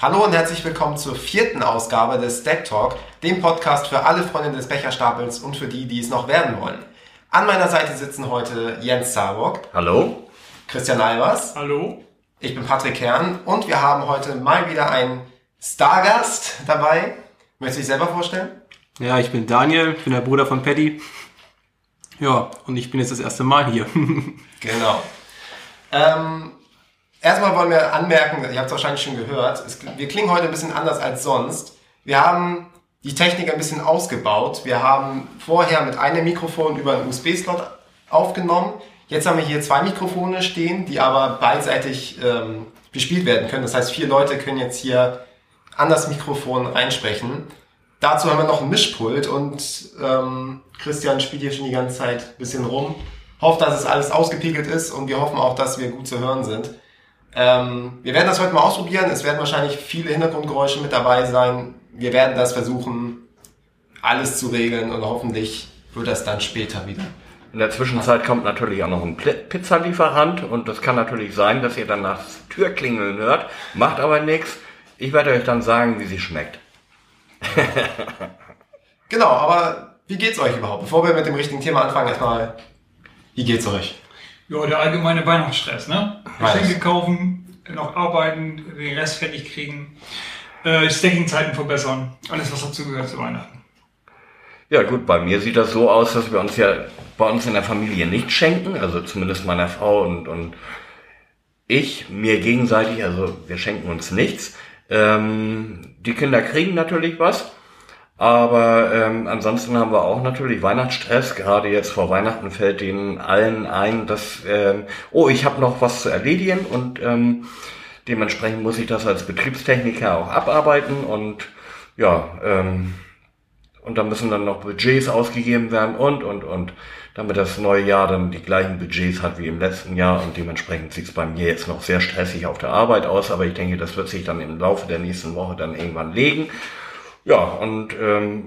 Hallo und herzlich willkommen zur vierten Ausgabe des Stack Talk, dem Podcast für alle Freunde des Becherstapels und für die, die es noch werden wollen. An meiner Seite sitzen heute Jens Zabock. Hallo. Christian Albers. Hallo. Ich bin Patrick Kern und wir haben heute mal wieder einen Stargast dabei. Möchtest du dich selber vorstellen? Ja, ich bin Daniel, ich bin der Bruder von Patty. Ja, und ich bin jetzt das erste Mal hier. Genau. Erstmal wollen wir anmerken, ihr habt es wahrscheinlich schon gehört, wir klingen heute ein bisschen anders als sonst. Wir haben die Technik ein bisschen ausgebaut. Wir haben vorher mit einem Mikrofon über einen USB-Slot aufgenommen. Jetzt haben wir hier zwei Mikrofone stehen, die aber beidseitig bespielt werden können. Das heißt, 4 Leute können jetzt hier an das Mikrofon reinsprechen. Dazu haben wir noch ein Mischpult und Christian spielt hier schon die ganze Zeit ein bisschen rum. Hofft, dass es alles ausgepegelt ist und wir hoffen auch, dass wir gut zu hören sind. Wir werden das heute mal ausprobieren. Es werden wahrscheinlich viele Hintergrundgeräusche mit dabei sein. Wir werden das versuchen, alles zu regeln und hoffentlich wird das dann später wieder. In der Zwischenzeit kommt natürlich auch noch ein Pizzalieferant und das kann natürlich sein, dass ihr dann nach Türklingeln hört. Macht aber nichts. Ich werde euch dann sagen, wie sie schmeckt. Genau, aber wie geht's euch überhaupt? Bevor wir mit dem richtigen Thema anfangen, erstmal, wie geht's euch? Ja, der allgemeine Weihnachtsstress, ne? Geschenke kaufen, noch arbeiten, den Rest fertig kriegen, Stacking-Zeiten verbessern, alles was dazu gehört zu Weihnachten. Ja gut, bei mir sieht das so aus, dass wir uns ja bei uns in der Familie nicht schenken, also zumindest meiner Frau und ich, mir gegenseitig, also wir schenken uns nichts. Die Kinder kriegen natürlich was, aber ansonsten haben wir auch natürlich Weihnachtsstress. Gerade jetzt vor Weihnachten fällt denen allen ein, dass ich habe noch was zu erledigen und dementsprechend muss ich das als Betriebstechniker auch abarbeiten und ja, und da müssen dann noch Budgets ausgegeben werden und damit das neue Jahr dann die gleichen Budgets hat wie im letzten Jahr und dementsprechend sieht es bei mir jetzt noch sehr stressig auf der Arbeit aus, aber ich denke, das wird sich dann im Laufe der nächsten Woche dann irgendwann legen. Ja, und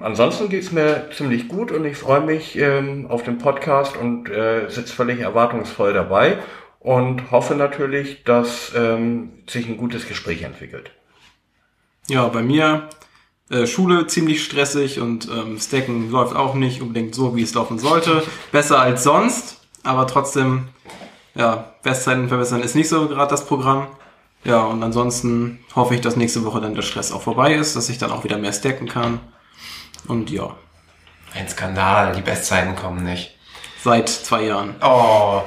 ansonsten geht es mir ziemlich gut und ich freue mich auf den Podcast und sitze völlig erwartungsvoll dabei und hoffe natürlich, dass sich ein gutes Gespräch entwickelt. Ja, bei mir Schule ziemlich stressig und Stacken läuft auch nicht unbedingt so, wie es laufen sollte. Besser als sonst, aber trotzdem, ja, Bestzeiten verbessern ist nicht so gerade das Programm. Ja, und ansonsten hoffe ich, dass nächste Woche dann der Stress auch vorbei ist, dass ich dann auch wieder mehr stacken kann. Und ja. Ein Skandal, die Bestzeiten kommen nicht. Seit 2 Jahren. Oh.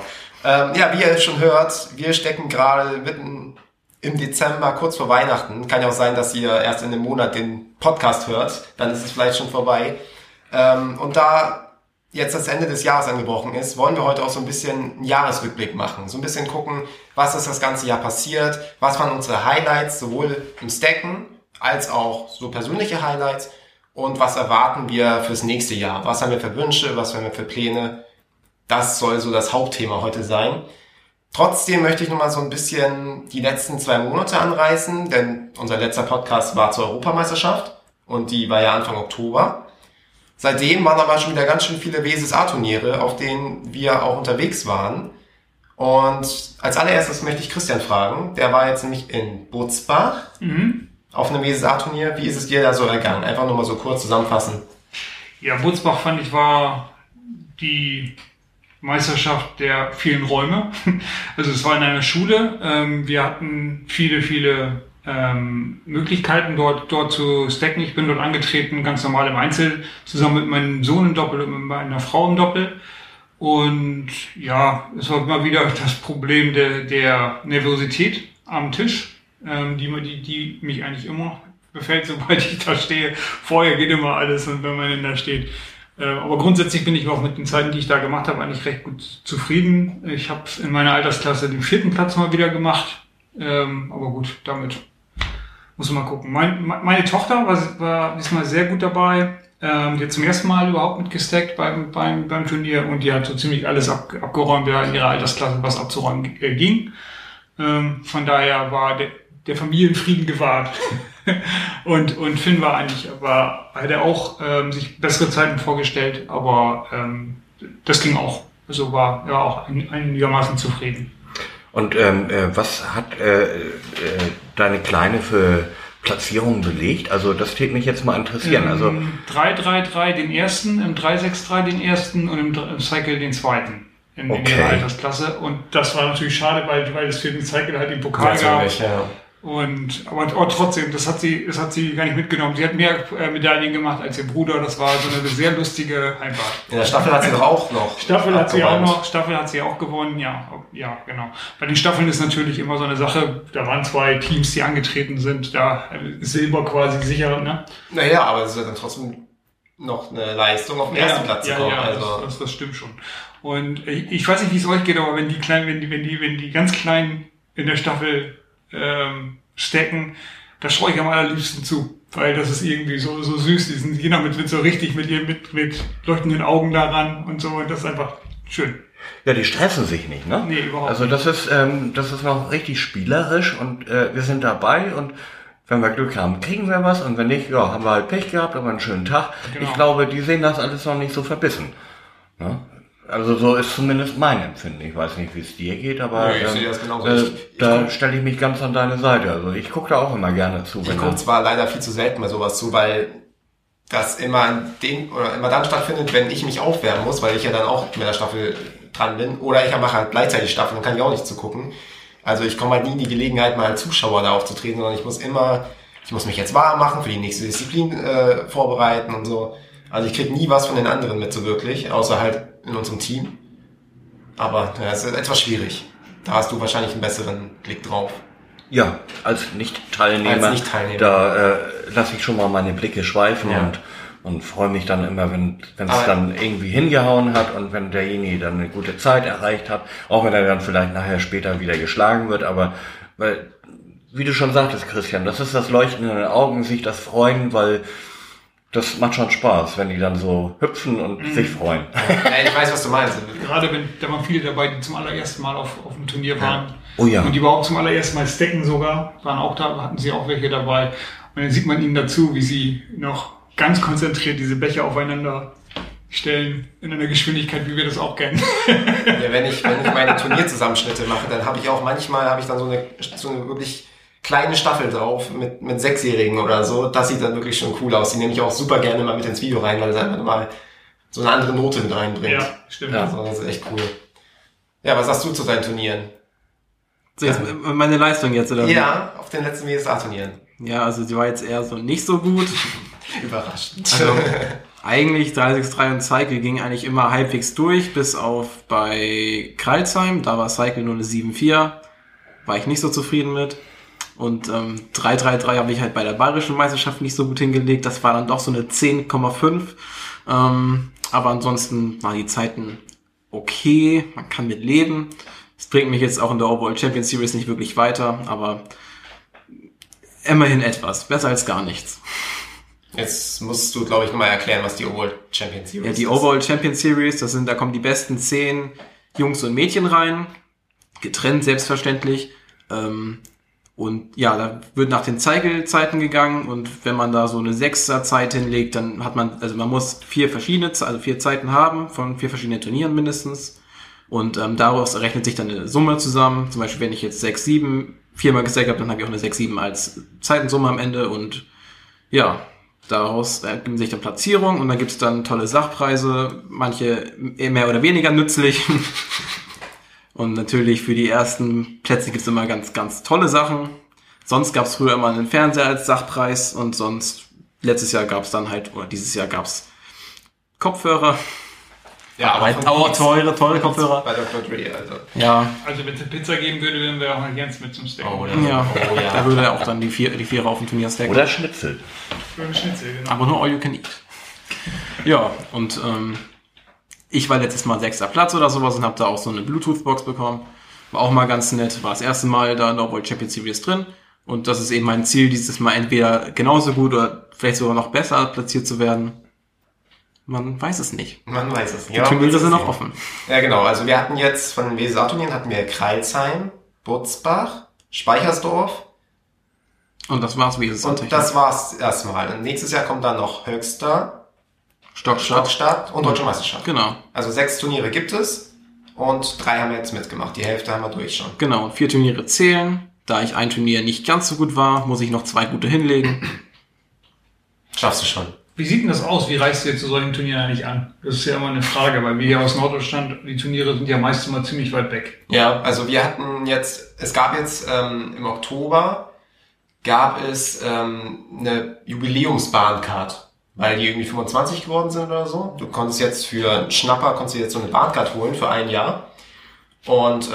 Ja, wie ihr schon hört, wir stecken gerade mitten im Dezember, kurz vor Weihnachten. Kann ja auch sein, dass ihr erst in dem Monat den Podcast hört. Dann ist es vielleicht schon vorbei. Und da jetzt das Ende des Jahres angebrochen ist, wollen wir heute auch so ein bisschen einen Jahresrückblick machen. So ein bisschen gucken, was ist das ganze Jahr passiert, was waren unsere Highlights, sowohl im Stacken als auch so persönliche Highlights und was erwarten wir fürs nächste Jahr. Was haben wir für Wünsche, was haben wir für Pläne. Das soll so das Hauptthema heute sein. Trotzdem möchte ich nochmal so ein bisschen die letzten 2 Monate anreißen, denn unser letzter Podcast war zur Europameisterschaft und die war ja Anfang Oktober. Seitdem waren aber schon wieder ganz schön viele WSSA-Turniere, auf denen wir auch unterwegs waren. Und als allererstes möchte ich Christian fragen, der war jetzt nämlich in Butzbach auf einem WSSA-Turnier. Wie ist es dir da so ergangen? Einfach nochmal so kurz zusammenfassen. Ja, Butzbach fand ich war die Meisterschaft der vielen Räume. Also es war in einer Schule. Wir hatten viele Möglichkeiten dort zu stacken. Ich bin dort angetreten, ganz normal im Einzel, zusammen mit meinem Sohn im Doppel und mit meiner Frau im Doppel. Und ja, es war immer wieder das Problem der Nervosität am Tisch, die mich eigentlich immer befällt, sobald ich da stehe. Vorher geht immer alles und wenn man denn da steht. Aber grundsätzlich bin ich auch mit den Zeiten, die ich da gemacht habe, eigentlich recht gut zufrieden. Ich habe in meiner Altersklasse den 4. Platz mal wieder gemacht. Aber gut, damit muss man mal gucken. Meine Tochter war diesmal sehr gut dabei. Die hat zum ersten Mal überhaupt mitgestackt beim Turnier und die hat so ziemlich alles abgeräumt, ja, in ihrer Altersklasse was abzuräumen ging. Von daher war der Familienfrieden gewahrt. Und Finn hätte auch sich bessere Zeiten vorgestellt, aber das ging auch. Also war auch einigermaßen zufrieden. Und was hat deine Kleine für Platzierungen belegt? Also das täte mich jetzt mal interessieren. Also 3-3-3 den ersten, im 3-6-3 den ersten und im Cycle den zweiten. In ihrer Altersklasse. Und das war natürlich schade, weil es für den Cycle halt den Pokal gab. Und, aber trotzdem, das hat sie gar nicht mitgenommen. Sie hat mehr Medaillen gemacht als ihr Bruder. Das war so eine sehr lustige Heimfahrt. In der Staffel hat sie doch auch noch. Staffel hat sie auch gewonnen, ja, genau. Bei den Staffeln ist natürlich immer so eine Sache, da waren zwei Teams, die angetreten sind, da ist Silber quasi sicher, ne? Naja, aber es ist dann trotzdem noch eine Leistung, auf den ersten Platz zu kommen. Ja, also. Das stimmt schon. Und ich weiß nicht, wie es euch geht, aber wenn die ganz Kleinen in der Staffel stecken, da schaue ich am allerliebsten zu, weil das ist irgendwie so süß, die sind jeder mit so richtig mit leuchtenden Augen daran und so, und das ist einfach schön. Ja, die stressen sich nicht, ne? Nee, überhaupt nicht. Also das ist noch richtig spielerisch und wir sind dabei und wenn wir Glück haben, kriegen wir was und wenn nicht, ja, haben wir halt Pech gehabt, aber einen schönen Tag. Genau. Ich glaube, die sehen das alles noch nicht so verbissen, ne? Also so ist zumindest mein Empfinden. Ich weiß nicht, wie es dir geht, aber nee, ich sehe das genauso. Da stelle ich mich ganz an deine Seite. Also ich gucke da auch immer gerne zu. Ich gucke zwar leider viel zu selten mal sowas zu, weil das immer dann stattfindet, wenn ich mich aufwärmen muss, weil ich ja dann auch mit der Staffel dran bin. Oder ich mache halt gleichzeitig Staffeln und kann ich auch nicht zu gucken. Also ich komme halt nie in die Gelegenheit, mal als Zuschauer da aufzutreten, sondern ich muss mich jetzt warm machen, für die nächste Disziplin vorbereiten und so. Also ich kriege nie was von den anderen mit so wirklich, außer halt in unserem Team. Aber es ist etwas schwierig. Da hast du wahrscheinlich einen besseren Blick drauf. Ja, als Nicht-Teilnehmer. Da lasse ich schon mal meine Blicke schweifen und freue mich dann immer, wenn es dann irgendwie hingehauen hat und wenn derjenige dann eine gute Zeit erreicht hat. Auch wenn er dann vielleicht nachher später wieder geschlagen wird. Aber weil, wie du schon sagtest, Christian, das ist das Leuchten in den Augen, sich das Freuen, weil das macht schon Spaß, wenn die dann so hüpfen und sich freuen. Ja, ich weiß, was du meinst. Gerade da waren viele dabei, die zum allerersten Mal auf dem Turnier waren. Oh ja. Und die überhaupt zum allerersten Mal stecken sogar, waren auch da, hatten sie auch welche dabei. Und dann sieht man ihnen dazu, wie sie noch ganz konzentriert diese Becher aufeinander stellen, in einer Geschwindigkeit, wie wir das auch kennen. Ja, wenn ich meine Turnierzusammenschnitte mache, dann habe ich dann so eine wirklich kleine Staffel drauf mit 6-Jährigen oder so, das sieht dann wirklich schon cool aus. Die nehme ich auch super gerne mal mit ins Video rein, weil es einfach mal so eine andere Note mit reinbringt. Ja, stimmt. Also, das ist echt cool. Ja, was sagst du zu deinen Turnieren? So, jetzt meine Leistung jetzt, oder? Ja, auf den letzten WSA-Turnieren. Ja, also die war jetzt eher so nicht so gut. Überraschend. Also, eigentlich 363 und Cycle ging eigentlich immer halbwegs durch, bis auf bei Crailsheim, da war Cycle nur eine 7-4, war ich nicht so zufrieden mit. Und 3-3-3 habe ich halt bei der Bayerischen Meisterschaft nicht so gut hingelegt. Das war dann doch so eine 10,5. Aber ansonsten waren die Zeiten okay. Man kann mit leben. Das bringt mich jetzt auch in der Overall Champions Series nicht wirklich weiter. Aber immerhin etwas. Besser als gar nichts. Jetzt musst du, glaube ich, nochmal erklären, was die Overall Champions Series ist. Ja, die Overall Champions Series, da kommen die besten 10 Jungs und Mädchen rein. Getrennt, selbstverständlich. Und ja, da wird nach den Cycle-Zeiten gegangen und wenn man da so eine 6er-Zeit hinlegt, dann hat man, also man muss 4 Zeiten haben, von 4 verschiedenen Turnieren mindestens. Und daraus errechnet sich dann eine Summe zusammen. Zum Beispiel, wenn ich jetzt 6-7 viermal gestackt habe, dann habe ich auch eine 6-7 als Zeitensumme am Ende. Und ja, daraus ergeben sich dann Platzierungen und dann gibt's dann tolle Sachpreise, manche mehr oder weniger nützlich. Und natürlich für die ersten Plätze gibt's immer ganz, ganz tolle Sachen. Sonst gab's früher immer einen Fernseher als Sachpreis und sonst letztes Jahr gab's dann halt, oder dieses Jahr gab's Kopfhörer. Ja, aber teure Kopfhörer. Bei Dr. Dre, also. Ja. Also wenn es eine Pizza geben würde, würden wir auch mal Jens mit zum Steak. Oh, ja. Oh, ja. Da würde er auch dann die Vierer auf dem Turnier stacken. Oder Schnitzel. Oder Schnitzel, genau. Aber nur all you can eat. Ja, und ich war letztes Mal 6. Platz oder sowas und habe da auch so eine Bluetooth-Box bekommen. War auch mal ganz nett. War das erste Mal da in der World Champions Series drin. Und das ist eben mein Ziel, dieses Mal entweder genauso gut oder vielleicht sogar noch besser platziert zu werden. Man weiß es nicht. Die Turniere sind noch offen. Ja, genau. Also wir hatten jetzt von den WSA-Turnieren Crailsheim, Butzbach, Speichersdorf. Und das war's WSA-Turnier. Und das war's erstmal. Und nächstes Jahr kommt dann noch Höxter, Stockstadt und Deutsche Meisterschaft. Genau. Also 6 Turniere gibt es und 3 haben wir jetzt mitgemacht. Die Hälfte haben wir durch schon. Genau, 4 Turniere zählen. Da ich ein Turnier nicht ganz so gut war, muss ich noch 2 gute hinlegen. Schaffst du schon. Wie sieht denn das aus? Wie reist du jetzt zu solchen Turnieren eigentlich an? Das ist ja immer eine Frage, weil wir hier aus Norddeutschland, die Turniere sind ja meistens mal ziemlich weit weg. Ja, also wir hatten jetzt, es gab jetzt im Oktober gab es eine Jubiläumsbahncard, weil die irgendwie 25 geworden sind oder so. Du konntest jetzt für einen Schnapper, konntest du jetzt so eine Bahncard holen für ein Jahr. Und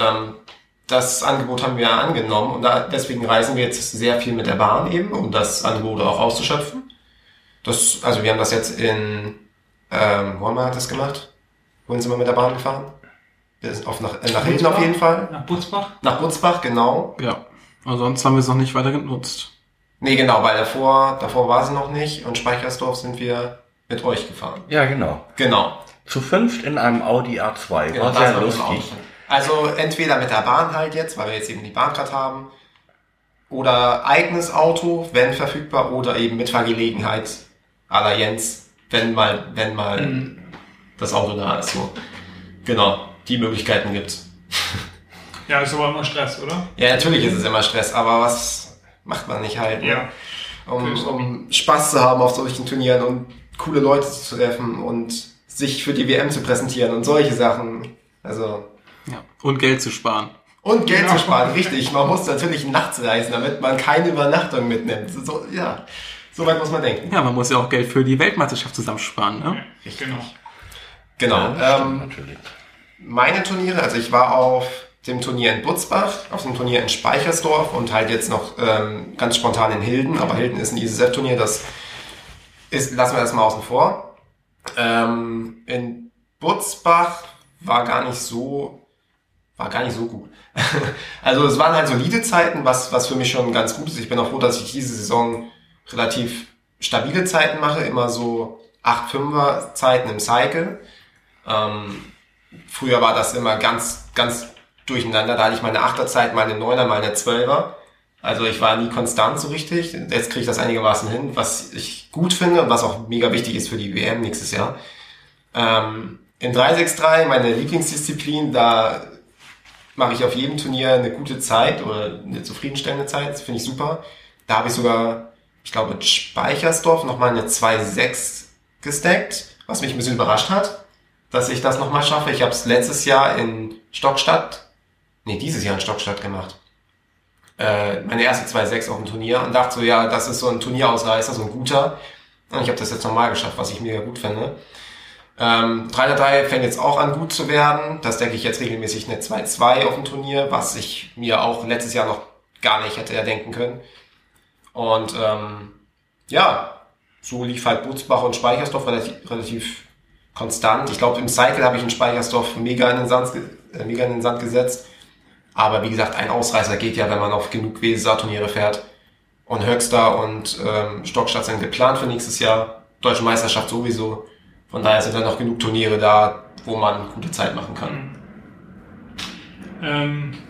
das Angebot haben wir angenommen und deswegen reisen wir jetzt sehr viel mit der Bahn eben, um das Angebot auch auszuschöpfen. Das, also wir haben das jetzt in Wohin hat das gemacht? Wohin sind wir mit der Bahn gefahren? Wir sind nach Hilden auf jeden Fall. Nach Butzbach? Nach Butzbach, genau. Ja, ansonsten haben wir es noch nicht weiter genutzt. Nee, genau, weil davor war es noch nicht und Speichersdorf sind wir mit euch gefahren. Ja, genau. Genau. Zu 5 in einem Audi A2. Genau, war sehr lustig. Also entweder mit der Bahn halt jetzt, weil wir jetzt eben die Bahncard haben, oder eigenes Auto, wenn verfügbar, oder eben mit Fahrgelegenheit. À la Jens, wenn mal das Auto da ist. So. Genau, die Möglichkeiten gibt's. Ja, ist aber immer Stress, oder? Ja, natürlich ist es immer Stress, aber was macht man nicht halt? Ne? Ja. Um Spaß zu haben auf solchen Turnieren und coole Leute zu treffen und sich für die WM zu präsentieren und solche Sachen. Also. Ja. Und Geld zu sparen. Und Geld zu sparen, richtig. Man muss natürlich nachts reisen, damit man keine Übernachtung mitnimmt. So, ja. So weit muss man denken. Ja, man muss ja auch Geld für die Weltmeisterschaft zusammensparen, ne? Ja, genau. Ja, natürlich. Meine Turniere, also ich war auf dem Turnier in Butzbach, auf dem Turnier in Speichersdorf und halt jetzt noch ganz spontan in Hilden. Aber Hilden ist ein ISSF-Turnier, das ist, lassen wir das mal außen vor. In Butzbach war gar nicht so gut. Also es waren halt solide Zeiten, was für mich schon ganz gut ist. Ich bin auch froh, dass ich diese Saison relativ stabile Zeiten mache, immer so 8-5er Zeiten im Cycle. Früher war das immer ganz, ganz durcheinander. Da hatte ich meine 8er Zeit, meine 9er, meine 12er. Also ich war nie konstant so richtig. Jetzt kriege ich das einigermaßen hin, was ich gut finde und was auch mega wichtig ist für die WM nächstes Jahr. In 363, meine Lieblingsdisziplin, da mache ich auf jedem Turnier eine gute Zeit oder eine zufriedenstellende Zeit. Das finde ich super. Da habe ich sogar, ich glaube, in Speichersdorf nochmal eine 2,6 gestackt, was mich ein bisschen überrascht hat, dass ich das nochmal schaffe. Ich habe es dieses Jahr in Stockstadt gemacht. Meine erste 2,6 auf dem Turnier und dachte so, ja, das ist so ein Turnierausreißer, so ein guter. Und ich habe das jetzt nochmal geschafft, was ich mega gut finde. 303 fängt jetzt auch an, gut zu werden. Das decke ich jetzt regelmäßig eine 2,2 auf dem Turnier, was ich mir auch letztes Jahr noch gar nicht hätte erdenken können. Und ja, so lief halt Butzbach und Speichersdorf relativ konstant. Ich glaube, im Cycle habe ich in Speichersdorf mega in den Sand gesetzt. Aber wie gesagt, ein Ausreißer geht ja, wenn man auf genug WSA-Turniere fährt. Und Höxter und Stockstadt sind geplant für nächstes Jahr. Deutsche Meisterschaft sowieso. Von daher sind dann noch genug Turniere da, wo man gute Zeit machen kann.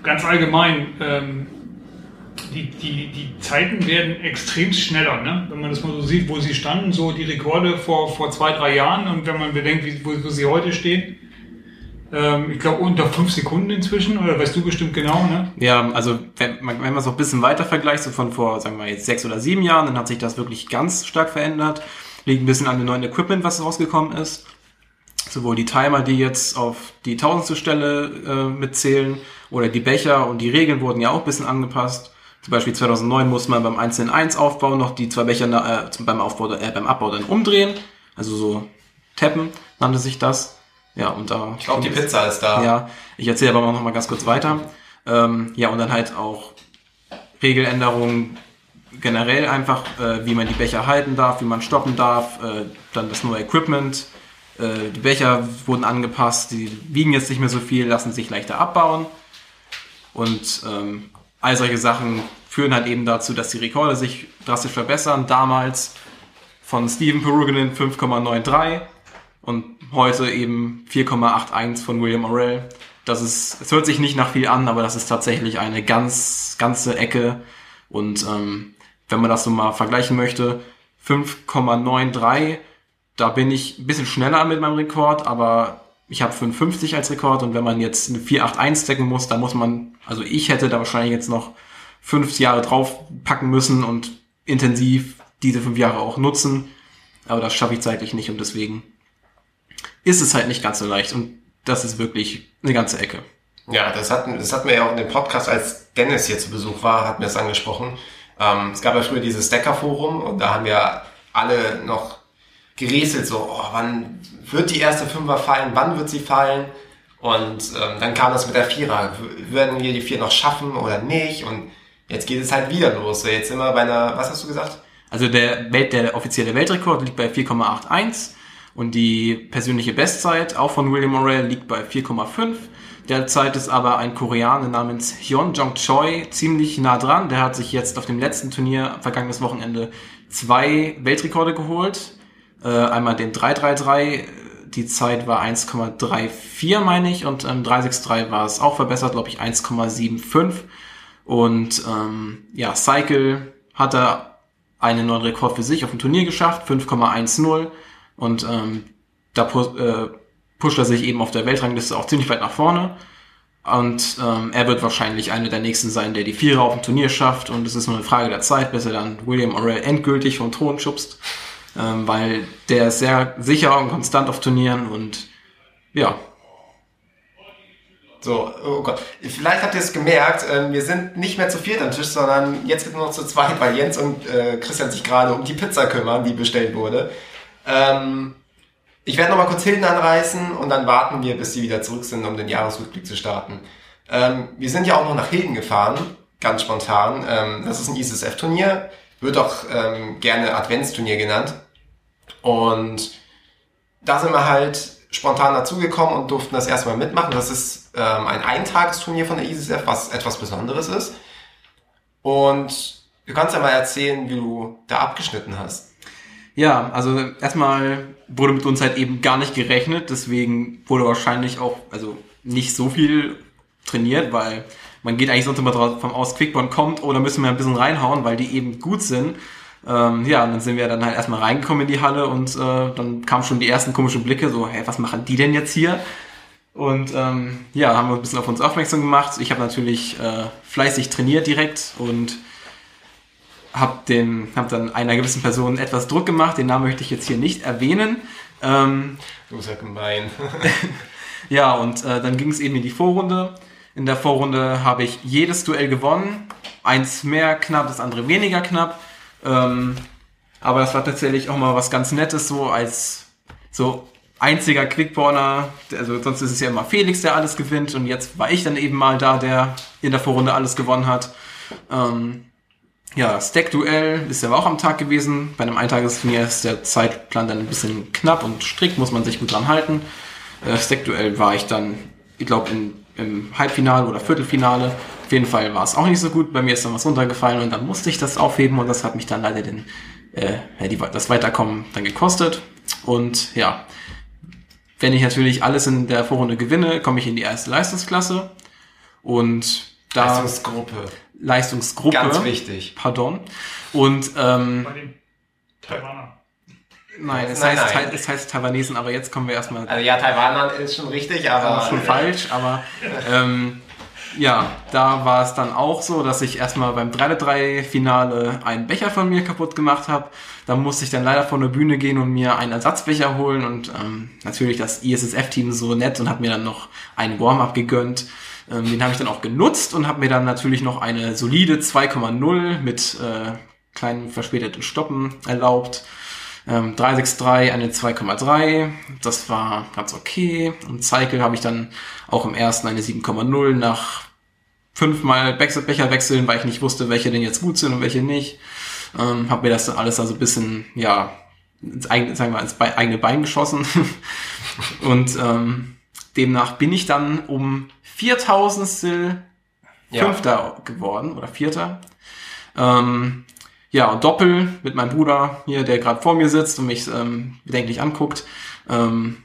Ganz allgemein... Die Zeiten werden extrem schneller, ne? Wenn man das mal so sieht, wo sie standen, so die Rekorde vor 2-3 Jahren und wenn man bedenkt, wo sie heute stehen, ich glaube unter 5 Sekunden inzwischen, oder weißt du bestimmt genau, ne? Ja, also wenn man es auch ein bisschen weiter vergleicht, so von vor, sagen wir jetzt 6 oder 7 Jahren, dann hat sich das wirklich ganz stark verändert, liegt ein bisschen an dem neuen Equipment, was rausgekommen ist, sowohl die Timer, die jetzt auf die 1000. Stelle mitzählen, oder die Becher und die Regeln wurden ja auch ein bisschen angepasst. Zum Beispiel 2009 musste man beim 1-in-1 aufbauen, noch die 2 Becher beim Abbau dann umdrehen. Also so tappen nannte sich das. Ja, und da. Ich glaube, die Pizza ist da. Ja, ich erzähle aber noch mal ganz kurz weiter. Ja, und dann halt auch Regeländerungen generell einfach, wie man die Becher halten darf, wie man stoppen darf, dann das neue Equipment. Die Becher wurden angepasst, die wiegen jetzt nicht mehr so viel, lassen sich leichter abbauen. Und all solche Sachen führen halt eben dazu, dass die Rekorde sich drastisch verbessern. Damals von Steven Peruginen 5,93 und heute eben 4,81 von William Orrell. Es hört sich nicht nach viel an, aber das ist tatsächlich eine ganze Ecke. Und wenn man das so mal vergleichen möchte, 5,93, da bin ich ein bisschen schneller mit meinem Rekord, aber... Ich habe 55 als Rekord und wenn man jetzt eine 481 decken muss, dann muss man, also ich hätte da wahrscheinlich jetzt noch 5 Jahre draufpacken müssen und intensiv diese 5 Jahre auch nutzen. Aber das schaffe ich zeitlich nicht und deswegen ist es halt nicht ganz so leicht. Und das ist wirklich eine ganze Ecke. Ja, das hatten wir ja auch in dem Podcast, als Dennis hier zu Besuch war, hatten wir es angesprochen. Es gab ja früher dieses Stacker-Forum und da haben wir alle noch gerätselt, so, oh, wann wird die erste Fünfer fallen, wann wird sie fallen? Und dann kam das mit der Vierer. Würden wir die Vier noch schaffen oder nicht? Und jetzt geht es halt wieder los. Jetzt sind wir bei einer, was hast du gesagt? Also der offizielle Weltrekord liegt bei 4,81 und die persönliche Bestzeit, auch von William Orrell, liegt bei 4,5. Derzeit ist aber ein Koreaner namens Hyun Jong Choi ziemlich nah dran. Der hat sich jetzt auf dem letzten Turnier, vergangenes Wochenende, 2 Weltrekorde geholt. Einmal den 333, die Zeit war 1,34, meine ich, und 363 war es auch verbessert, glaube ich, 1,75. Und ja, Cycle hat er einen neuen Rekord für sich auf dem Turnier geschafft, 5,10. Und da pusht er sich eben auf der Weltrangliste auch ziemlich weit nach vorne. Und er wird wahrscheinlich einer der Nächsten sein, der die Vierer auf dem Turnier schafft. Und es ist nur eine Frage der Zeit, bis er dann William Orrell endgültig vom Thron schubst. Weil der ist sehr sicher und konstant auf Turnieren und ja. So, oh Gott. Vielleicht habt ihr es gemerkt, wir sind nicht mehr zu viert am Tisch, sondern jetzt sind wir noch zu zweit, weil Jens und Christian sich gerade um die Pizza kümmern, die bestellt wurde. Ich werde nochmal kurz Hilden anreißen und dann warten wir, bis sie wieder zurück sind, um den Jahresrückblick zu starten. Wir sind ja auch noch nach Hilden gefahren, ganz spontan. Das ist ein ISSF-Turnier. Wird auch gerne Adventsturnier genannt. Und da sind wir halt spontan dazugekommen und durften das erstmal mitmachen. Das ist ein Eintagesturnier von der ISSF, was etwas Besonderes ist. Und du kannst ja mal erzählen, wie du da abgeschnitten hast. Ja, also erstmal wurde mit uns halt eben gar nicht gerechnet. Deswegen wurde wahrscheinlich auch nicht so viel trainiert, weil... Man geht eigentlich sonst immer davon aus, Quickborn kommt, oder müssen wir ein bisschen reinhauen, weil die eben gut sind. Ja, und dann sind wir dann halt erstmal reingekommen in die Halle und dann kamen schon die ersten komischen Blicke, so, hey, was machen die denn jetzt hier? Und ja, haben wir ein bisschen auf uns aufmerksam gemacht. Ich habe natürlich fleißig trainiert direkt und hab dann einer gewissen Person etwas Druck gemacht. Den Namen möchte ich jetzt hier nicht erwähnen. Du bist ja gemein. Ja, und dann ging es eben in die Vorrunde. In der Vorrunde habe ich jedes Duell gewonnen. Eins mehr knapp, das andere weniger knapp. Aber das war tatsächlich auch mal was ganz Nettes, so als so einziger Quickborner. Also sonst ist es ja immer Felix, der alles gewinnt. Und jetzt war ich dann eben mal da, der in der Vorrunde alles gewonnen hat. Ja, Stack-Duell ist ja auch am Tag gewesen. Bei einem Eintagesturnier ist der Zeitplan dann ein bisschen knapp und strikt, muss man sich gut dran halten. Stack-Duell war ich dann, ich glaube, im Halbfinale oder Viertelfinale. Auf jeden Fall war es auch nicht so gut. Bei mir ist dann was runtergefallen und dann musste ich das aufheben und das hat mich dann leider das Weiterkommen dann gekostet. Und ja, wenn ich natürlich alles in der Vorrunde gewinne, komme ich in die erste Leistungsklasse. Und da... Leistungsgruppe. Ganz wichtig. Pardon. Und bei dem Taiwaner. Nein, es heißt Taiwanesen, aber jetzt kommen wir erstmal... Also ja, Taiwaner ist schon richtig, aber... Schon falsch, aber... ja, da war es dann auch so, dass ich erstmal beim 3-3-Finale einen Becher von mir kaputt gemacht habe. Da musste ich dann leider von der Bühne gehen und mir einen Ersatzbecher holen. Und natürlich das ISSF-Team so nett und hat mir dann noch einen Warm-Up gegönnt. Den habe ich dann auch genutzt und habe mir dann natürlich noch eine solide 2,0 mit kleinen verspäteten Stoppen erlaubt. 363, eine 2,3, das war ganz okay. Und Cycle habe ich dann auch im ersten eine 7,0 nach 5-mal Becher wechseln, weil ich nicht wusste, welche denn jetzt gut sind und welche nicht. Habe mir das dann alles ein bisschen, ja, ins eigene Bein geschossen. Und demnach bin ich dann um 4.000stel Fünfter geworden oder Vierter. Ja, und Doppel mit meinem Bruder hier, der gerade vor mir sitzt und mich bedenklich anguckt, haben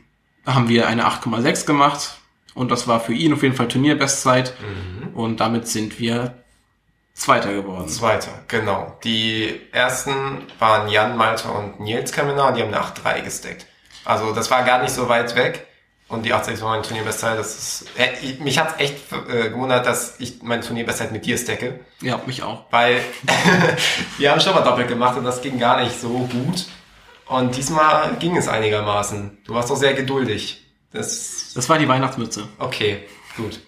wir eine 8,6 gemacht. Und das war für ihn auf jeden Fall Turnierbestzeit. Mhm. Und damit sind wir Zweiter geworden. Zweiter, genau. Die ersten waren Jan, Malte und Nils Kamenau, die haben eine 8,3 gesteckt. Also das war gar nicht so weit weg. Und die 80 war meine Turnierbestzeit. Mich hat es echt gewundert, dass ich meine Turnierbestzeit mit dir stacke. Ja, mich auch. Weil wir haben schon mal doppelt gemacht und das ging gar nicht so gut. Und diesmal ging es einigermaßen. Du warst doch sehr geduldig. Das war die Weihnachtsmütze. Okay, gut.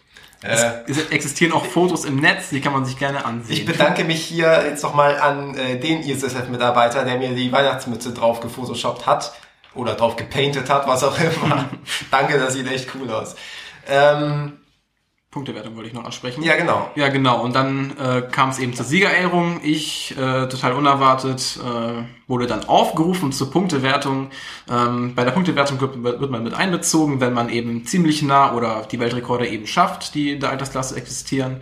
Es existieren auch Fotos im Netz, die kann man sich gerne ansehen. Ich bedanke mich hier jetzt nochmal an den ISSF-Mitarbeiter, der mir die Weihnachtsmütze drauf gefotoshoppt hat. Oder drauf gepainted hat, was auch immer. Danke, das sieht echt cool aus. Punktewertung wollte ich noch ansprechen. Ja, genau. Und dann kam es eben zur Siegerehrung. Ich, total unerwartet, wurde dann aufgerufen zur Punktewertung. Bei der Punktewertung wird man mit einbezogen, wenn man eben ziemlich nah oder die Weltrekorde eben schafft, die in der Altersklasse existieren.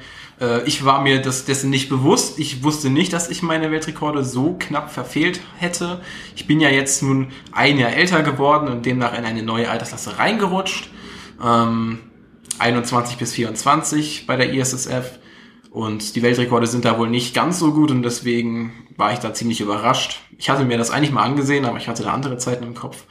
Ich war mir dessen nicht bewusst. Ich wusste nicht, dass ich meine Weltrekorde so knapp verfehlt hätte. Ich bin ja jetzt nun ein Jahr älter geworden und demnach in eine neue Altersklasse reingerutscht. 21 bis 24 bei der ISSF und die Weltrekorde sind da wohl nicht ganz so gut und deswegen war ich da ziemlich überrascht. Ich hatte mir das eigentlich mal angesehen, aber ich hatte da andere Zeiten im Kopf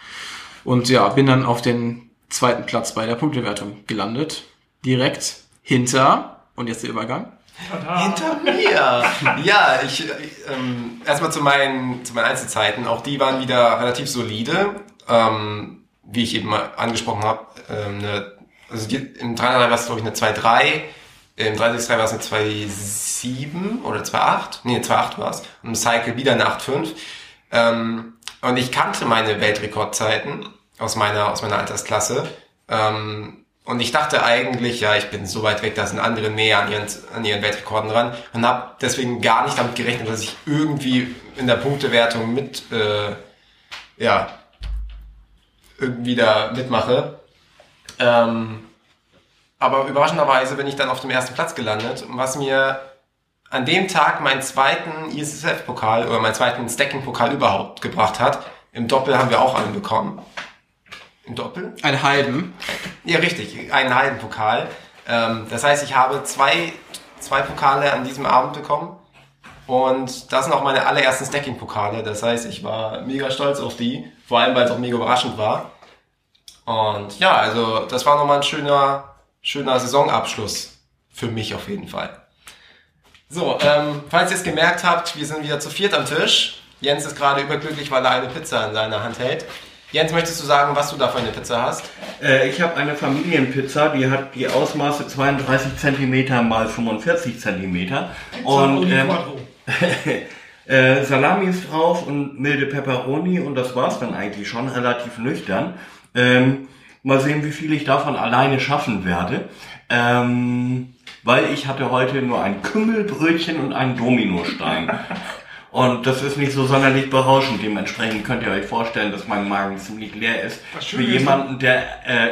und ja, bin dann auf den zweiten Platz bei der Punktewertung gelandet. Direkt hinter, und jetzt der Übergang. Tada. Hinter mir! Ja, ich erstmal zu meinen Einzelzeiten, auch die waren wieder relativ solide, wie ich eben mal angesprochen habe, also im 3,5 war es, glaube ich, eine 2,3. Im 3,63 war es eine 2,7 oder 2,8. Nee, 2,8 war es. Und im Cycle wieder eine 8,5. Und ich kannte meine Weltrekordzeiten aus meiner Altersklasse. Und ich dachte eigentlich, ja, ich bin so weit weg, da sind andere näher an ihren Weltrekorden ran. Und habe deswegen gar nicht damit gerechnet, dass ich irgendwie in der Punktewertung irgendwie da mitmache. Aber überraschenderweise bin ich dann auf dem ersten Platz gelandet, was mir an dem Tag meinen zweiten ISSF-Pokal oder meinen zweiten Stacking-Pokal überhaupt gebracht hat. Im Doppel haben wir auch einen bekommen. Im Doppel? Einen halben. Ja, richtig, einen halben Pokal. Das heißt, ich habe zwei Pokale an diesem Abend bekommen und das sind auch meine allerersten Stacking-Pokale. Das heißt, ich war mega stolz auf die, vor allem, weil es auch mega überraschend war. Und ja, also das war nochmal ein schöner Saisonabschluss für mich auf jeden Fall. So, falls ihr es gemerkt habt, wir sind wieder zu viert am Tisch. Jens ist gerade überglücklich, weil er eine Pizza in seiner Hand hält. Jens, möchtest du sagen, was du da für eine Pizza hast? Ich habe eine Familienpizza, die hat die Ausmaße 32 cm mal 45 cm. Und Salami ist drauf und milde Pepperoni und das war's dann eigentlich schon, relativ nüchtern. Mal sehen, wie viel ich davon alleine schaffen werde, weil ich hatte heute nur ein Kümmelbrötchen und einen Dominostein und das ist nicht so sonderlich berauschend. Dementsprechend könnt ihr euch vorstellen, dass mein Magen ziemlich leer ist für jemanden, der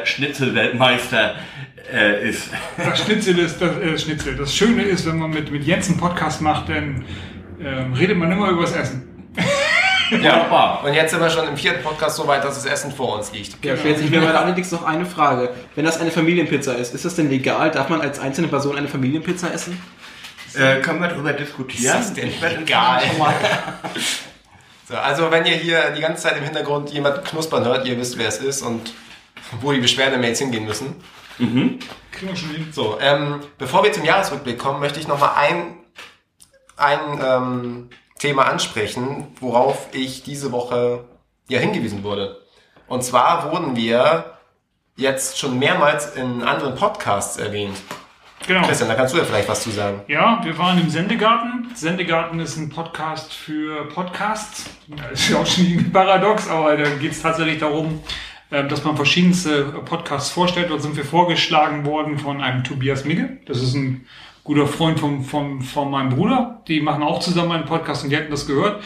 Schnitzelweltmeister ist. Das Schnitzel ist das Schnitzel. Das Schöne ist, wenn man mit Jens einen Podcast macht, dann redet man immer über das Essen. Ja, und jetzt sind wir schon im vierten Podcast so weit, dass das Essen vor uns liegt. Ja, stellt sich mir mal allerdings noch eine Frage. Wenn das eine Familienpizza ist das denn legal? Darf man als einzelne Person eine Familienpizza essen? Können wir darüber diskutieren? Ist das denn legal? So, also wenn ihr hier die ganze Zeit im Hintergrund jemanden knuspern hört, ihr wisst, wer es ist und wo die Beschwerdemails hingehen müssen. Mhm. So, bevor wir zum Jahresrückblick kommen, möchte ich nochmal ein Thema ansprechen, worauf ich diese Woche ja hingewiesen wurde. Und zwar wurden wir jetzt schon mehrmals in anderen Podcasts erwähnt. Genau. Christian, da kannst du ja vielleicht was zu sagen. Ja, wir waren im Sendegarten. Sendegarten ist ein Podcast für Podcasts. Das ist ja auch schon ein Paradox, aber da geht es tatsächlich darum, dass man verschiedenste Podcasts vorstellt. Dort sind wir vorgeschlagen worden von einem Tobias Migge. Das ist ein guter Freund von meinem Bruder, die machen auch zusammen einen Podcast und die hätten das gehört.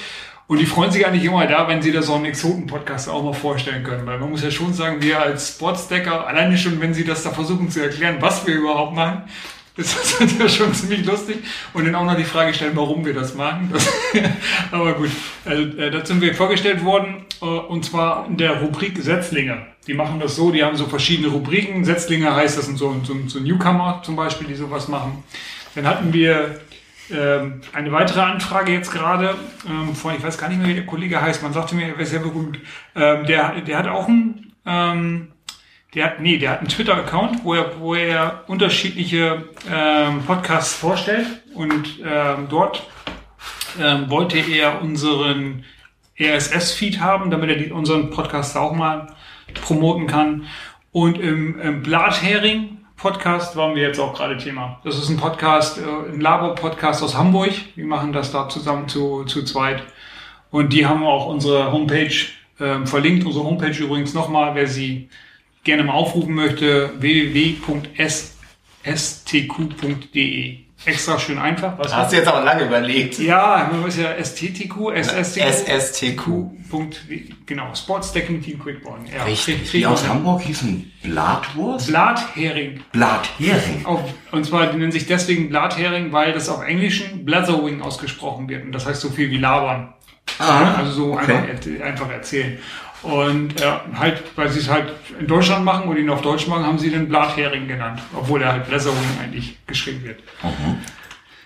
Und die freuen sich eigentlich immer da, wenn sie da so einen Exoten-Podcast auch mal vorstellen können. Weil man muss ja schon sagen, wir als Sportsdecker, alleine schon, wenn sie das da versuchen zu erklären, was wir überhaupt machen, ist das ja schon ziemlich lustig. Und dann auch noch die Frage stellen, warum wir das machen. Aber gut, also dazu sind wir vorgestellt worden, und zwar in der Rubrik Setzlinge. Die machen das so, die haben so verschiedene Rubriken. Setzlinge heißt, das sind so Newcomer zum Beispiel, die sowas machen. Dann hatten wir eine weitere Anfrage jetzt gerade von, ich weiß gar nicht mehr, wie der Kollege heißt, man sagte mir, er wäre sehr berühmt. Der hat auch einen Der hat einen Twitter-Account, wo er unterschiedliche Podcasts vorstellt, und dort wollte er unseren RSS-Feed haben, damit er unseren Podcast auch mal promoten kann. Und im Blathering-Podcast waren wir jetzt auch gerade Thema. Das ist ein Podcast, ein Labo-Podcast aus Hamburg. Wir machen das da zusammen zu zweit. Und die haben auch unsere Homepage verlinkt. Unsere Homepage übrigens nochmal, wer sie gerne mal aufrufen möchte, www.sstq.de. Extra schön einfach. Was hast du jetzt aber lange überlegt. Ja, man muss ja STTQ, SSTQ. SSTQ. Genau, Sports Stacking Team Quickborn. Ja, richtig. Die aus Hamburg hießen Blathwurst? Blathering. Blathering. Und zwar nennen sich deswegen Blathering, weil das auf Englischen Blathering ausgesprochen wird. Und das heißt so viel wie labern. Ah, also so okay. einfach erzählen. Und halt, weil sie es halt in Deutschland machen und ihn auf Deutsch machen, haben sie den Blathering genannt, obwohl er halt Blathering eigentlich geschrieben wird. Mhm.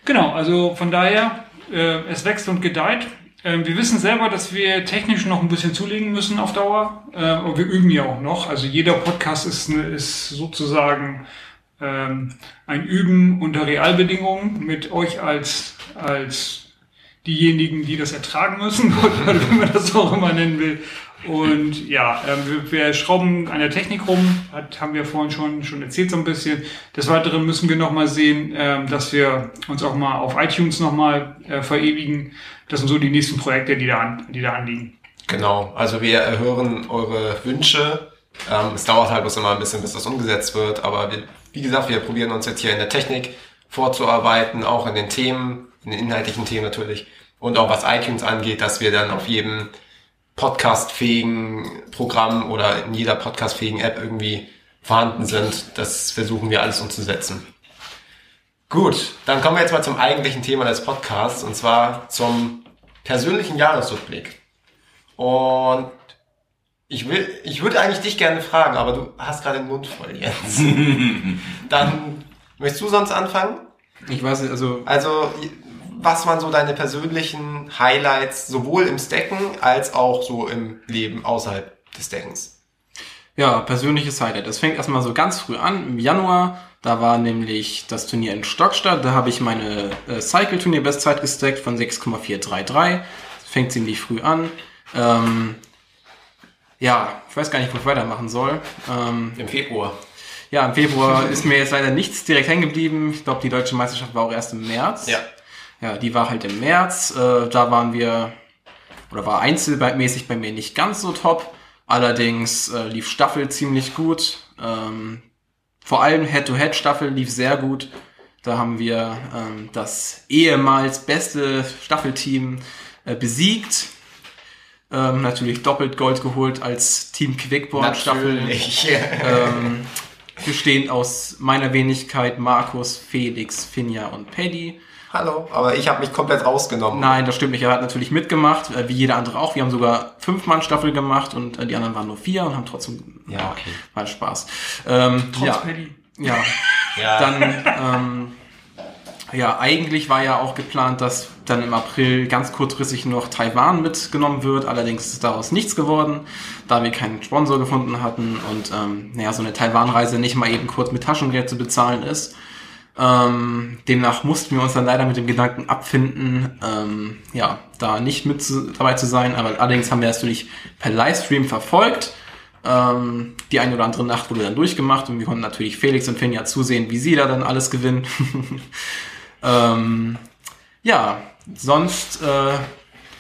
Genau, also von daher, es wächst und gedeiht. Wir wissen selber, dass wir technisch noch ein bisschen zulegen müssen auf Dauer. Und wir üben ja auch noch. Also jeder Podcast ist sozusagen ein Üben unter Realbedingungen mit euch als diejenigen, die das ertragen müssen, wenn man das auch immer nennen will. Und ja, wir schrauben an der Technik rum, haben wir vorhin schon erzählt so ein bisschen. Des Weiteren müssen wir nochmal sehen, dass wir uns auch mal auf iTunes nochmal verewigen. Das sind so die nächsten Projekte, die da anliegen. Genau, also wir erhören eure Wünsche. Es dauert halt bloß immer ein bisschen, bis das umgesetzt wird. Aber wie gesagt, wir probieren uns jetzt hier in der Technik vorzuarbeiten, auch in den Themen, in den inhaltlichen Themen natürlich. Und auch was iTunes angeht, dass wir dann auf jedem podcastfähigen Programm oder in jeder podcastfähigen App irgendwie vorhanden sind. Das versuchen wir alles umzusetzen. Gut, dann kommen wir jetzt mal zum eigentlichen Thema des Podcasts, und zwar zum persönlichen Jahresrückblick. Und ich würde eigentlich dich gerne fragen, aber du hast gerade den Mund voll, Jens. Dann möchtest du sonst anfangen? Ich weiß nicht, also was waren so deine persönlichen Highlights, sowohl im Stacken als auch so im Leben außerhalb des Stackens? Ja, persönliches Highlight. Das fängt erstmal so ganz früh an, im Januar. Da war nämlich das Turnier in Stockstadt. Da habe ich meine Cycle-Turnier-Bestzeit gestackt von 6,433. Fängt ziemlich früh an. Ja, ich weiß gar nicht, wo ich weitermachen soll. Im Februar. Ja, im Februar ist mir jetzt leider nichts direkt hängen geblieben. Ich glaube, die Deutsche Meisterschaft war auch erst im März. Ja, die war halt im März, da waren wir, oder war einzelmäßig bei mir nicht ganz so top, allerdings lief Staffel ziemlich gut, vor allem Head-to-Head-Staffel lief sehr gut, da haben wir das ehemals beste Staffelteam besiegt, natürlich doppelt Gold geholt als Team Quickborn-Staffel, bestehend aus meiner Wenigkeit Markus, Felix, Finja und Paddy. Hallo, aber ich habe mich komplett rausgenommen. Nein, das stimmt nicht. Er hat natürlich mitgemacht, wie jeder andere auch. Wir haben sogar 5-Mann-Staffel gemacht und die anderen waren nur 4 und haben trotzdem mal Spaß. Paddy. Ja. Dann, eigentlich war ja auch geplant, dass dann im April ganz kurzfristig noch Taiwan mitgenommen wird. Allerdings ist daraus nichts geworden, da wir keinen Sponsor gefunden hatten und, so eine Taiwan-Reise nicht mal eben kurz mit Taschengeld zu bezahlen ist. Demnach mussten wir uns dann leider mit dem Gedanken abfinden, da nicht dabei zu sein, aber allerdings haben wir das natürlich per Livestream verfolgt. Die eine oder andere Nacht wurde dann durchgemacht und wir konnten natürlich Felix und Finn ja zusehen, wie sie da dann alles gewinnen. Sonst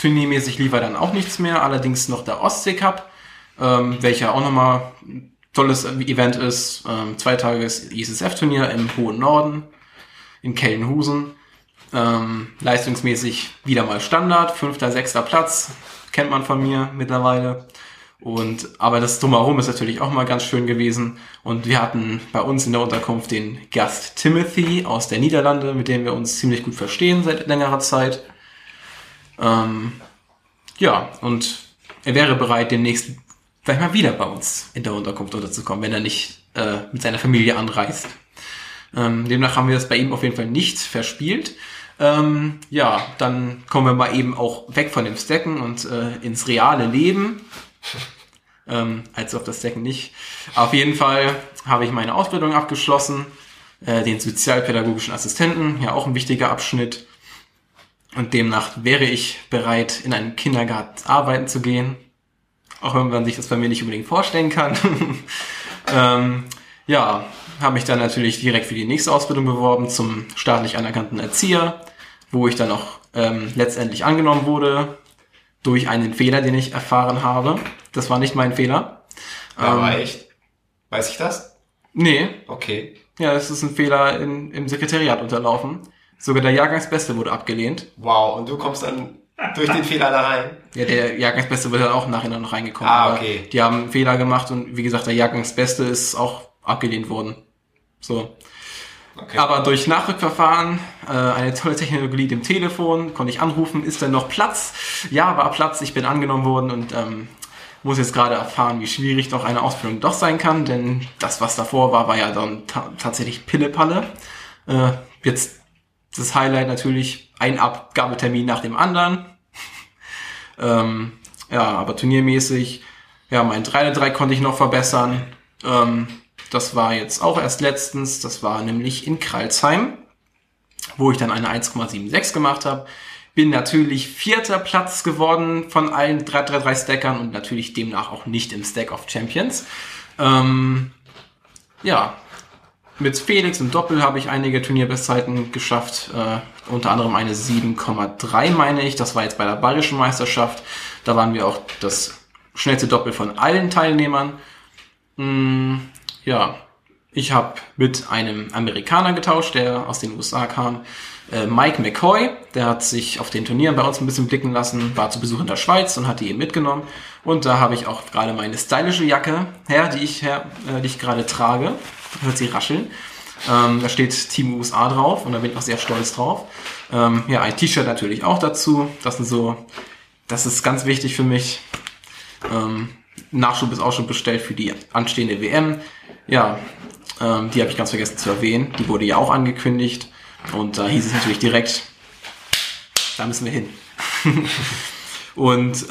turniermäßig lief er dann auch nichts mehr, allerdings noch der Ostsee-Cup, welcher auch nochmal tolles Event ist, 2 Tages ISSF-Turnier im hohen Norden, in Kellenhusen. Leistungsmäßig wieder mal Standard, 5., 6. Platz, kennt man von mir mittlerweile. Aber das Drumherum ist natürlich auch mal ganz schön gewesen. Und wir hatten bei uns in der Unterkunft den Gast Timothy aus der Niederlande, mit dem wir uns ziemlich gut verstehen seit längerer Zeit. Und er wäre bereit, demnächst vielleicht mal wieder bei uns in der Unterkunft unterzukommen, wenn er nicht mit seiner Familie anreist. Demnach haben wir das bei ihm auf jeden Fall nicht verspielt. Dann kommen wir mal eben auch weg von dem Stacken und ins reale Leben. als auf das Decken nicht. Auf jeden Fall habe ich meine Ausbildung abgeschlossen, den sozialpädagogischen Assistenten, ja auch ein wichtiger Abschnitt. Und demnach wäre ich bereit, in einem Kindergarten arbeiten zu gehen. Auch wenn man sich das bei mir nicht unbedingt vorstellen kann. Ja, habe mich dann natürlich direkt für die nächste Ausbildung beworben zum staatlich anerkannten Erzieher, wo ich dann auch letztendlich angenommen wurde durch einen Fehler, den ich erfahren habe. Das war nicht mein Fehler. Aber echt? Weiß ich das? Nee. Okay. Ja, es ist ein Fehler im Sekretariat unterlaufen. Sogar der Jahrgangsbeste wurde abgelehnt. Wow, und du kommst dann durch den Fehler da rein? Ja, der Jahrgangsbeste wurde dann auch nachher noch reingekommen. Ah, okay. Die haben einen Fehler gemacht und wie gesagt, der Jahrgangsbeste ist auch abgelehnt worden. So. Okay. Aber durch Nachrückverfahren, eine tolle Technologie, dem Telefon, konnte ich anrufen, ist denn noch Platz? Ja, war Platz, ich bin angenommen worden und muss jetzt gerade erfahren, wie schwierig doch eine Ausbildung doch sein kann, denn das, was davor war, war ja dann tatsächlich Pillepalle. Jetzt das Highlight natürlich, ein Abgabetermin nach dem anderen. Ja, aber turniermäßig, ja, mein 3x3 konnte ich noch verbessern. Das war jetzt auch erst letztens, das war nämlich in Crailsheim, wo ich dann eine 1,76 gemacht habe. Bin natürlich 4. Platz geworden von allen 3x3-Stackern und natürlich demnach auch nicht im Stack of Champions. Ja, mit Felix im Doppel habe ich einige Turnierbestzeiten geschafft, unter anderem eine 7,3 meine ich, das war jetzt bei der Bayerischen Meisterschaft, da waren wir auch das schnellste Doppel von allen Teilnehmern. Ja, ich habe mit einem Amerikaner getauscht, der aus den USA kam, Mike McCoy, der hat sich auf den Turnieren bei uns ein bisschen blicken lassen, war zu Besuch in der Schweiz und hat die eben mitgenommen. Und da habe ich auch gerade meine stylische Jacke die ich gerade trage. Hört sie rascheln. Da steht Team USA drauf und da bin ich auch sehr stolz drauf. Ja, ein T-Shirt natürlich auch dazu. Das ist ganz wichtig für mich. Nachschub ist auch schon bestellt für die anstehende WM. Ja, die habe ich ganz vergessen zu erwähnen. Die wurde ja auch angekündigt. Und da hieß es natürlich direkt, da müssen wir hin. Und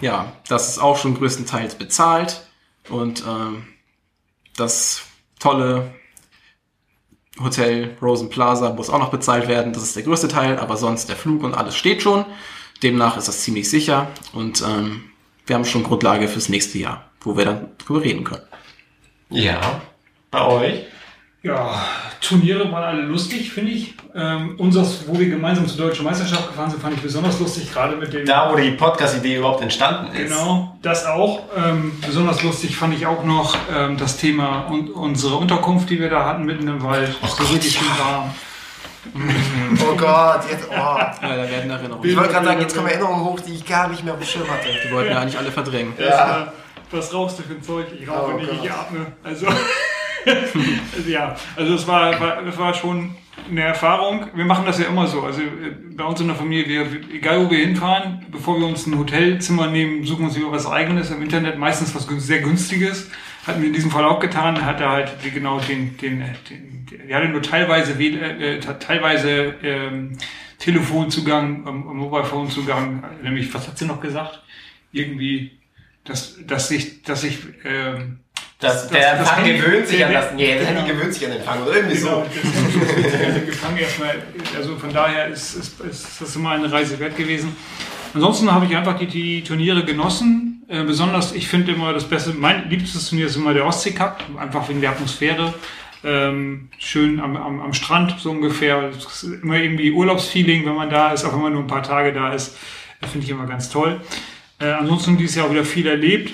ja, das ist auch schon größtenteils bezahlt. Und das tolle Hotel Rosen Plaza muss auch noch bezahlt werden. Das ist der größte Teil, aber sonst der Flug und alles steht schon. Demnach ist das ziemlich sicher. Und wir haben schon Grundlage fürs nächste Jahr, wo wir dann drüber reden können. Ja, bei euch? Ja, Turniere waren alle lustig, finde ich. Unseres, wo wir gemeinsam zur Deutschen Meisterschaft gefahren sind, fand ich besonders lustig, gerade mit dem... Da, wo die Podcast-Idee überhaupt entstanden ist. Genau, das auch. Besonders lustig fand ich auch noch das Thema und unsere Unterkunft, die wir da hatten, mitten im Wald. Oh so Gott, richtig schön warm. Oh Gott, jetzt... Oh. Ja, da werden Erinnerungen. Ich wollte gerade sagen, jetzt kommen Erinnerungen hoch, die ich gar nicht mehr auf dem Schirm hatte. Die wollten ja eigentlich alle verdrängen. Ja. Was rauchst du für ein Zeug? Ich rauche nicht, ich atme. Also... Ja, also es war schon eine Erfahrung. Wir machen das ja immer so. Also bei uns in der Familie, egal wo wir hinfahren, bevor wir uns ein Hotelzimmer nehmen, suchen wir uns immer was Eigenes im Internet, meistens was sehr Günstiges. Hatten wir in diesem Fall auch getan, hat er halt genau wir hatten nur teilweise Telefonzugang, Mobilephone-Zugang, nämlich, was hat sie noch gesagt? Irgendwie, der Empfang gewöhnt sich an das. Nee, der Handy gewöhnt sich an den Empfang oder irgendwie so. Also von daher ist das immer eine Reise wert gewesen. Ansonsten habe ich einfach die Turniere genossen. Besonders, ich finde immer das Beste, mein liebstes Turnier ist immer der Ostsee-Cup, einfach wegen der Atmosphäre. Schön am Strand so ungefähr. Es ist immer irgendwie Urlaubsfeeling, wenn man da ist, auch wenn man nur ein paar Tage da ist. Das finde ich immer ganz toll. Ansonsten dieses Jahr wieder viel erlebt,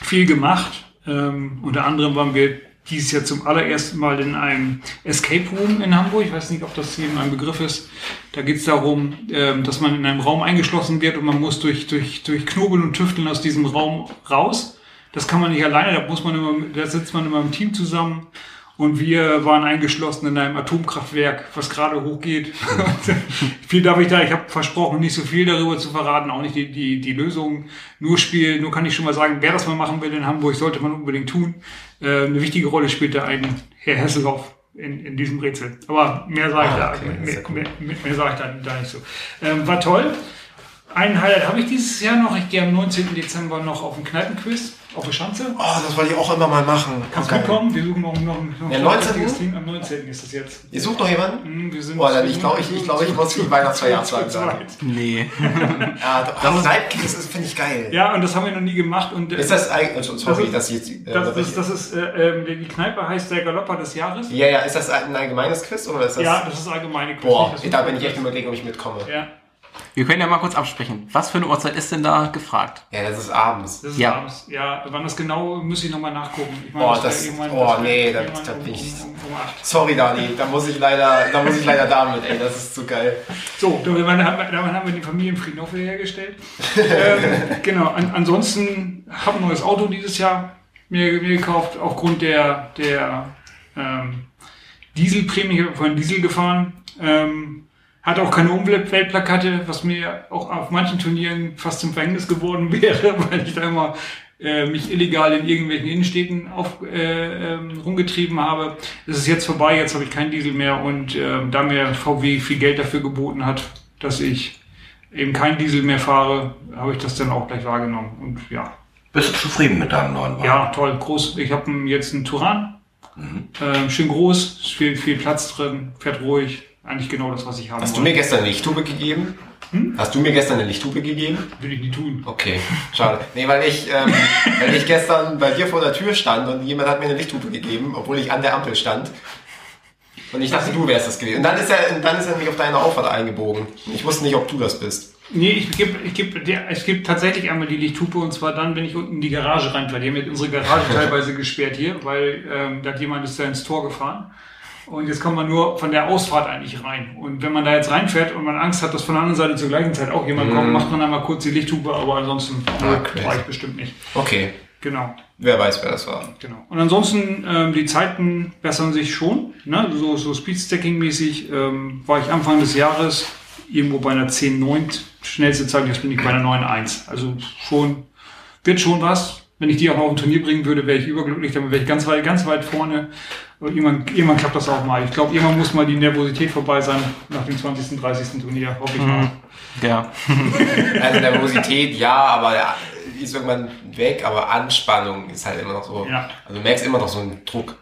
viel gemacht. Unter anderem waren wir dieses Jahr zum allerersten Mal in einem Escape Room in Hamburg. Ich weiß nicht, ob das eben ein Begriff ist. Da geht es darum, dass man in einem Raum eingeschlossen wird und man muss durch Knobeln und Tüfteln aus diesem Raum raus. Das kann man nicht alleine, da sitzt man immer im Team zusammen. Und wir waren eingeschlossen in einem Atomkraftwerk, was gerade hochgeht. Viel darf ich da, ich habe versprochen, nicht so viel darüber zu verraten, auch nicht die Lösung. Nur kann ich schon mal sagen, wer das mal machen will in Hamburg, sollte man unbedingt tun. Eine wichtige Rolle spielt da ein Herr Hesselhoff in diesem Rätsel. Aber mehr sage ich da nicht so. War toll. Ein Highlight habe ich dieses Jahr noch. Ich gehe am 19. Dezember noch auf ein Kneipenquiz auf der Schanze. Oh, das wollte ich auch immer mal machen. Kannst du mitkommen? Wir suchen noch ein richtiges Team. Am 19. ist das jetzt. Ihr sucht noch jemanden? Wir sind ich glaube, ich muss die Weihnachtsfeier sagen. Nee. Ja, das Kneipenquiz finde ich geil. Ja, und das haben wir noch nie gemacht. Und, ist das eigentlich, sorry, dass ich jetzt... die Kneipe heißt der Galopper des Jahres. Ja, ja, ist das ein allgemeines Quiz? Oder ist das, ja, das ist allgemeine Quiz. Boah, da bin ich echt überlegen, ob ich mitkomme. Ja. Wir können ja mal kurz absprechen. Was für eine Uhrzeit ist denn da gefragt? Ja, das ist abends. Das ist abends. Ja, wann das genau, muss ich nochmal nachgucken. Ich meine, sorry, Dani, da muss ich leider damit, ey, das ist zu geil. So, damit haben wir den Familienfrieden auch wieder hergestellt. Genau, ansonsten habe ich ein neues Auto dieses Jahr mir gekauft, aufgrund der Dieselprämie. Ich habe vorhin Diesel gefahren. Hat auch keine Umweltplakette, was mir auch auf manchen Turnieren fast zum Verhängnis geworden wäre, weil ich da immer mich illegal in irgendwelchen Innenstädten rumgetrieben habe. Das ist jetzt vorbei, jetzt habe ich keinen Diesel mehr, und da mir VW viel Geld dafür geboten hat, dass ich eben keinen Diesel mehr fahre, habe ich das dann auch gleich wahrgenommen. Und ja. Bist du zufrieden mit deinem neuen Wagen? Ja, toll, groß. Ich habe jetzt einen Touran, schön groß, viel Platz drin, fährt ruhig. Eigentlich genau das, was ich habe. Hast du mir gestern eine Lichttube gegeben? Würde ich nie tun. Okay, schade. Nee, weil ich gestern bei dir vor der Tür stand und jemand hat mir eine Lichttube gegeben, obwohl ich an der Ampel stand. Und ich dachte, du wärst das gewesen. Und dann ist er nämlich auf deine Auffahrt eingebogen. Ich wusste nicht, ob du das bist. Nee, es gibt tatsächlich einmal die Lichthupe, und zwar dann, wenn ich unten in die Garage reinfahre. Die haben jetzt unsere Garage teilweise gesperrt hier, weil da hat jemand ist da ins Tor gefahren. Und jetzt kommt man nur von der Ausfahrt eigentlich rein. Und wenn man da jetzt reinfährt und man Angst hat, dass von der anderen Seite zur gleichen Zeit auch jemand kommt, macht man einmal kurz die Lichthupe, aber ansonsten war ich bestimmt nicht. Okay. Genau. Wer weiß, wer das war. Genau. Und ansonsten, die Zeiten bessern sich schon, ne? So Speedstacking-mäßig war ich Anfang des Jahres irgendwo bei einer 10.9. Schnellste Zeit, jetzt bin ich bei einer 9.1. Also wird schon was. Wenn ich die auch mal auf ein Turnier bringen würde, wäre ich überglücklich, damit wäre ich ganz weit vorne. Aber irgendwann klappt das auch mal. Ich glaube, irgendwann muss mal die Nervosität vorbei sein nach dem 20., 30. Turnier, hoffe ich mal. Ja. Also Nervosität, ja, aber ist irgendwann weg, aber Anspannung ist halt immer noch so. Ja. Also du merkst immer noch so einen Druck.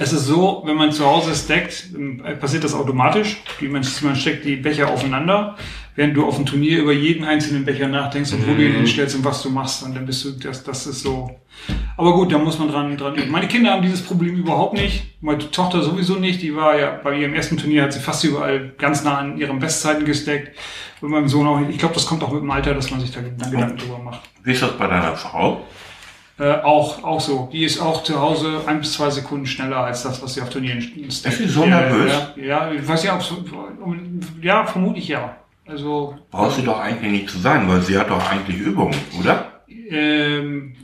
Es ist so, wenn man zu Hause stackt, passiert das automatisch. Man steckt die Becher aufeinander, während du auf dem Turnier über jeden einzelnen Becher nachdenkst und wo du ihn hinstellst und was du machst, und dann bist du, das ist so. Aber gut, da muss man dran üben. Meine Kinder haben dieses Problem überhaupt nicht. Meine Tochter sowieso nicht. Die war ja bei ihrem ersten Turnier, hat sie fast überall ganz nah an ihren Bestzeiten gesteckt. Und meinem Sohn auch nicht. Ich glaube, das kommt auch mit dem Alter, dass man sich da Gedanken drüber macht. Wie ist das bei deiner Frau? Auch so. Die ist auch zu Hause 1 bis 2 Sekunden schneller als das, was sie auf Turnieren steckt. Ist sie so nervös? Ja, ich weiß ja, vermutlich ja. Also, brauchst du doch eigentlich nicht zu sagen, weil sie hat doch eigentlich Übungen, oder?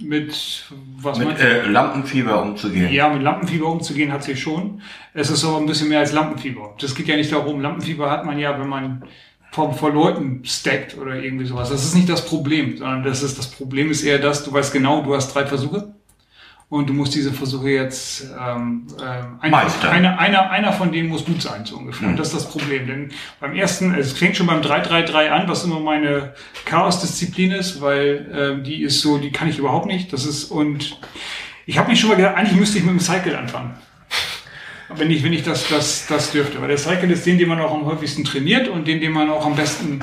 Mit Lampenfieber umzugehen. Ja, mit Lampenfieber umzugehen hat sie schon. Es ist aber ein bisschen mehr als Lampenfieber. Das geht ja nicht darum. Lampenfieber hat man ja, wenn man vor Leuten stackt oder irgendwie sowas. Das ist nicht das Problem, sondern das Problem ist eher das, du weißt genau, du hast 3 Versuche. Und du musst diese Versuche jetzt einer von denen muss gut sein, so ungefähr. Und das ist das Problem. Denn beim ersten, es fängt schon beim 3-3-3 an, was immer meine Chaosdisziplin ist, weil die ist so, die kann ich überhaupt nicht. Und ich habe mich schon mal gedacht, eigentlich müsste ich mit dem Cycle anfangen. Wenn ich das dürfte. Weil der Cycle ist den man auch am häufigsten trainiert und den man auch am besten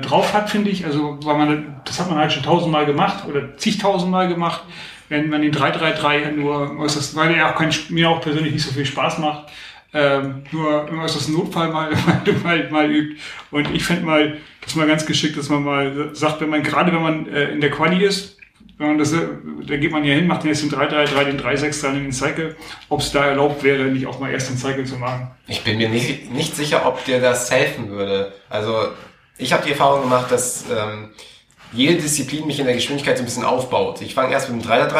drauf hat, finde ich. Also, weil das hat man halt schon tausendmal gemacht oder zigtausendmal gemacht. Wenn man den 3-3-3 nur äußerst, weil er auch mir auch persönlich nicht so viel Spaß macht, nur im äußersten Notfall mal übt. Und ich finde mal, das ist mal ganz geschickt, dass man mal sagt, wenn man in der Quali ist, da geht man ja hin, macht den ersten 3-3-3, den 3-6-3 in den Cycle, ob es da erlaubt wäre, nicht auch mal erst den Cycle zu machen. Ich bin mir nicht sicher, ob dir das helfen würde. Also, ich habe die Erfahrung gemacht, dass jede Disziplin mich in der Geschwindigkeit so ein bisschen aufbaut. Ich fange erst mit dem 3-3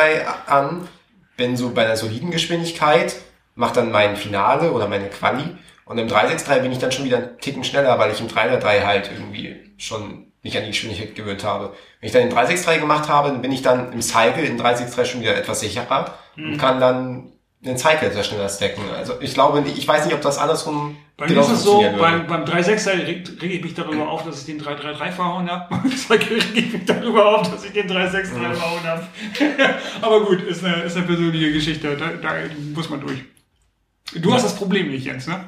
an, bin so bei einer soliden Geschwindigkeit, mache dann mein Finale oder meine Quali, und im 3-6-3 bin ich dann schon wieder einen Ticken schneller, weil ich im 3-3 halt irgendwie schon mich an die Geschwindigkeit gewöhnt habe. Wenn ich dann den 3-6-3 gemacht habe, dann bin ich dann im Cycle in 3-6-3 schon wieder etwas sicherer und kann dann den Cycle sehr schneller stacken. Also ich glaube, ich weiß nicht, ob das andersrum bei mir ist es so, beim 3.6er rege ich mich darüber auf, dass ich den 3.3.3 verhauen habe. Beim Cycle rege ich mich darüber auf, dass ich den 3.6.3 verhauen habe. Aber gut, ist eine persönliche Geschichte. Da muss man durch. Du hast das Problem nicht, Jens, ne?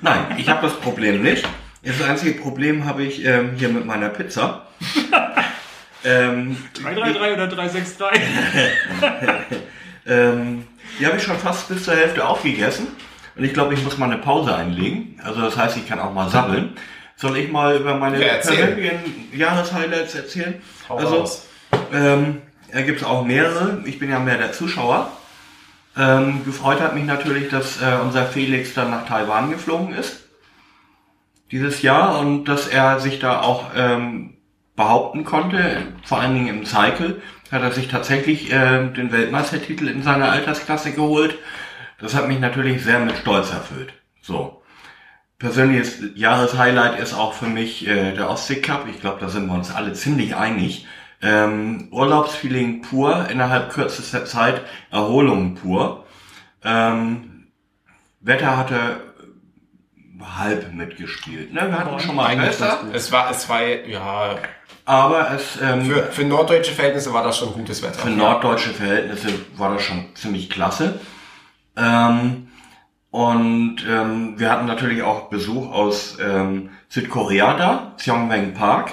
Nein, ich habe das Problem nicht. Das einzige Problem habe ich hier mit meiner Pizza. 333 oder 363? Die habe ich schon fast bis zur Hälfte aufgegessen. Und ich glaube, ich muss mal eine Pause einlegen. Also das heißt, ich kann auch mal sabbeln. Soll ich mal über meine persönlichen Jahreshighlights erzählen? Da gibt es auch mehrere. Ich bin ja mehr der Zuschauer. Gefreut hat mich natürlich, dass unser Felix dann nach Taiwan geflogen ist. Dieses Jahr. Und dass er sich da auch behaupten konnte, vor allen Dingen im Cycle, hat er sich tatsächlich den Weltmeistertitel in seiner Altersklasse geholt. Das hat mich natürlich sehr mit Stolz erfüllt. So. Persönliches Jahreshighlight ist auch für mich der Ostsee-Cup. Ich glaube, da sind wir uns alle ziemlich einig. Urlaubsfeeling pur, innerhalb kürzester Zeit Erholung pur. Wetter hatte halb mitgespielt. Ne? Wir hatten schon mal besser. Es war. Aber es für norddeutsche Verhältnisse war das schon gutes Wetter. Für norddeutsche Verhältnisse war das schon ziemlich klasse. Wir hatten natürlich auch Besuch aus Südkorea da, Seongwang Park.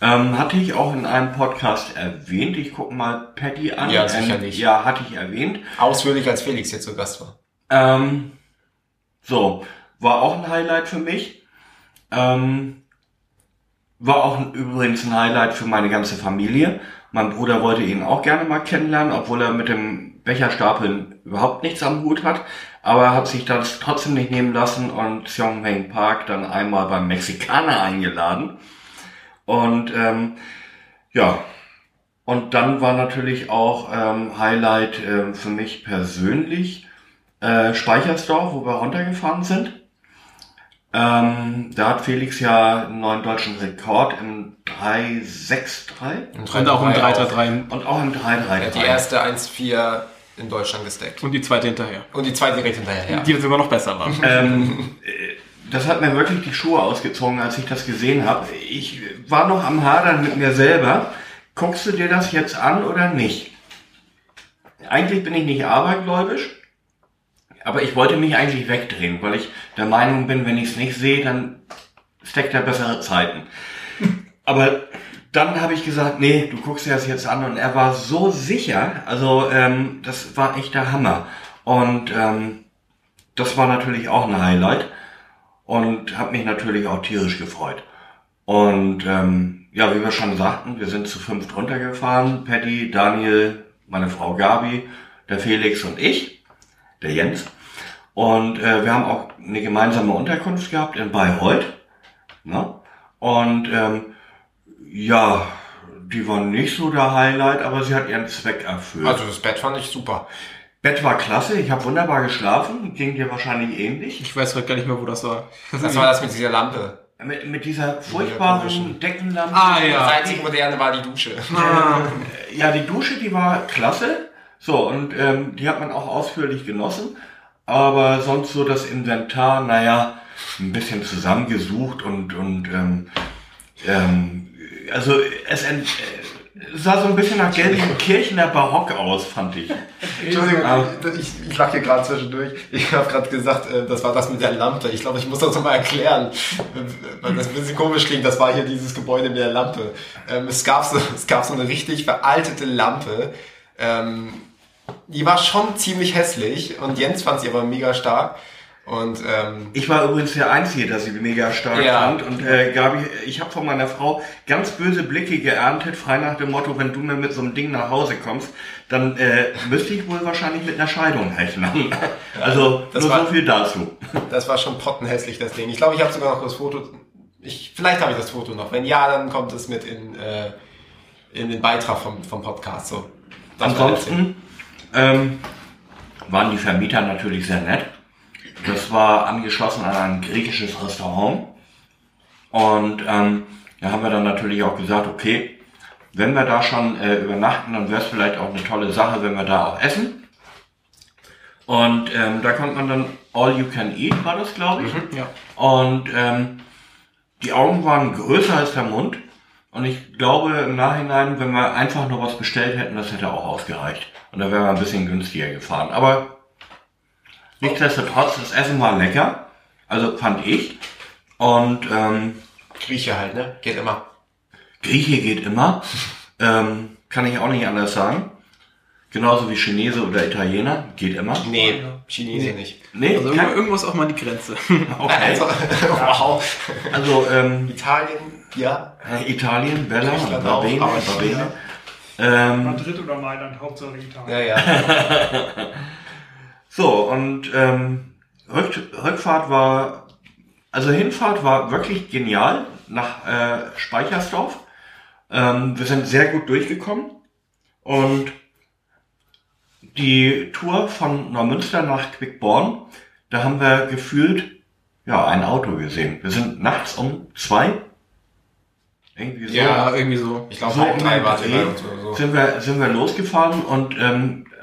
Hatte ich auch in einem Podcast erwähnt. Ich gucke mal Patty an. Ja, sicherlich. Ja, hatte ich erwähnt. Ausführlich, als Felix hier zu Gast war. War auch ein Highlight für mich. War auch übrigens ein Highlight für meine ganze Familie. Mein Bruder wollte ihn auch gerne mal kennenlernen, obwohl er mit dem Becherstapeln überhaupt nichts am Hut hat. Aber er hat sich das trotzdem nicht nehmen lassen und Seongwang Park dann einmal beim Mexikaner eingeladen. Und und dann war natürlich auch Highlight für mich persönlich Speichersdorf, wo wir runtergefahren sind. Da hat Felix ja einen neuen deutschen Rekord im 3.6.3. Und auch im 3.3.3. Und auch im 3.3.3. Er hat die erste 1.4 in Deutschland gesteckt. Und die zweite hinterher. Und die zweite direkt hinterher. Ja. Die sogar noch besser war. Das hat mir wirklich die Schuhe ausgezogen, als ich das gesehen habe. Ich war noch am Hadern mit mir selber. Guckst du dir das jetzt an oder nicht? Eigentlich bin ich nicht abergläubisch. Aber ich wollte mich eigentlich wegdrehen, weil ich der Meinung bin, wenn ich es nicht sehe, dann steckt er bessere Zeiten. Aber dann habe ich gesagt, nee, du guckst dir das jetzt an. Und er war so sicher, also das war echt der Hammer. Und das war natürlich auch ein Highlight und habe mich natürlich auch tierisch gefreut. Und wie wir schon sagten, wir sind zu 5 runtergefahren. Patty, Daniel, meine Frau Gabi, der Felix und ich, der Jens. Und wir haben auch eine gemeinsame Unterkunft gehabt in Bayreuth. Ne? Und die war nicht so der Highlight, aber sie hat ihren Zweck erfüllt. Also das Bett fand ich super. Bett war klasse, ich habe wunderbar geschlafen. Ging dir wahrscheinlich ähnlich. Ich weiß gerade gar nicht mehr, wo das war. Das war das mit dieser Lampe. Mit dieser furchtbaren Deckenlampe. Ah ja. Das einzige moderne war die Dusche. Ja, die Dusche, die war klasse. So, und die hat man auch ausführlich genossen. Aber sonst so das Inventar, ein bisschen zusammengesucht und es sah so ein bisschen nach gelbem Kirchener Barock aus, fand ich. Entschuldigung, ich lache hier gerade zwischendurch. Ich habe gerade gesagt, das war das mit der Lampe. Ich glaube, ich muss das nochmal erklären, weil das ein bisschen komisch klingt. Das war hier dieses Gebäude mit der Lampe. Es gab so eine richtig veraltete Lampe, die war schon ziemlich hässlich und Jens fand sie aber mega stark. Und ich war übrigens der Einzige, der sie mega stark fand. Und Gabi, ich habe von meiner Frau ganz böse Blicke geerntet, frei nach dem Motto, wenn du mir mit so einem Ding nach Hause kommst, dann müsste ich wohl wahrscheinlich mit einer Scheidung rechnen. Also so viel dazu. Das war schon pottenhässlich, das Ding. Ich glaube, ich habe sogar noch das Foto. Vielleicht habe ich das Foto noch. Wenn ja, dann kommt es mit in den Beitrag vom Podcast. So. Ansonsten waren die Vermieter natürlich sehr nett. Das war angeschlossen an ein griechisches Restaurant. Und da haben wir dann natürlich auch gesagt, okay, wenn wir da schon übernachten, dann wäre es vielleicht auch eine tolle Sache, wenn wir da auch essen. Und da kommt man dann All You Can Eat, war das, glaube ich. Mhm, ja. Und die Augen waren größer als der Mund. Und ich glaube im Nachhinein, wenn wir einfach nur was bestellt hätten, das hätte auch ausgereicht. Und da wären wir ein bisschen günstiger gefahren. Aber nichtsdestotrotz, das Essen war lecker. Also fand ich. Und Grieche halt, ne? Geht immer. Grieche geht immer. Kann ich auch nicht anders sagen. Genauso wie Chinese oder Italiener. Geht immer. Nee, Chinese nicht. Nee, also irgendwo ist auch mal die Grenze. Okay. Wow. Also Italien, ja. Italien, Bella, Babene, Babene. Madrid oder Mailand, Hauptsache Italien. Ja, ja. So, und Rückfahrt war... Also Hinfahrt war wirklich genial nach Speichersdorf. Wir sind sehr gut durchgekommen. Und die Tour von Neumünster nach Quickborn, da haben wir gefühlt ein Auto gesehen. Wir sind nachts um 2. Irgendwie so. Ja, irgendwie so. Ich glaube, so um 3 war so. Sind wir losgefahren und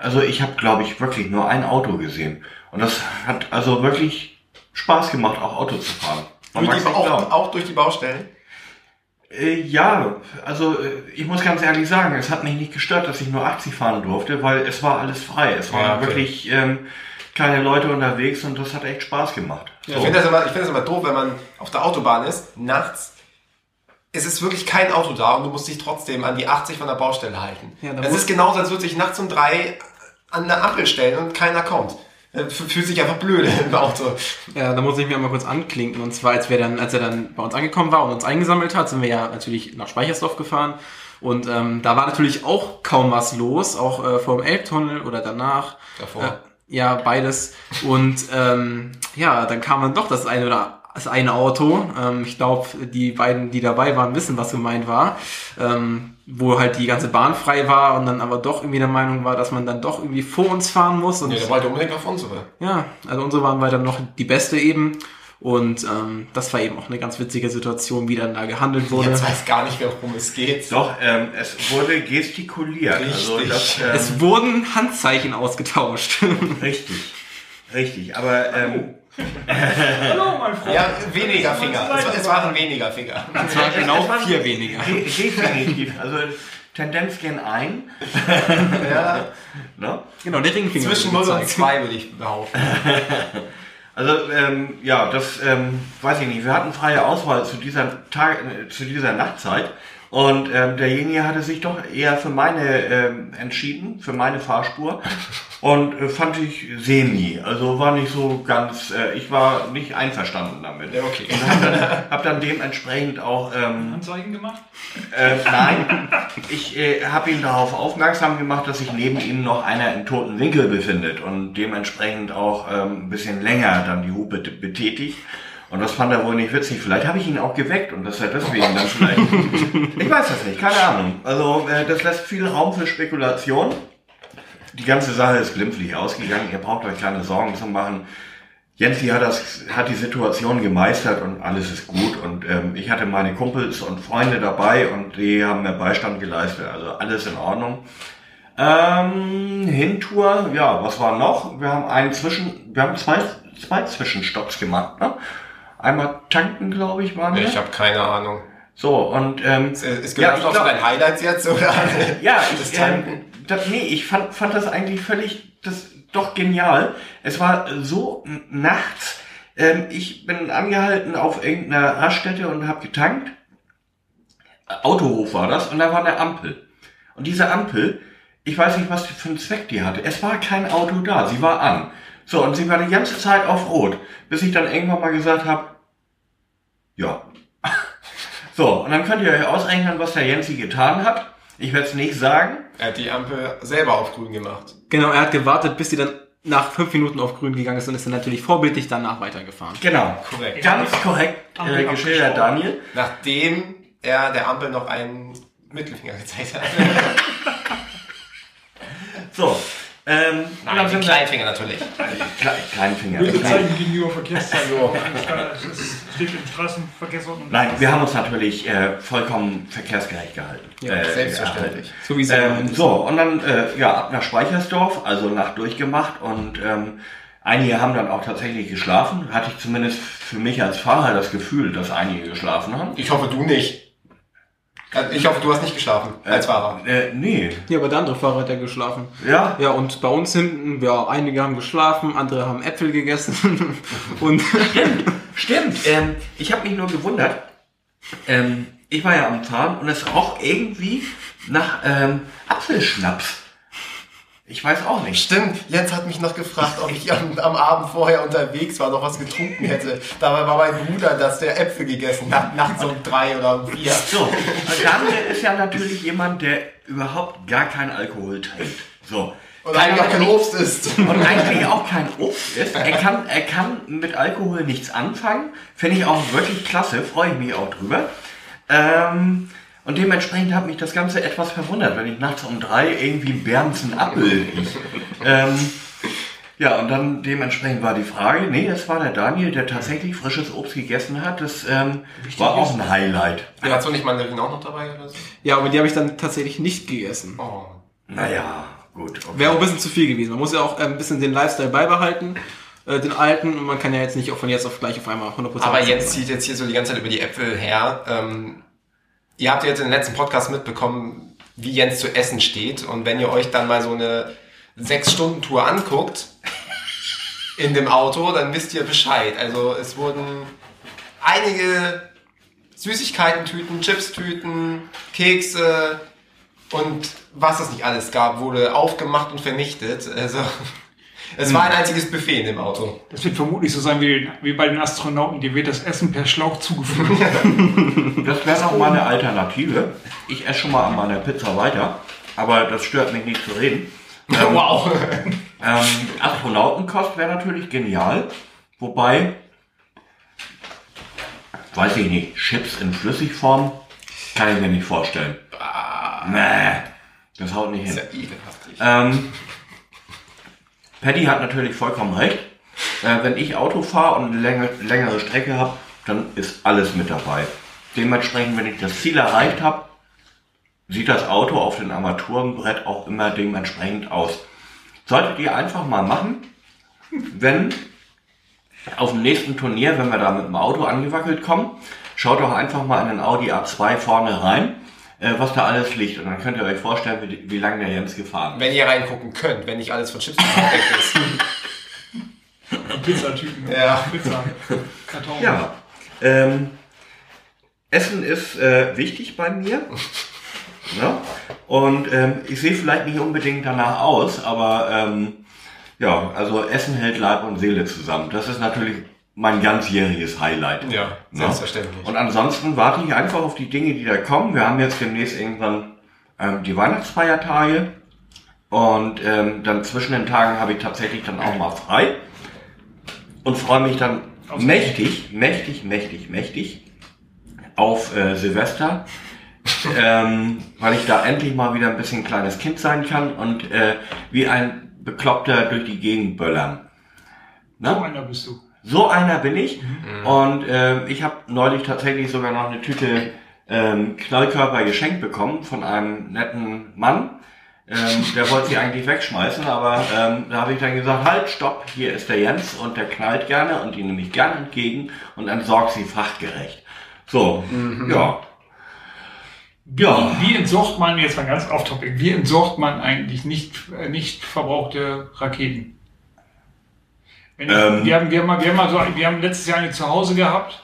also ich habe, glaube ich, wirklich nur ein Auto gesehen. Und das hat also wirklich Spaß gemacht, auch Auto zu fahren. Auch durch die Baustellen? Ja, also ich muss ganz ehrlich sagen, es hat mich nicht gestört, dass ich nur 80 fahren durfte, weil es war alles frei. Es waren wirklich keine Leute unterwegs und das hat echt Spaß gemacht. Ja, so. Ich finde das immer doof, wenn man auf der Autobahn ist, nachts. Es ist wirklich kein Auto da und du musst dich trotzdem an die 80 von der Baustelle halten. Ja, es ist genauso, als würde sich nachts um 3 an der Ampel stellen und keiner kommt. Fühlt sich einfach blöd im Auto. Ja, da muss ich mir mal kurz anklinken. Und zwar, als er dann bei uns angekommen war und uns eingesammelt hat, sind wir ja natürlich nach Speichersdorf gefahren. Und da war natürlich auch kaum was los, auch vor dem Elbtunnel oder danach. Davor. Ja, beides. Und dann kam dann doch das eine Auto. Ich glaube, die beiden, die dabei waren, wissen, was gemeint war. Wo halt die ganze Bahn frei war und dann aber doch irgendwie der Meinung war, dass man dann doch irgendwie vor uns fahren muss. Und ja, der wollte unbedingt auf unsere. Ja, also unsere waren weiter noch die beste eben. Und das war eben auch eine ganz witzige Situation, wie dann da gehandelt wurde. Jetzt weiß gar nicht mehr, worum es geht. Doch, es wurde gestikuliert. Richtig. Also es wurden Handzeichen ausgetauscht. Richtig, aber... Hallo, mein Freund. Ja, weniger Finger. Es waren weniger Finger. Es waren genau 4 weniger. Definitiv. Also Tendenz gehen ein. Ja. No? Genau, der Ringfinger. Zwischen 0 und 2 würde ich behaupten. Also weiß ich nicht. Wir hatten freie Auswahl zu dieser Nachtzeit und derjenige hatte sich doch eher für meine entschieden, für meine Fahrspur. Und fand ich semi, also war nicht so ganz, ich war nicht einverstanden damit. Ja, okay. Und hab dann dementsprechend auch... Anzeigen gemacht? Nein, ich habe ihn darauf aufmerksam gemacht, dass sich neben ihm noch einer im toten Winkel befindet und dementsprechend auch ein bisschen länger dann die Hupe betätigt. Und das fand er wohl nicht witzig. Vielleicht habe ich ihn auch geweckt und das hat deswegen dann vielleicht... Ich weiß das nicht, keine Ahnung. Also das lässt viel Raum für Spekulation. Die ganze Sache ist glimpflich ausgegangen. Ihr braucht euch keine Sorgen zu machen. Jensi hat die Situation gemeistert und alles ist gut. Und ich hatte meine Kumpels und Freunde dabei und die haben mir Beistand geleistet. Also alles in Ordnung. Hintour, ja, was war noch? Wir haben zwei Zwischenstopps gemacht. Ne? Einmal tanken, glaube ich, waren wir. Ich habe keine Ahnung. So, und... es gehört doch zu deinen Highlights jetzt, oder? Ja, das Tanken. Ich fand das eigentlich doch genial. Es war so nachts. Ich bin angehalten auf irgendeiner Raststätte und habe getankt. Autohof war das und da war eine Ampel. Und diese Ampel, ich weiß nicht, was für einen Zweck die hatte. Es war kein Auto da, sie war an. So, und sie war die ganze Zeit auf Rot, bis ich dann irgendwann mal gesagt habe, ja. So, und dann könnt ihr euch ausrechnen, was der Jensi getan hat. Ich werde es nicht sagen. Er hat die Ampel selber auf grün gemacht. Genau, er hat gewartet, bis sie dann nach 5 Minuten auf grün gegangen ist und ist dann natürlich vorbildlich danach weitergefahren. Genau, korrekt. Ganz korrekt geschildert, Daniel. Nachdem er der Ampel noch einen Mittelfinger gezeigt hat. So. Nein, den Kleinfinger natürlich. Kleinfinger. Mittelzeichen gegenüber Verkehrszeichen. im Straßenverkehrsordnung? Nein, wir haben uns natürlich vollkommen verkehrsgerecht gehalten. Ja, selbstverständlich. So, und dann ab nach Speichersdorf, also Nacht durchgemacht und einige haben dann auch tatsächlich geschlafen. Hatte ich zumindest für mich als Fahrer das Gefühl, dass einige geschlafen haben. Ich hoffe, du nicht. Ich hoffe, du hast nicht geschlafen als Fahrer. Nee. Ja, aber der andere Fahrer hat ja geschlafen. Ja? Ja, und bei uns hinten, ja, einige haben geschlafen, andere haben Äpfel gegessen. Und Stimmt. Ich habe mich nur gewundert. Ich war ja am Zahn und es roch irgendwie nach Apfelschnaps. Ich weiß auch nicht. Stimmt, Jens hat mich noch gefragt, ob ich am Abend vorher unterwegs war, noch was getrunken hätte. Dabei war mein Bruder, dass der Äpfel gegessen hat, nachts um 3 oder 4. So, Daniel ist ja natürlich jemand, der überhaupt gar kein Alkohol trinkt. So. Und eigentlich auch kein Obst isst. Und eigentlich auch kein Obst isst. Er kann mit Alkohol nichts anfangen. Finde ich auch wirklich klasse, freue ich mich auch drüber. Und dementsprechend hat mich das Ganze etwas verwundert, wenn ich nachts um 3 irgendwie Bernsen Appel hieß. Ja, und dann dementsprechend war die Frage, nee, das war der Daniel, der tatsächlich frisches Obst gegessen hat. Das war auch ein Highlight. Ja. Hast du nicht Mandarinen auch noch dabei oder so? Ja, aber die habe ich dann tatsächlich nicht gegessen. Oh. Naja, gut. Okay. Wäre auch ein bisschen zu viel gewesen. Man muss ja auch ein bisschen den Lifestyle beibehalten. Den alten, und man kann ja jetzt nicht auch von jetzt auf gleich auf einmal 100%. Aber Jens zieht jetzt hier so die ganze Zeit über die Äpfel her. Ihr habt jetzt in den letzten Podcast mitbekommen, wie Jens zu essen steht. Und wenn ihr euch dann mal so eine 6-Stunden-Tour anguckt in dem Auto, dann wisst ihr Bescheid. Also es wurden einige Süßigkeiten-Tüten, Chips-Tüten, Kekse und was es nicht alles gab, wurde aufgemacht und vernichtet. Also es war ein einziges Buffet in dem Auto. Das wird vermutlich so sein wie bei den Astronauten, die wird das Essen per Schlauch zugeführt. Das wäre noch mal eine Alternative. Ich esse schon mal an meiner Pizza weiter, aber das stört mich nicht zu reden. Wow. Astronautenkost wäre natürlich genial, wobei, weiß ich nicht, Chips in Flüssigform kann ich mir nicht vorstellen. Nee, das haut nicht hin. Paddy hat natürlich vollkommen recht. Wenn ich Auto fahre und eine längere Strecke habe, dann ist alles mit dabei. Dementsprechend, wenn ich das Ziel erreicht habe, sieht das Auto auf dem Armaturenbrett auch immer dementsprechend aus. Solltet ihr einfach mal machen, wenn auf dem nächsten Turnier, wenn wir da mit dem Auto angewackelt kommen, schaut doch einfach mal in den Audi A2 vorne rein, was da alles liegt. Und dann könnt ihr euch vorstellen, wie lange der Jens gefahren ist. Wenn ihr reingucken könnt, wenn nicht alles von Chips verdeckt ist. Pizzatüten. Ja. Pizza. Karton. Ja. Essen ist wichtig bei mir. Ne? Und ich sehe vielleicht nicht unbedingt danach aus, aber ja, also Essen hält Leib und Seele zusammen. Das ist natürlich mein ganzjähriges Highlight. Ja, ne? Selbstverständlich. Und ansonsten warte ich einfach auf die Dinge, die da kommen. Wir haben jetzt demnächst irgendwann die Weihnachtsfeiertage und dann zwischen den Tagen habe ich tatsächlich dann auch mal frei und freue mich dann mächtig auf Silvester, weil ich da endlich mal wieder ein bisschen kleines Kind sein kann und wie ein Bekloppter durch die Gegend böllern. Ne? So einer bist du. So einer bin ich. Mhm. Und ich habe neulich tatsächlich sogar noch eine Tüte Knallkörper geschenkt bekommen von einem netten Mann. Der wollte sie eigentlich wegschmeißen, aber da habe ich dann gesagt, halt, stopp, hier ist der Jens und der knallt gerne und die nehme ich gerne entgegen und entsorge sie fachgerecht. So, ja. Ja. Wie entsorgt man, jetzt mal ganz off-topic, wie entsorgt man eigentlich nicht verbrauchte Raketen? Wir haben letztes Jahr eine zu Hause gehabt,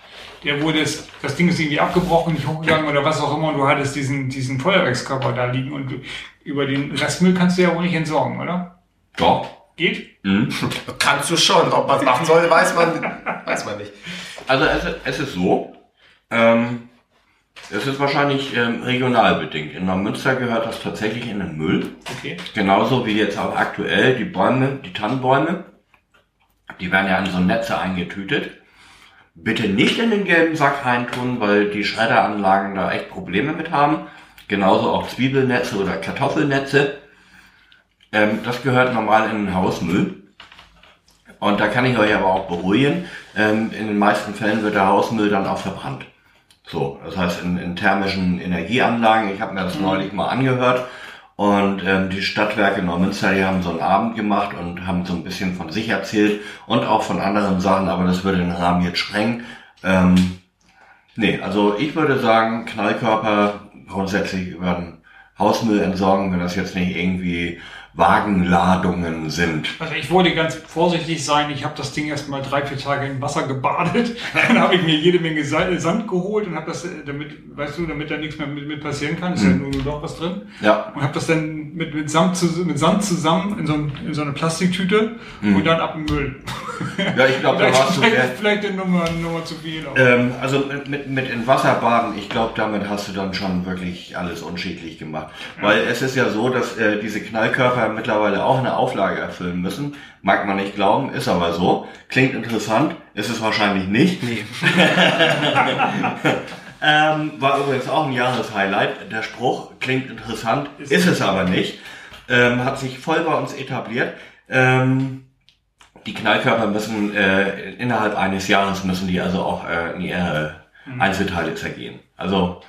das Ding ist irgendwie abgebrochen, nicht hochgegangen oder was auch immer, und du hattest diesen Feuerwerkskörper da liegen und über den Restmüll kannst du ja wohl nicht entsorgen, oder? Doch. Geht? Mhm. Kannst du schon, ob man es machen soll, weiß man nicht. Also es ist so, es ist wahrscheinlich regional bedingt. In Neumünster gehört das tatsächlich in den Müll. Okay. Genauso wie jetzt auch aktuell die Tannenbäume. Die werden ja in so Netze eingetütet. Bitte nicht in den gelben Sack reintun, weil die Schredderanlagen da echt Probleme mit haben. Genauso auch Zwiebelnetze oder Kartoffelnetze. Das gehört normal in den Hausmüll. Und da kann ich euch aber auch beruhigen, in den meisten Fällen wird der Hausmüll dann auch verbrannt. So, das heißt in thermischen Energieanlagen, ich habe mir das neulich mal angehört, und die Stadtwerke Neumünster, die haben so einen Abend gemacht und haben so ein bisschen von sich erzählt und auch von anderen Sachen, aber das würde den Rahmen jetzt sprengen. Nee, also ich würde sagen, Knallkörper grundsätzlich über den Hausmüll entsorgen, wenn das jetzt nicht irgendwie Wagenladungen sind. Also ich wollte ganz vorsichtig sein, ich habe das Ding erstmal 3-4 Tage in Wasser gebadet, dann habe ich mir jede Menge Sand geholt und habe das, damit, weißt du, damit da nichts mehr mit passieren kann, ist ja nur noch was drin. Ja. Und habe das dann mit Sand zusammen in so eine Plastiktüte und dann ab dem Müll. Ja, ich glaube, da warst du vielleicht eine Nummer zu viel. Also mit in Wasser baden, ich glaube, damit hast du dann schon wirklich alles unschädlich gemacht. Ja. Weil es ist ja so, dass diese Knallkörper mittlerweile auch eine Auflage erfüllen müssen. Mag man nicht glauben, ist aber so. Klingt interessant, ist es wahrscheinlich nicht. Nee. War übrigens auch ein Jahreshighlight. Der Spruch, klingt interessant, ist es aber nicht. Hat sich voll bei uns etabliert. Die Knallkörper müssen innerhalb eines Jahres müssen die also auch in ihre Einzelteile zergehen. Also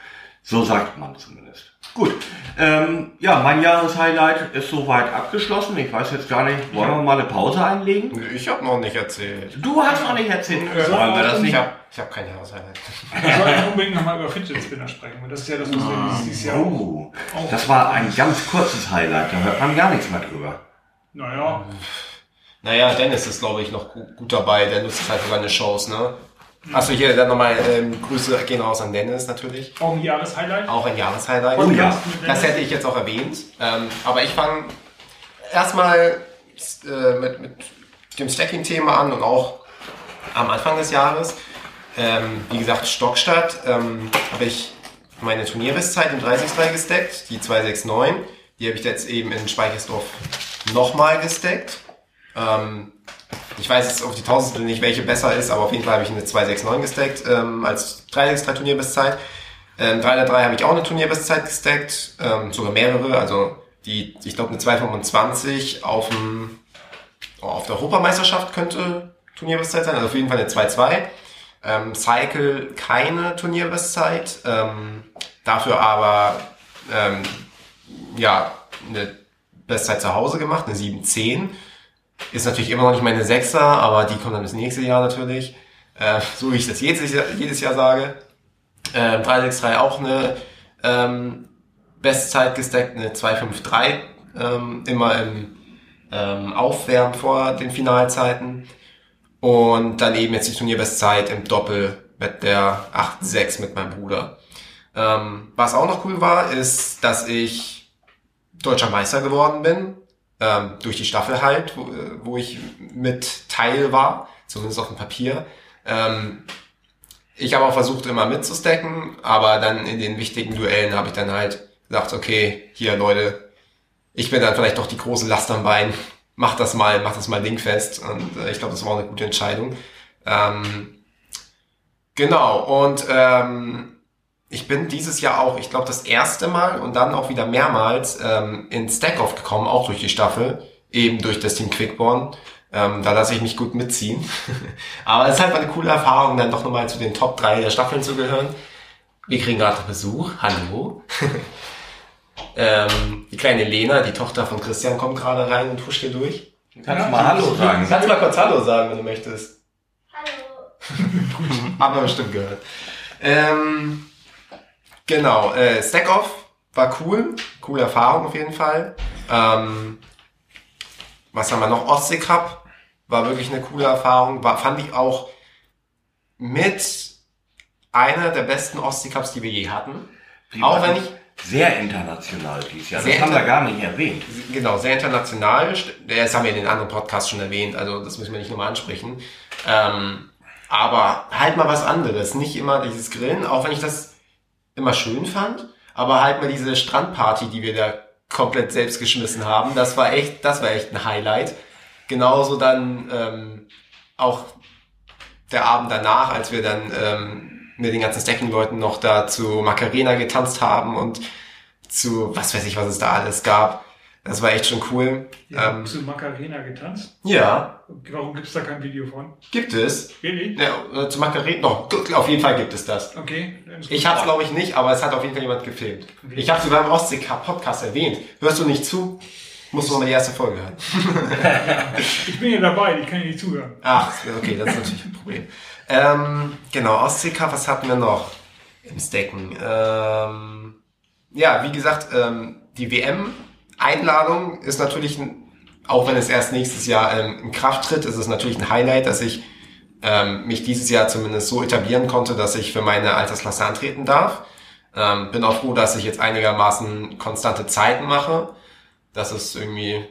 so sagt man zumindest. Gut, ja, mein Jahreshighlight ist soweit abgeschlossen. Ich weiß jetzt gar nicht, wollen wir mal eine Pause einlegen? Ich habe noch nicht erzählt. Du hast noch nicht erzählt. Sollen wir das nicht? Ich hab kein Jahreshighlight. Ich wollte unbedingt nochmal über Fidget Spinner sprechen. Das ist ja das, was wir dieses Jahr... Oh, das war ein ganz kurzes Highlight. Da hört man gar nichts mehr drüber. Naja, Dennis ist, glaube ich, noch gut dabei. Der nutzt halt sogar eine Chance, ne? Achso, hier dann nochmal Grüße gehen raus an Dennis natürlich. Auch ein Jahreshighlight? Auch ein Jahreshighlight. Oh ja, das hätte ich jetzt auch erwähnt. Aber ich fange erstmal mit dem Stacking-Thema an und auch am Anfang des Jahres. Wie gesagt, Stockstadt habe ich meine Turnierbesszeit im 30-3 gestackt, die 269. Die habe ich jetzt eben in Speichersdorf nochmal gestackt. Ich weiß jetzt auf die Tausendstel nicht, welche besser ist, aber auf jeden Fall habe ich eine 269 gestackt als 363 Turnierbestzeit. 303 habe ich auch eine Turnierbestzeit gestackt, sogar mehrere. Also die, ich glaube eine 225 auf der Europameisterschaft könnte Turnierbestzeit sein. Also auf jeden Fall eine 22. Cycle keine Turnierbestzeit, dafür aber eine Bestzeit zu Hause gemacht, eine 710. Ist natürlich immer noch nicht meine Sechser, aber die kommt dann bis nächstes Jahr natürlich. So wie ich das jedes Jahr sage. 363 auch eine Bestzeit gestackt, eine 253. Immer im Aufwärmen vor den Finalzeiten. Und dann eben jetzt die Turnierbestzeit im Doppel mit der 86 mit meinem Bruder. Was auch noch cool war, ist, dass ich Deutscher Meister geworden bin. Durch die Staffel halt, wo ich mit Teil war, zumindest auf dem Papier. Ich habe auch versucht, immer mitzustacken, aber dann in den wichtigen Duellen habe ich dann halt gesagt, okay, hier Leute, ich bin dann vielleicht doch die große Last am Bein, mach das mal dingfest, und ich glaube, das war eine gute Entscheidung. Genau, und ich bin dieses Jahr auch, ich glaube, das erste Mal und dann auch wieder mehrmals in Stack-Off gekommen, auch durch die Staffel, eben durch das Team Quickborn. Da lasse ich mich gut mitziehen. Aber es ist halt mal eine coole Erfahrung, dann doch nochmal zu den Top 3 der Staffeln zu gehören. Wir kriegen gerade Besuch. Hallo. Die kleine Lena, die Tochter von Christian, kommt gerade rein und huscht hier durch. Kannst du mal Hallo sagen? Kannst du mal kurz Hallo sagen, wenn du möchtest. Hallo. Haben wir bestimmt gehört. Genau, Stack-Off war cool, coole Erfahrung auf jeden Fall. Was haben wir noch? Ostsee-Cup war wirklich eine coole Erfahrung, fand ich auch mit einer der besten Ostsee-Cups, die wir je hatten. Auch wenn ich sehr international dieses Jahr, das haben wir gar nicht erwähnt. Genau, sehr international, das haben wir in den anderen Podcasts schon erwähnt, also das müssen wir nicht nochmal ansprechen. Aber halt mal was anderes, nicht immer dieses Grillen, auch wenn ich das immer schön fand, aber halt mal diese Strandparty, die wir da komplett selbst geschmissen haben, das war echt ein Highlight. Genauso dann auch der Abend danach, als wir dann mit den ganzen Stacking-Leuten noch da zu Macarena getanzt haben und zu was weiß ich, was es da alles gab. Das war echt schon cool. Ja, hast du Macarena getanzt? Ja. Warum gibt es da kein Video von? Gibt es. Really? Ja, zu Macarena noch. Auf jeden Fall gibt es das. Okay. Ich hab's glaube ich nicht, aber es hat auf jeden Fall jemand gefilmt. Okay. Ich habe sogar im Ostsee-Cup-Podcast erwähnt. Hörst du nicht zu? Musst du mal die erste Folge hören. Ich bin ja dabei, ich kann ja nicht zuhören. Ach, okay, das ist natürlich ein Problem. Genau, Ostsee-Cup, was hatten wir noch im Stecken? Ja, wie gesagt, die WM-Einladung ist natürlich, auch wenn es erst nächstes Jahr in Kraft tritt, ist es natürlich ein Highlight, dass ich mich dieses Jahr zumindest so etablieren konnte, dass ich für meine Altersklasse antreten darf. Bin auch froh, dass ich jetzt einigermaßen konstante Zeiten mache. Das ist irgendwie,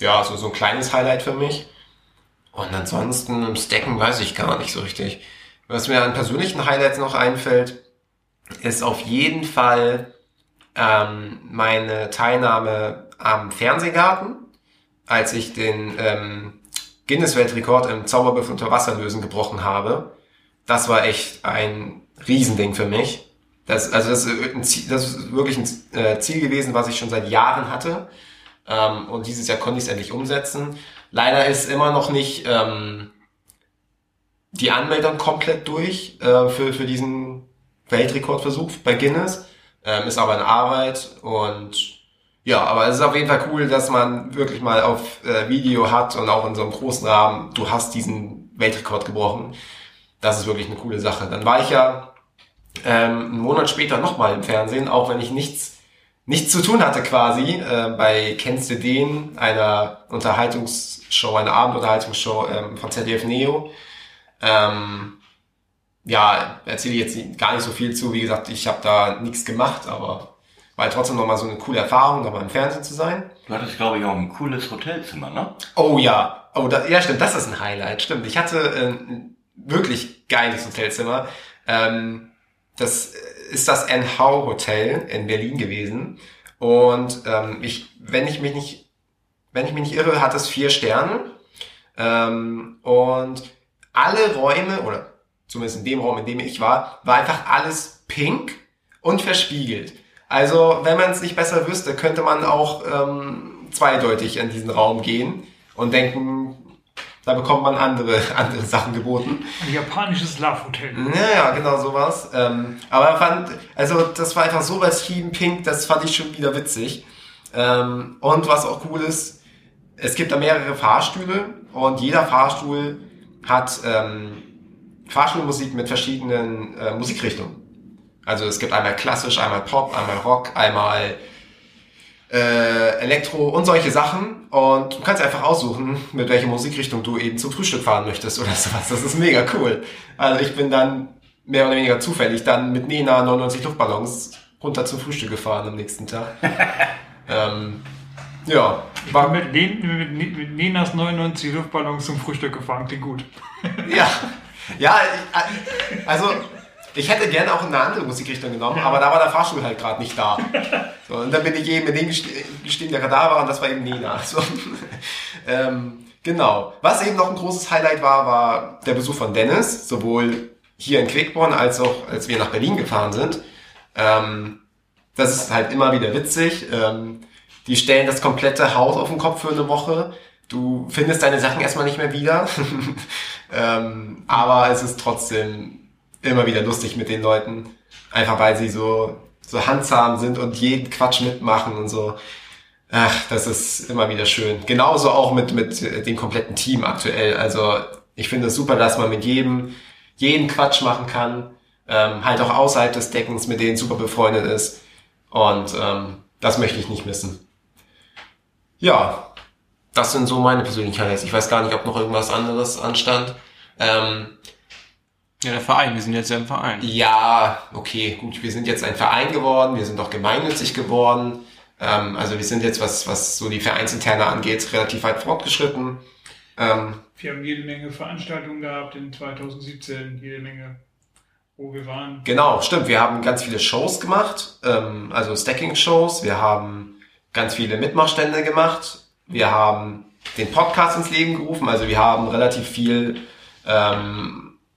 ja, so ein kleines Highlight für mich. Und ansonsten im Stacken weiß ich gar nicht so richtig. Was mir an persönlichen Highlights noch einfällt, ist auf jeden Fall meine Teilnahme am Fernsehgarten, als ich den Guinness-Weltrekord im Zauberwürfel unter Wasser lösen gebrochen habe. Das war echt ein Riesending für mich. Das ist wirklich ein Ziel gewesen, was ich schon seit Jahren hatte. Und dieses Jahr konnte ich es endlich umsetzen. Leider ist immer noch nicht die Anmeldung komplett durch für diesen Weltrekordversuch bei Guinness. Ist aber in Arbeit. Und ja, aber es ist auf jeden Fall cool, dass man wirklich mal auf Video hat und auch in so einem großen Rahmen, du hast diesen Weltrekord gebrochen. Das ist wirklich eine coole Sache. Dann war ich ja einen Monat später nochmal im Fernsehen, auch wenn ich nichts zu tun hatte quasi, bei Kennst du den, einer Abendunterhaltungsshow von ZDF Neo. Ja, erzähle ich jetzt gar nicht so viel zu, wie gesagt, ich habe da nichts gemacht, aber war trotzdem nochmal so eine coole Erfahrung, nochmal im Fernsehen zu sein. Du hattest, glaube ich, auch ein cooles Hotelzimmer, ne? Oh ja, stimmt, das ist ein Highlight, stimmt. Ich hatte ein wirklich geiles Hotelzimmer. Das ist das NH-Hotel in Berlin gewesen. Und wenn ich mich nicht irre, hat es 4 Sterne. Und alle Räume, oder zumindest in dem Raum, in dem ich war einfach alles pink und verspiegelt. Also wenn man es nicht besser wüsste, könnte man auch zweideutig in diesen Raum gehen und denken, da bekommt man andere Sachen geboten. Ein japanisches Love-Hotel. Ja, genau sowas. Aber das war einfach so übertrieben pink, das fand ich schon wieder witzig. Und was auch cool ist, es gibt da mehrere Fahrstühle und jeder Fahrstuhl hat Fahrstuhlmusik mit verschiedenen Musikrichtungen. Also es gibt einmal klassisch, einmal Pop, einmal Rock, einmal Elektro und solche Sachen, und du kannst einfach aussuchen, mit welcher Musikrichtung du eben zum Frühstück fahren möchtest oder sowas. Das ist mega cool. Also ich bin dann mehr oder weniger zufällig dann mit Lena 99 Luftballons runter zum Frühstück gefahren am nächsten Tag. Ja. War mit Lenas 99 Luftballons zum Frühstück gefahren, klingt gut. Ja, ich hätte gerne auch eine andere Musikrichtung genommen, aber da war der Fahrstuhl halt gerade nicht da. So, und dann bin ich eben mit dem gestiegen, der gerade da war, und das war eben Nena. So. Genau. Was eben noch ein großes Highlight war der Besuch von Dennis, sowohl hier in Quickborn als auch, als wir nach Berlin gefahren sind. Das ist halt immer wieder witzig. Die stellen das komplette Haus auf den Kopf für eine Woche. Du findest deine Sachen erstmal nicht mehr wieder. Aber es ist trotzdem immer wieder lustig mit den Leuten, einfach weil sie so handzahm sind und jeden Quatsch mitmachen und so. Ach, das ist immer wieder schön. Genauso auch mit dem kompletten Team aktuell. Also ich finde es super, dass man mit jeden Quatsch machen kann, halt auch außerhalb des Deckens mit denen super befreundet ist, und das möchte ich nicht missen. Ja, das sind so meine persönlichen Highlights. Ich weiß gar nicht, ob noch irgendwas anderes anstand. Ja, der Verein, wir sind jetzt ja ein Verein. Ja, okay, gut, wir sind jetzt ein Verein geworden, wir sind auch gemeinnützig geworden. Also wir sind jetzt, was so die Vereinsinterne angeht, relativ weit fortgeschritten. Wir haben jede Menge Veranstaltungen gehabt in 2017, jede Menge, wo wir waren. Genau, stimmt, wir haben ganz viele Shows gemacht, also Stacking-Shows, wir haben ganz viele Mitmachstände gemacht, wir haben den Podcast ins Leben gerufen, also wir haben relativ viel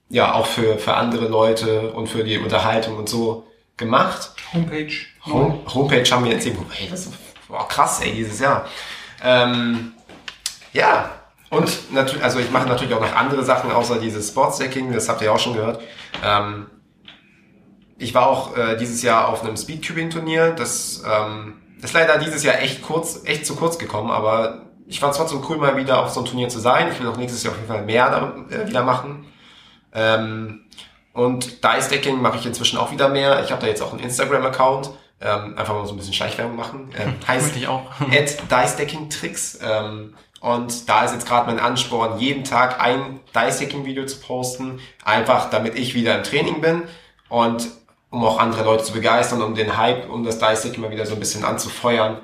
ja, auch für andere Leute und für die Unterhaltung und so gemacht. Homepage haben wir jetzt eben, hey, das Boah, krass, ey, dieses Jahr. Ja, und natürlich, also ich mache natürlich auch noch andere Sachen, außer dieses Sportsdecking, das habt ihr ja auch schon gehört. Ich war auch dieses Jahr auf einem Speedcubing-Turnier, das ist leider dieses Jahr echt zu kurz gekommen, aber ich fand es trotzdem cool, mal wieder auf so einem Turnier zu sein. Ich will auch nächstes Jahr auf jeden Fall mehr wieder machen. Und Dice-Decking mache ich inzwischen auch wieder mehr. Ich habe da jetzt auch einen Instagram-Account. Einfach mal so ein bisschen Schleichwerbung machen. Heißt ich auch. @DiceDecking-Tricks. Und da ist jetzt gerade mein Ansporn, jeden Tag ein Dice-Decking-Video zu posten. Einfach, damit ich wieder im Training bin. Und um auch andere Leute zu begeistern, um den Hype, um das Dice-Decking mal wieder so ein bisschen anzufeuern.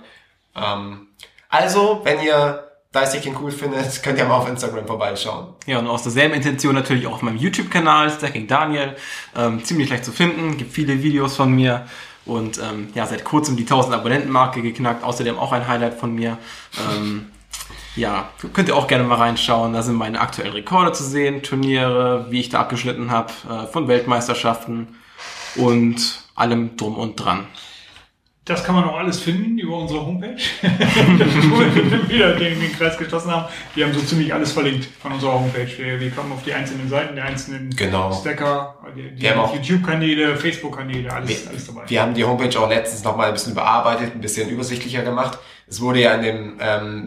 Also, wenn ihr Dice-Decking cool findet, könnt ihr mal auf Instagram vorbeischauen. Ja, und aus derselben Intention natürlich auch auf meinem YouTube-Kanal, Stacking Daniel. Ziemlich leicht zu finden, gibt viele Videos von mir. Und ja, seit kurzem die 1000-Abonnenten-Marke geknackt, außerdem auch ein Highlight von mir. Ja, könnt ihr auch gerne mal reinschauen, da sind meine aktuellen Rekorde zu sehen, Turniere, wie ich da abgeschnitten habe, von Weltmeisterschaften und allem drum und dran. Das kann man auch alles finden über unsere Homepage, wo wir wieder den Kreis geschlossen haben. Wir haben so ziemlich alles verlinkt von unserer Homepage. Wir kommen auf die einzelnen Seiten, der einzelnen Stacker, die YouTube-Kanäle, Facebook-Kanäle, alles dabei. Wir haben die Homepage auch letztens nochmal ein bisschen überarbeitet, ein bisschen übersichtlicher gemacht. Es wurde ja in dem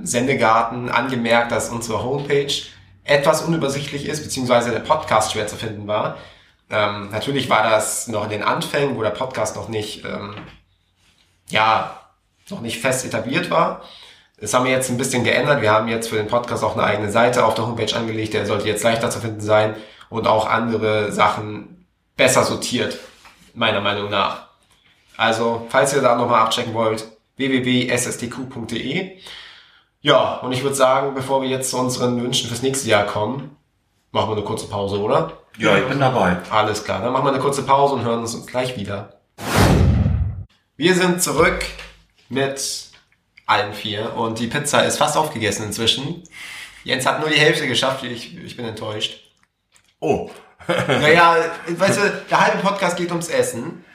Sendegarten angemerkt, dass unsere Homepage etwas unübersichtlich ist, beziehungsweise der Podcast schwer zu finden war. Natürlich war das noch in den Anfängen, wo der Podcast noch nicht fest etabliert war. Das haben wir jetzt ein bisschen geändert. Wir haben jetzt für den Podcast auch eine eigene Seite auf der Homepage angelegt. Der sollte jetzt leichter zu finden sein und auch andere Sachen besser sortiert, meiner Meinung nach. Also, falls ihr da nochmal abchecken wollt, www.sstq.de. Ja, und ich würde sagen, bevor wir jetzt zu unseren Wünschen fürs nächste Jahr kommen, machen wir eine kurze Pause, oder? Ja, ich bin dabei. Alles klar, dann machen wir eine kurze Pause und hören uns gleich wieder. Wir sind zurück mit allen vier und die Pizza ist fast aufgegessen inzwischen. Jens hat nur die Hälfte geschafft, ich bin enttäuscht. Oh. Naja, weißt du, der halbe Podcast geht ums Essen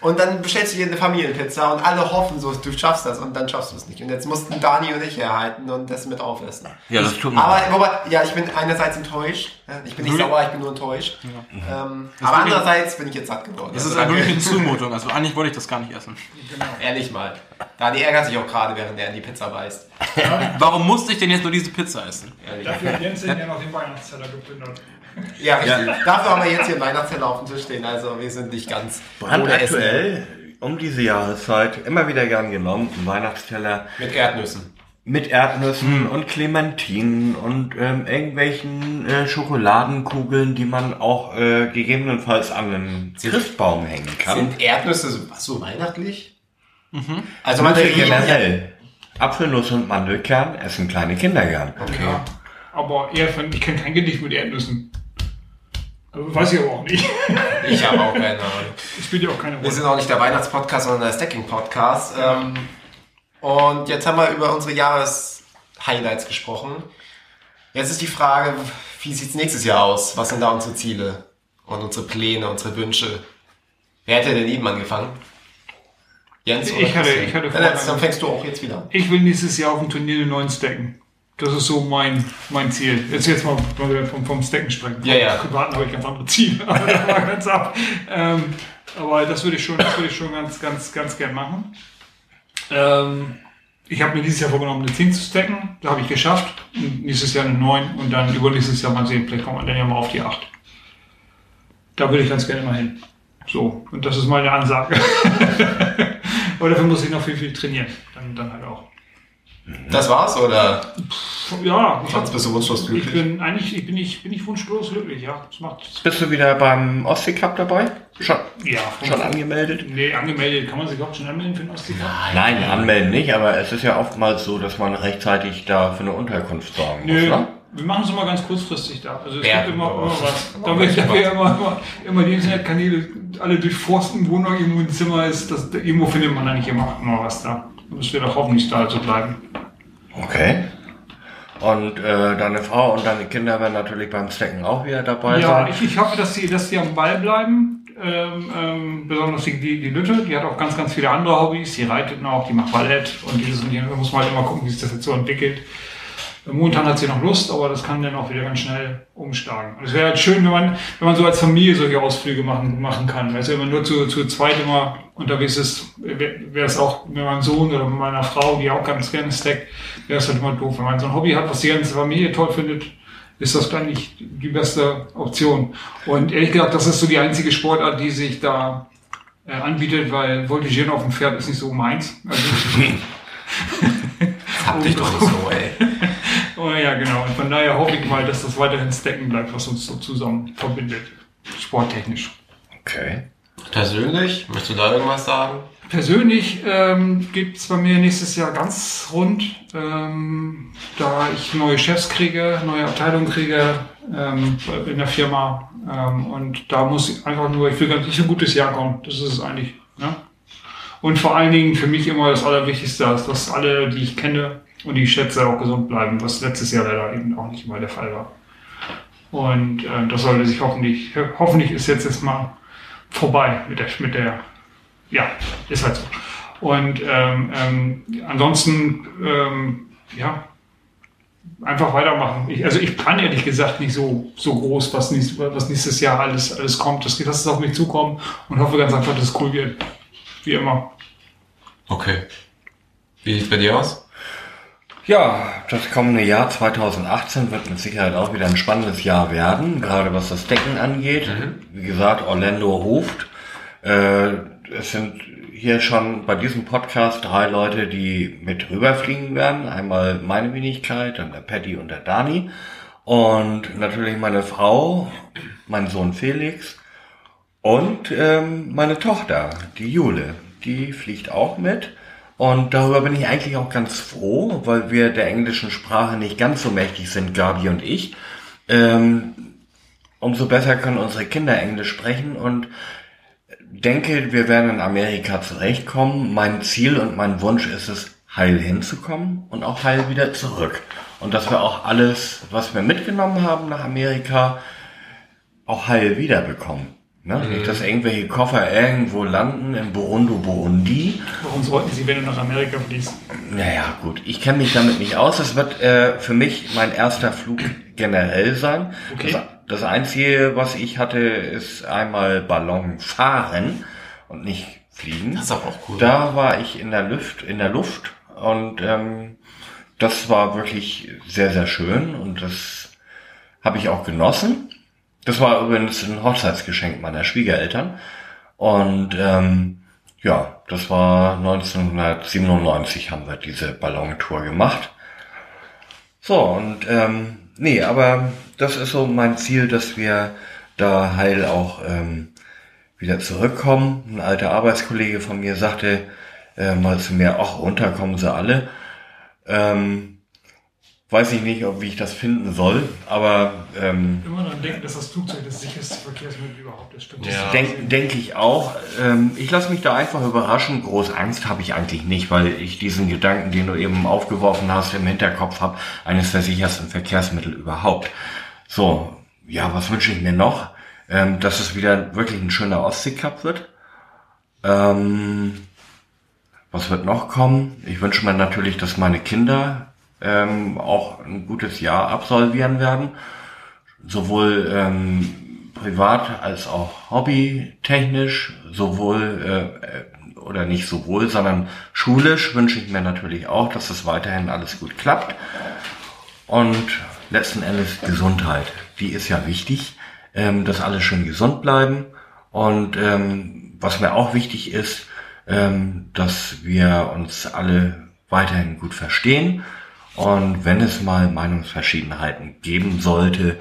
und dann bestellst du dir eine Familienpizza und alle hoffen so, du schaffst das und dann schaffst du es nicht. Und jetzt mussten Dani und ich herhalten und das mit aufessen. Ja, das tut mir leid. Aber ja, ich bin einerseits enttäuscht, ich bin nicht sauer, ich bin nur enttäuscht. Ja. Aber andererseits bin ich jetzt satt geworden. Das ist also wirklich eine Zumutung, also eigentlich wollte ich das gar nicht essen. Genau. Ehrlich mal. Dani ärgert sich auch gerade, während er in die Pizza beißt. Ja. Warum musste ich denn jetzt nur diese Pizza essen? Dafür hat Jens ja noch den Weihnachtszeller geplündert. Ja, richtig. Ja. Dafür haben wir jetzt hier einen Weihnachtszeller auf dem Tisch stehen, also wir sind nicht ganz brandaktuell um diese Jahreszeit immer wieder gern genommen, ein Weihnachtsteller. Mit Erdnüssen. Mit Erdnüssen und Clementinen und irgendwelchen Schokoladenkugeln, die man auch gegebenenfalls an einen Christbaum hängen kann. Sind Erdnüsse so weihnachtlich? Mhm. Also man generell. Apfelnuss und Mandelkern essen kleine Kinder gern. Okay. Ja. Aber eher von, ich kenne kein Gedicht mit Erdnüssen. Also, weiß ich aber auch nicht. Ich habe auch keine Ahnung. Ich spiele ja auch keine Rolle. Wir sind auch nicht der Weihnachtspodcast, sondern der Stacking-Podcast. Ja. Und jetzt haben wir über unsere Jahreshighlights gesprochen. Jetzt ist die Frage, wie sieht es nächstes Jahr aus? Was sind da unsere Ziele und unsere Pläne, unsere Wünsche? Wer hätte denn eben angefangen? Jens oder Christian? Ich hatte dann fängst du auch jetzt wieder an. Ich will nächstes Jahr auf dem Turnier den neuen stacken. Das ist so mein Ziel. Jetzt mal vom Stacken sprechen. Ja, ja. Privaten habe ich ganz andere Ziele. Aber das war ganz ab. Aber das würde ich schon ganz, ganz, ganz gern machen. Ich habe mir dieses Jahr vorgenommen, eine 10 zu stacken. Da habe ich geschafft. Und nächstes Jahr eine 9. Und dann übernächstes Jahr mal sehen. Vielleicht kommt man dann ja mal auf die 8. Da würde ich ganz gerne mal hin. So. Und das ist meine Ansage. Aber dafür muss ich noch viel, viel trainieren. Dann halt auch. Das war's, oder? Ja. Sonst bist du wunschlos glücklich? Ich bin wunschlos glücklich, ja. Das macht. Bist du wieder beim Ostsee-Cup dabei? Schon angemeldet? Nee, angemeldet. Kann man sich auch schon anmelden für den Ostsee-Cup? Nein, anmelden nicht, aber es ist ja oftmals so, dass man rechtzeitig da für eine Unterkunft sorgen muss, ne? Wir machen es immer ganz kurzfristig da. Also es gibt immer was. Da will ich immer die Internetkanäle alle durchforsten, wo noch irgendwo ein Zimmer ist. Irgendwo findet man da nicht immer was da. Müssen wir doch hoffentlich da zu bleiben. Okay. Und deine Frau und deine Kinder werden natürlich beim Stacken auch wieder dabei sein. Ja, ich hoffe, dass sie am Ball bleiben. besonders die Lütte, die hat auch ganz, ganz viele andere Hobbys, die reitet noch, die macht Ballett und dieses und jenes, da muss man halt immer gucken, wie sich das jetzt so entwickelt. Momentan hat sie noch Lust, aber das kann dann auch wieder ganz schnell umschlagen. Und es wäre halt schön, wenn man so als Familie solche Ausflüge machen kann. Also wenn man nur zu zweit immer unterwegs ist, wäre es auch mit meinem Sohn oder mit meiner Frau, die auch ganz gerne steckt, wäre es halt immer doof. Wenn man so ein Hobby hat, was die ganze Familie toll findet, ist das gar nicht die beste Option. Und ehrlich gesagt, das ist so die einzige Sportart, die sich da anbietet, weil Voltigieren auf dem Pferd ist nicht so meins. Also, hab dich doch nicht so, ey. Oh ja, genau. Und von daher hoffe ich mal, dass das weiterhin stecken bleibt, was uns so zusammen verbindet. Sporttechnisch. Okay. Persönlich? Möchtest du da irgendwas sagen? Persönlich geht es bei mir nächstes Jahr ganz rund. Da ich neue Chefs kriege, neue Abteilungen kriege in der Firma. Und da muss ich einfach nur, ich will ganz nicht ein gutes Jahr kommen. Das ist es eigentlich. Ne? Und vor allen Dingen für mich immer das Allerwichtigste ist, dass alle, die ich kenne, und die Schätze auch gesund bleiben, was letztes Jahr leider eben auch nicht mal der Fall war. Und das sollte sich hoffentlich ist jetzt mal vorbei mit der, ja, ist halt so. Und ansonsten, ja, einfach weitermachen. Ich kann ehrlich gesagt nicht so groß, was nächstes Jahr alles kommt. Das lasse es auf mich zukommen und hoffe ganz einfach, dass es cool wird. Wie immer. Okay. Wie sieht es bei dir aus? Ja, das kommende Jahr 2018 wird mit Sicherheit auch wieder ein spannendes Jahr werden, gerade was das Decken angeht. Wie gesagt, Orlando ruft. Es sind hier schon bei diesem Podcast 3 Leute, die mit rüberfliegen werden. Einmal meine Wenigkeit, dann der Patty und der Dani. Und natürlich meine Frau, mein Sohn Felix und meine Tochter, die Jule. Die fliegt auch mit. Und darüber bin ich eigentlich auch ganz froh, weil wir der englischen Sprache nicht ganz so mächtig sind, Gabi und ich. Umso besser können unsere Kinder Englisch sprechen und denke, wir werden in Amerika zurechtkommen. Mein Ziel und mein Wunsch ist es, heil hinzukommen und auch heil wieder zurück. Und dass wir auch alles, was wir mitgenommen haben nach Amerika, auch heil wiederbekommen. Ne? Mhm. Nicht, dass irgendwelche Koffer irgendwo landen in Burundi. Warum sollten sie, wenn du nach Amerika fließt? Naja, gut. Ich kenne mich damit nicht aus. Das wird für mich mein erster Flug generell sein. Okay. Das Einzige, was ich hatte, ist einmal Ballon fahren und nicht fliegen. Das ist aber auch cool. Da war ich in der Luft und das war wirklich sehr, sehr schön und das habe ich auch genossen. Das war übrigens ein Hochzeitsgeschenk meiner Schwiegereltern. Und ja, das war 1997 haben wir diese Ballontour gemacht. So, und nee, aber das ist so mein Ziel, dass wir da heil auch wieder zurückkommen. Ein alter Arbeitskollege von mir sagte mal zu mir, ach, runterkommen sie alle. Weiß ich nicht, wie ich das finden soll, aber... immer daran denken, dass das Flugzeug das sicherste Verkehrsmittel überhaupt ist. Stimmt. Ja. Denke ich auch. Ich lasse mich da einfach überraschen. Groß Angst habe ich eigentlich nicht, weil ich diesen Gedanken, den du eben aufgeworfen hast, im Hinterkopf habe, eines der sichersten Verkehrsmittel überhaupt. So, ja, was wünsche ich mir noch? Dass es wieder wirklich ein schöner Ostsee-Cup wird. Was wird noch kommen? Ich wünsche mir natürlich, dass meine Kinder... auch ein gutes Jahr absolvieren werden, sowohl privat als auch hobbytechnisch, sondern schulisch wünsche ich mir natürlich auch, dass das weiterhin alles gut klappt und letzten Endes Gesundheit, die ist ja wichtig, dass alle schön gesund bleiben und was mir auch wichtig ist, dass wir uns alle weiterhin gut verstehen. Und wenn es mal Meinungsverschiedenheiten geben sollte,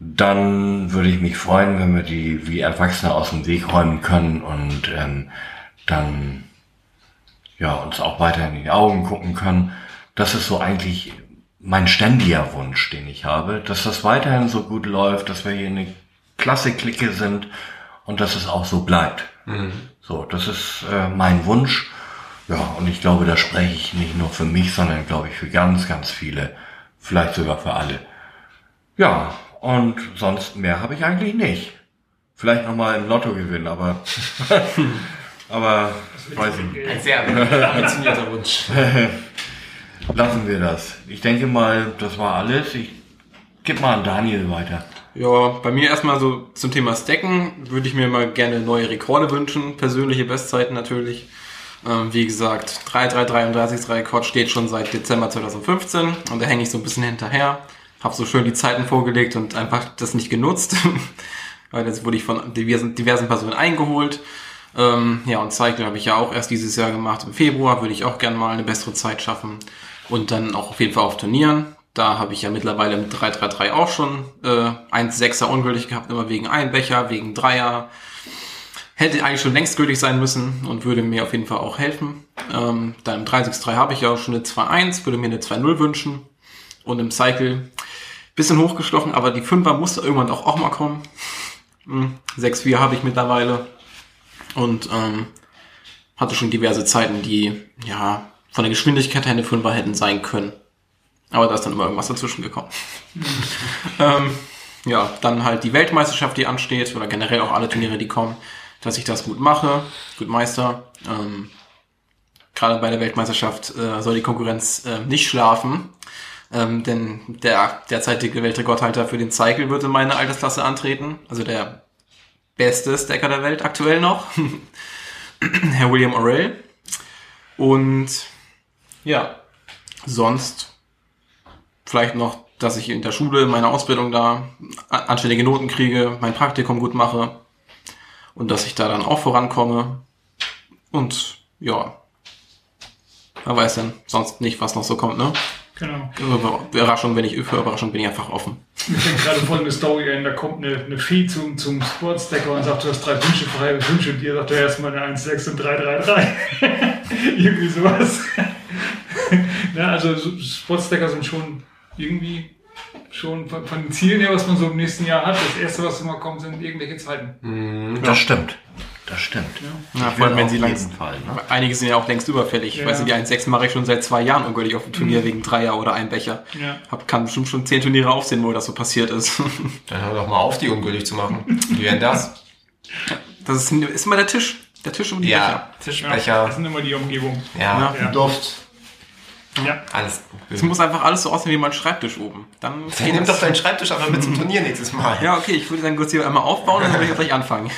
dann würde ich mich freuen, wenn wir die wie Erwachsene aus dem Weg räumen können und dann ja uns auch weiter in die Augen gucken können. Das ist so eigentlich mein ständiger Wunsch, den ich habe, dass das weiterhin so gut läuft, dass wir hier eine klasse Clique sind und dass es auch so bleibt. Mhm. So, das ist mein Wunsch. Ja, und ich glaube, da spreche ich nicht nur für mich, sondern glaube ich für ganz, ganz viele, vielleicht sogar für alle. Ja, und sonst mehr habe ich eigentlich nicht. Vielleicht nochmal im Lotto gewinnen, aber... aber... Weiß ich. Ein sehr ambitionierter Wunsch. Lassen wir das. Ich denke mal, das war alles. Ich gebe mal an Daniel weiter. Ja, bei mir erstmal so zum Thema Stacken würde ich mir mal gerne neue Rekorde wünschen. Persönliche Bestzeiten natürlich. Wie gesagt, 3-3-3 und 30er Rekord steht schon seit Dezember 2015 und da hänge ich so ein bisschen hinterher. Habe so schön die Zeiten vorgelegt und einfach das nicht genutzt. Weil das wurde ich von diversen Personen eingeholt. Ja, und Cycle habe ich ja auch erst dieses Jahr gemacht. Im Februar würde ich auch gerne mal eine bessere Zeit schaffen. Und dann auch auf jeden Fall auf Turnieren. Da habe ich ja mittlerweile mit 3-3-3 auch schon 1-6er ungültig gehabt, immer wegen Einbecher, wegen Dreier. Hätte eigentlich schon längst gültig sein müssen und würde mir auf jeden Fall auch helfen. Dann im 3-6-3 habe ich ja auch schon eine 2-1, würde mir eine 2-0 wünschen. Und im Cycle bisschen hochgestochen, aber die 5er musste irgendwann auch mal kommen. 6-4 habe ich mittlerweile. Und hatte schon diverse Zeiten, die ja von der Geschwindigkeit her eine 5er hätten sein können. Aber da ist dann immer irgendwas dazwischen gekommen. Ja, dann halt die Weltmeisterschaft, die ansteht, oder generell auch alle Turniere, die kommen, dass ich das gut mache, gut Meister. Gerade bei der Weltmeisterschaft soll die Konkurrenz nicht schlafen, denn der derzeitige Weltrekordhalter für den Cycle wird in meine Altersklasse antreten, also der beste Stacker der Welt aktuell noch, Herr William Orrell. Und ja, sonst vielleicht noch, dass ich in der Schule, in meiner Ausbildung da anständige Noten kriege, mein Praktikum gut mache und dass ich da dann auch vorankomme. Und ja, man weiß dann sonst nicht, was noch so kommt, ne? Genau. Für Überraschung bin ich einfach offen. Ich denke gerade vorhin eine Story ein, da kommt eine Fee zum Sportstacker und sagt, du hast 3 Wünsche, freie Wünsche, und ihr sagt ja erstmal eine 1-6 und 3-3-3. Irgendwie sowas. Ja, also Sportstacker sind schon irgendwie schon von den Zielen her, was man so im nächsten Jahr hat. Das erste, was immer kommt, sind irgendwelche Zeiten. Das stimmt. Das stimmt. Ja. Vor allem, wenn sie langsam fallen. Ne? Einige sind ja auch längst überfällig. Ja. Weißt du, die 1-6 mache ich schon seit 2 Jahren ungültig auf dem Turnier wegen Dreier oder Einbecher. Ja. Kann bestimmt schon 10 Turniere aufsehen, wo das so passiert ist. Dann hör doch mal auf, die ungültig zu machen. Wie wäre das? Das ist immer der Tisch. Der Tisch um die Becher. Tischbecher. Das sind immer die Umgebung. Ja. Duft. Ja. Alles. Es muss einfach alles so aussehen wie mein Schreibtisch oben. Dann nimm doch deinen Schreibtisch aber mit zum Turnier nächstes Mal. Ja, okay, ich würde dann kurz hier einmal aufbauen und dann würde ich gleich anfangen.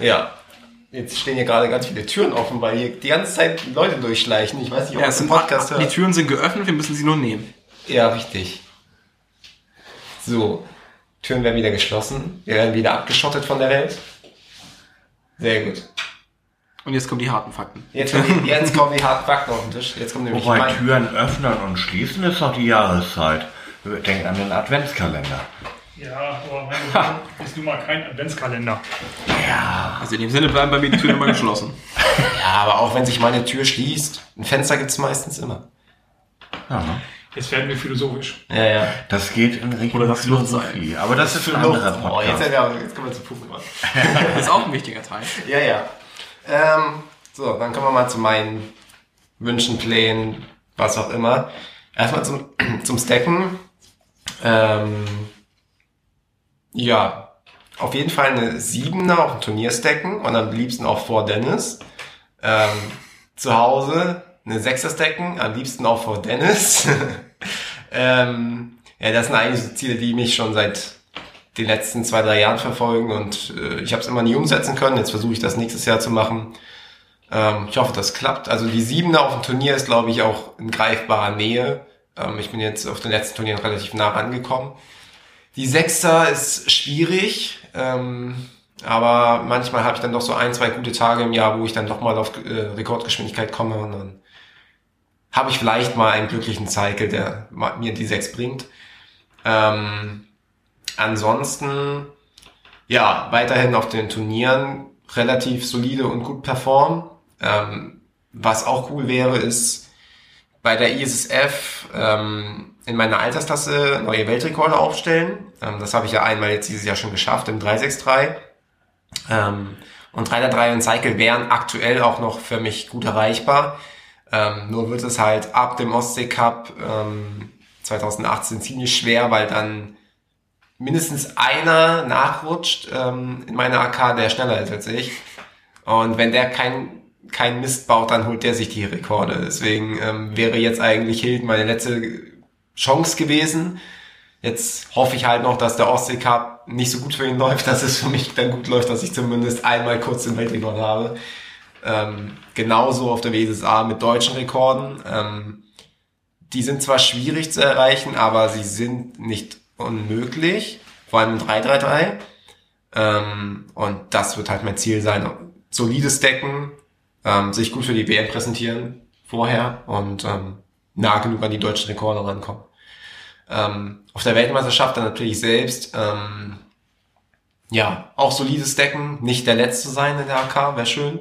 Ja, jetzt stehen hier gerade ganz viele Türen offen, weil hier die ganze Zeit Leute durchschleichen. Ich weiß nicht, ob das im Podcast hört. Die Türen sind geöffnet, wir müssen sie nur nehmen. Ja, richtig. So, Türen werden wieder geschlossen. Wir werden wieder abgeschottet von der Welt. Sehr gut. Und jetzt kommen die harten Fakten. Jetzt kommen die harten Fakten auf den Tisch. Jetzt kommen nämlich wobei Türen öffnen und schließen ist doch die Jahreszeit. Denkt an den Adventskalender. Ja, aber ist nun mal kein Adventskalender. Ja. Also in dem Sinne bleiben bei mir die Türen immer geschlossen. Ja, aber auch wenn sich meine Tür schließt, ein Fenster gibt es meistens immer. Aha. Jetzt werden wir philosophisch. Ja. Das geht in Richtung Philosophie. Aber das ist ein anderer Podcast. Jetzt kommen wir zu Fußball. Das ist auch ein wichtiger Teil. Ja. So, dann kommen wir mal zu meinen Wünschen, Plänen, was auch immer. Erstmal zum Stacken. Ja, auf jeden Fall eine 7er auf dem Turnier stacken und am liebsten auch vor Dennis. Zu Hause eine 6er stacken, am liebsten auch vor Dennis. Ja, das sind eigentlich so Ziele, die mich schon seit den letzten 2-3 Jahren verfolgen und ich habe es immer nie umsetzen können. Jetzt versuche ich das nächstes Jahr zu machen. Ich hoffe, das klappt. Also die 7er auf dem Turnier ist, glaube ich, auch in greifbarer Nähe. Ich bin jetzt auf den letzten Turnieren relativ nah rangekommen. Die 6er ist schwierig, aber manchmal habe ich dann doch so 1-2 gute Tage im Jahr, wo ich dann doch mal auf Rekordgeschwindigkeit komme und dann habe ich vielleicht mal einen glücklichen Cycle, der mir die 6 bringt. Ansonsten, ja, weiterhin auf den Turnieren relativ solide und gut performen. Was auch cool wäre, ist bei der ISSF in meiner Altersklasse neue Weltrekorde aufstellen. Das habe ich ja einmal jetzt dieses Jahr schon geschafft im 363. Und 303 und Cycle wären aktuell auch noch für mich gut erreichbar. Nur wird es halt ab dem Ostsee-Cup 2018 ziemlich schwer, weil dann mindestens einer nachrutscht in meiner AK, der schneller ist als ich. Und wenn der kein Mist baut, dann holt der sich die Rekorde. Deswegen wäre jetzt eigentlich Hilden meine letzte Chance gewesen. Jetzt hoffe ich halt noch, dass der Ostsee-Cup nicht so gut für ihn läuft, dass es für mich dann gut läuft, dass ich zumindest einmal kurz den Weltrekord habe. Genauso auf der WSSA mit deutschen Rekorden. Die sind zwar schwierig zu erreichen, aber sie sind nicht unmöglich, vor allem 3-3-3. Und das wird halt mein Ziel sein. Solides Decken, sich gut für die WM präsentieren vorher und nah genug an die deutschen Rekorde rankommen. Auf der Weltmeisterschaft dann natürlich selbst, auch solides Decken, nicht der Letzte sein in der AK, wäre schön.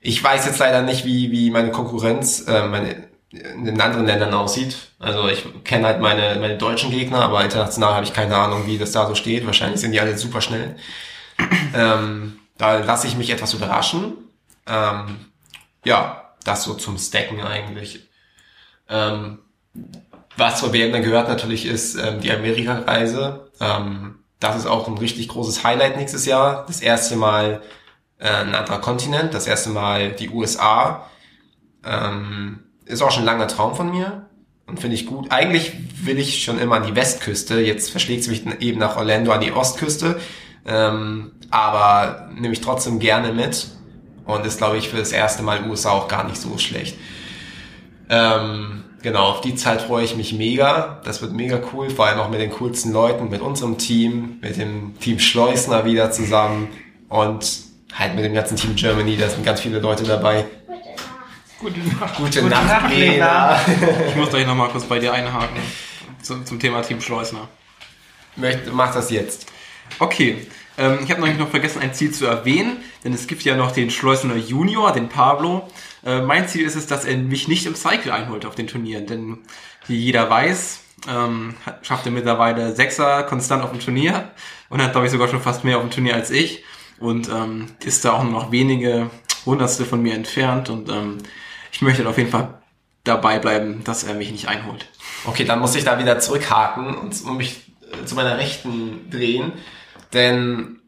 Ich weiß jetzt leider nicht, wie meine Konkurrenz in den anderen Ländern aussieht. Also ich kenne halt meine deutschen Gegner, aber international habe ich keine Ahnung, wie das da so steht. Wahrscheinlich sind die alle super schnell. Da lasse ich mich etwas überraschen. Das so zum Stacken eigentlich. Was zur WM dann gehört natürlich ist die Amerika-Reise. Das ist auch ein richtig großes Highlight nächstes Jahr. Das erste Mal ein anderer Kontinent, das erste Mal die USA. Ist auch schon ein langer Traum von mir und finde ich gut. Eigentlich will ich schon immer an die Westküste, jetzt verschlägt es mich eben nach Orlando an die Ostküste, aber nehme ich trotzdem gerne mit und ist, glaube ich, für das erste Mal USA auch gar nicht so schlecht. Auf die Zeit freue ich mich mega, das wird mega cool, vor allem auch mit den coolsten Leuten, mit unserem Team, mit dem Team Schleusner wieder zusammen und halt mit dem ganzen Team Germany, da sind ganz viele Leute dabei. Gute Nacht, Lena. Ich muss gleich nochmal kurz bei dir einhaken zum Thema Team Schleusner. Mach das jetzt. Okay, ich habe noch vergessen, ein Ziel zu erwähnen, denn es gibt ja noch den Schleusner Junior, den Pablo. Mein Ziel ist es, dass er mich nicht im Cycle einholt auf den Turnieren, denn wie jeder weiß, schafft er mittlerweile Sechser konstant auf dem Turnier und hat, glaube ich, sogar schon fast mehr auf dem Turnier als ich und ist da auch nur noch wenige Hundertstel von mir entfernt und ich möchte auf jeden Fall dabei bleiben, dass er mich nicht einholt. Okay, dann muss ich da wieder zurückhaken und mich zu meiner Rechten drehen, denn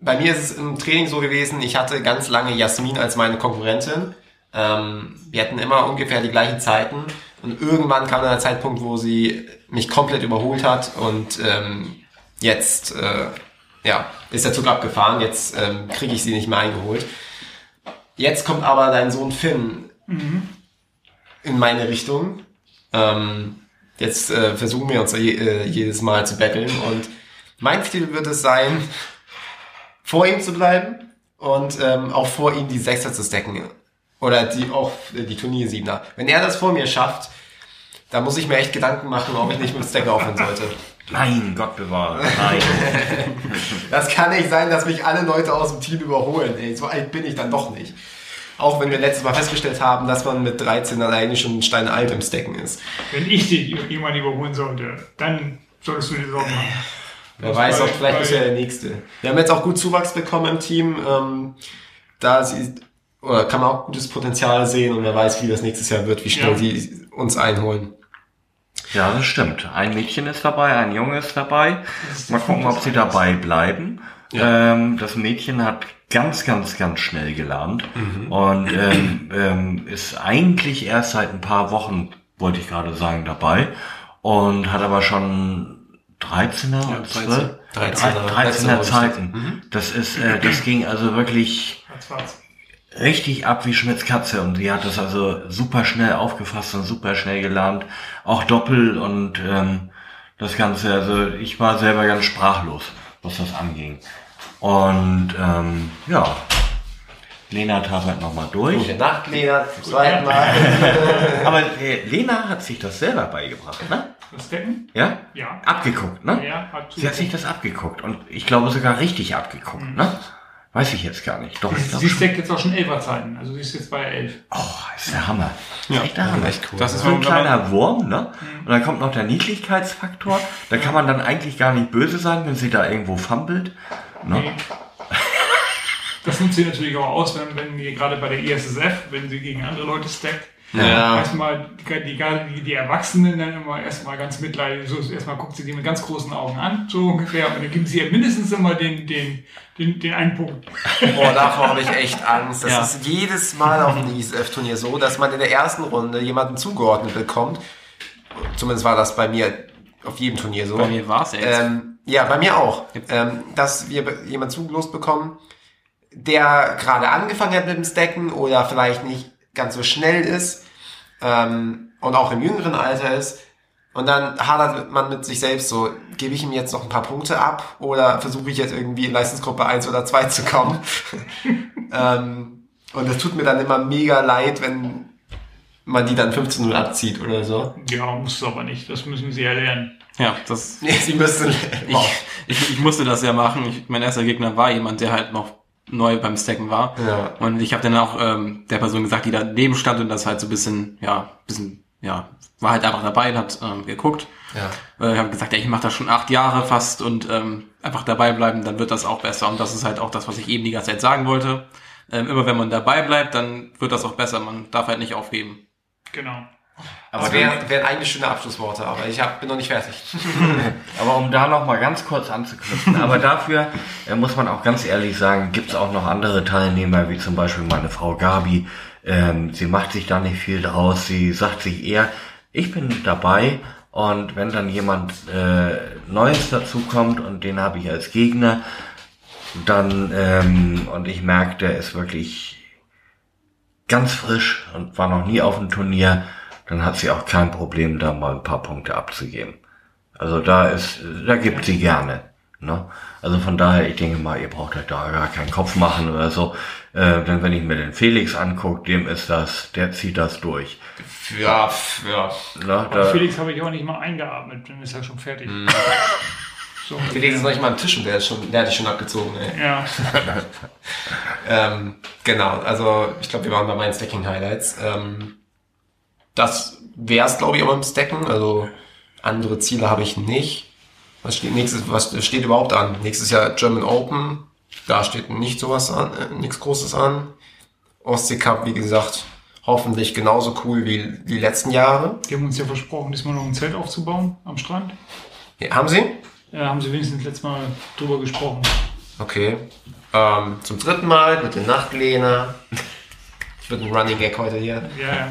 bei mir ist es im Training so gewesen, ich hatte ganz lange Jasmin als meine Konkurrentin. Wir hatten immer ungefähr die gleichen Zeiten und irgendwann kam dann der Zeitpunkt, wo sie mich komplett überholt hat und jetzt ist der Zug abgefahren, jetzt kriege ich sie nicht mehr eingeholt. Jetzt kommt aber dein Sohn Finn in meine Richtung. Jetzt versuchen wir uns jedes Mal zu battlen. Und mein Ziel wird es sein, vor ihm zu bleiben und auch vor ihm die Sechser zu stacken. Oder die Turnier-Siebener. Wenn er das vor mir schafft, dann muss ich mir echt Gedanken machen, ob ich nicht mit dem Stack aufhören sollte. Nein, Gott bewahre. Nein. Das kann nicht sein, dass mich alle Leute aus dem Team überholen. Ey, so alt bin ich dann doch nicht. Auch wenn wir letztes Mal festgestellt haben, dass man mit 13 dann eigentlich schon ein Stein alt im Stacken ist. Wenn ich dich jemand überholen sollte, dann solltest du die Sorgen machen. Wer weiß, auch vielleicht bist du ja der Nächste. Wir haben jetzt auch gut Zuwachs bekommen im Team. Da kann man auch gutes Potenzial sehen und wer weiß, wie das nächstes Jahr wird, wie schnell die uns einholen. Ja, das stimmt. Ein Mädchen ist dabei, ein Junge ist dabei. Mal gucken, ob sie dabei bleiben. Ja. Das Mädchen hat ganz, ganz, ganz schnell gelernt und ist eigentlich erst seit ein paar Wochen, wollte ich gerade sagen, dabei und hat aber schon 13er Zeiten. Das ist, das ging also wirklich richtig ab wie Schmitz Katze und sie hat das also super schnell aufgefasst und super schnell gelernt, auch Doppel und das Ganze, also ich war selber ganz sprachlos, was das anging. Und Lena tat halt nochmal durch. Gute Nacht, Lena, zum zweiten Mal. Aber Lena hat sich das selber beigebracht, ne? Das Decken? Ja? Ja. Abgeguckt, ne? Ja, sie hat sich das abgeguckt und ich glaube sogar richtig abgeguckt, ne? Weiß ich jetzt gar nicht. Doch, sie steckt jetzt auch schon 11er-Zeiten. Also sie ist jetzt bei 11. Oh, ist der Hammer. Ja. Echt der Hammer. Echt cool. Das ist so ein kleiner Wurm, ne? Und dann kommt noch der Niedlichkeitsfaktor. Da kann man dann eigentlich gar nicht böse sein, wenn sie da irgendwo fummelt. Ne? Nee. Das nimmt sie natürlich auch aus, wenn wir gerade bei der ISSF, wenn sie gegen andere Leute stackt, Ja. Erstmal die Erwachsenen dann immer erstmal ganz mitleidig, so erstmal guckt sie die mit ganz großen Augen an, so ungefähr, und dann gibt sie ihr mindestens immer den einen Punkt. Boah, davor habe ich echt Angst. Das ist jedes Mal auf dem ISF-Turnier so, dass man in der ersten Runde jemanden zugeordnet bekommt. Zumindest war das bei mir auf jedem Turnier so. Bei mir war es echt. Ja, bei mir auch. Dass wir jemanden zugelost bekommen, der gerade angefangen hat mit dem Stacken oder vielleicht nicht ganz so schnell ist und auch im jüngeren Alter ist. Und dann hadert man mit sich selbst so, gebe ich ihm jetzt noch ein paar Punkte ab oder versuche ich jetzt irgendwie in Leistungsgruppe 1 oder 2 zu kommen? Und das tut mir dann immer mega leid, wenn man die dann 15-0 abzieht oder so. Ja, muss es aber nicht. Das müssen sie ja lernen. Ja, das... Nee, sie müssen lernen. Ich musste das ja machen. Mein erster Gegner war jemand, der halt noch neu beim Stacken war. Ja. Und ich habe dann auch der Person gesagt, die daneben stand und das halt so ein bisschen, war halt einfach dabei und hat geguckt. Ja. Ich habe gesagt, ich mache das schon 8 Jahre fast und einfach dabei bleiben, dann wird das auch besser. Und das ist halt auch das, was ich eben die ganze Zeit sagen wollte. Immer wenn man dabei bleibt, dann wird das auch besser. Man darf halt nicht aufgeben. Genau. Aber das wären eigentlich schöne Abschlussworte, aber ich bin noch nicht fertig. Aber um da noch mal ganz kurz anzuknüpfen, aber dafür muss man auch ganz ehrlich sagen, gibt es auch noch andere Teilnehmer, wie zum Beispiel meine Frau Gabi. Sie macht sich da nicht viel draus, sie sagt sich eher, ich bin dabei, und wenn dann jemand Neues dazukommt und den habe ich als Gegner, dann und ich merke, der ist wirklich ganz frisch und war noch nie auf dem Turnier, dann hat sie auch kein Problem, da mal ein paar Punkte abzugeben. Also da gibt sie gerne. Ne? Also von daher, ich denke mal, ihr braucht euch da gar keinen Kopf machen oder so. Denn wenn ich mir den Felix angucke, der zieht das durch. Ja. Ne? Felix habe ich auch nicht mal eingeatmet, dann ist er schon fertig. So. Felix ist noch nicht mal am Tisch und der hat dich schon abgezogen. Ey. Ja. Genau, also ich glaube, wir waren bei meinen Stacking-Highlights. Das wäre es, glaube ich, aber im Stacken. Also andere Ziele habe ich nicht. Was steht überhaupt an? Nächstes Jahr German Open. Da steht nicht sowas an, nichts Großes an. Ostsee-Cup, wie gesagt, hoffentlich genauso cool wie die letzten Jahre. Die haben uns ja versprochen, diesmal noch ein Zelt aufzubauen am Strand. Ja, haben sie? Ja, haben sie wenigstens letztes Mal drüber gesprochen. Okay. Zum 3. Mal mit der Nachtlena. Wird ein Running Gag heute hier.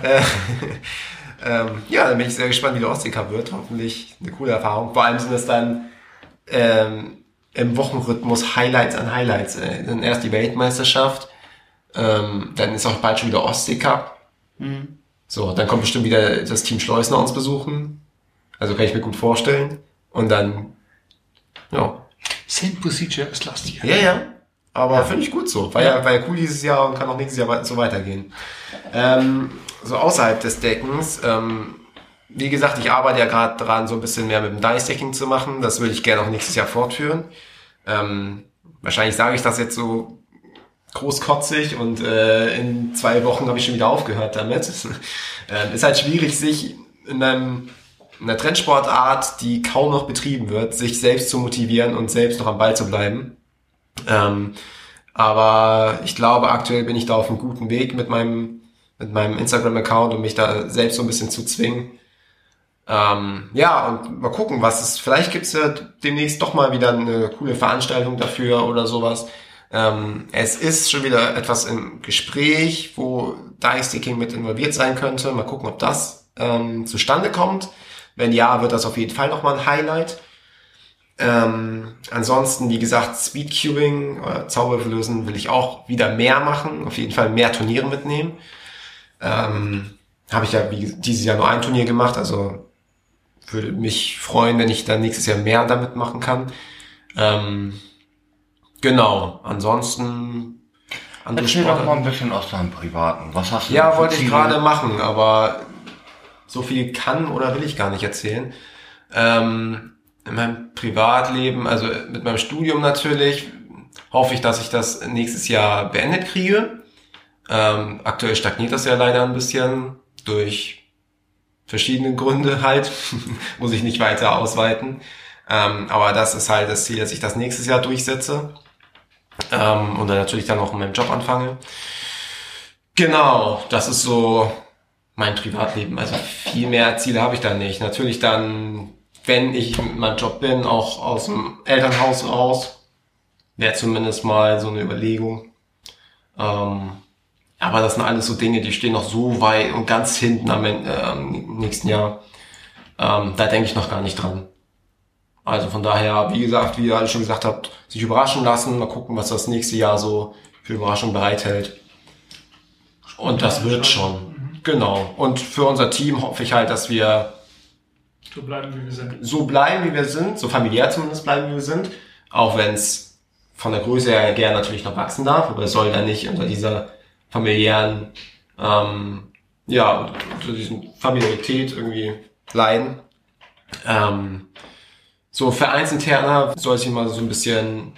Yeah. Dann bin ich sehr gespannt, wie der Ostsee-Cup wird. Hoffentlich eine coole Erfahrung. Vor allem sind es dann im Wochenrhythmus Highlights an Highlights. Dann erst die Weltmeisterschaft, dann ist auch bald schon wieder Ostsee-Cup. Mhm. So, dann kommt bestimmt wieder das Team Schleusner uns besuchen. Also kann ich mir gut vorstellen. Und dann, ja. Same procedure as last year. Ja. Aber finde ich gut so. War ja cool dieses Jahr und kann auch nächstes Jahr so weitergehen. So außerhalb des Deckens, wie gesagt, ich arbeite ja gerade dran, so ein bisschen mehr mit dem Dice-Decking zu machen. Das würde ich gerne auch nächstes Jahr fortführen. Wahrscheinlich sage ich das jetzt so großkotzig und in 2 Wochen habe ich schon wieder aufgehört damit. Ist halt schwierig, sich in einer Trendsportart, die kaum noch betrieben wird, sich selbst zu motivieren und selbst noch am Ball zu bleiben. Aber ich glaube, aktuell bin ich da auf einem guten Weg mit meinem Instagram-Account, um mich da selbst so ein bisschen zu zwingen. Und mal gucken, vielleicht gibt's ja demnächst doch mal wieder eine coole Veranstaltung dafür oder sowas. Es ist schon wieder etwas im Gespräch, wo Dice-Sticking mit involviert sein könnte. Mal gucken, ob das zustande kommt. Wenn ja, wird das auf jeden Fall nochmal ein Highlight. Ansonsten, wie gesagt, Speedcubing, Zauberwürfel lösen will ich auch wieder mehr machen, auf jeden Fall mehr Turniere mitnehmen. Habe ich ja dieses Jahr nur ein Turnier gemacht, also würde mich freuen, wenn ich dann nächstes Jahr mehr damit machen kann. Genau, ansonsten... Erzähl doch mal ein bisschen aus deinem Privaten. Was hast du? Ja, wollte ich gerade machen, aber so viel kann oder will ich gar nicht erzählen. In meinem Privatleben, also mit meinem Studium natürlich, hoffe ich, dass ich das nächstes Jahr beendet kriege. Aktuell stagniert das ja leider ein bisschen, durch verschiedene Gründe halt, muss ich nicht weiter ausweiten. Aber das ist halt das Ziel, dass ich das nächstes Jahr durchsetze und dann natürlich dann auch in meinem Job anfange. Genau, das ist so mein Privatleben. Also viel mehr Ziele habe ich da nicht. Natürlich dann, wenn ich mit meinem Job bin, auch aus dem Elternhaus raus, wäre zumindest mal so eine Überlegung. Aber das sind alles so Dinge, die stehen noch so weit und ganz hinten am nächsten Jahr. Da denke ich noch gar nicht dran. Also von daher, wie gesagt, wie ihr alle schon gesagt habt, sich überraschen lassen, mal gucken, was das nächste Jahr so für Überraschung bereithält. Und das wird schon. Genau. Und für unser Team hoffe ich halt, dass wir so bleiben, wie wir sind. So familiär zumindest bleiben, wie wir sind. Auch wenn es von der Größe her gerne natürlich noch wachsen darf, aber es soll dann nicht unter dieser familiären, unter diesen Familiarität irgendwie leiden. So vereinsinterner soll ich mal so ein bisschen,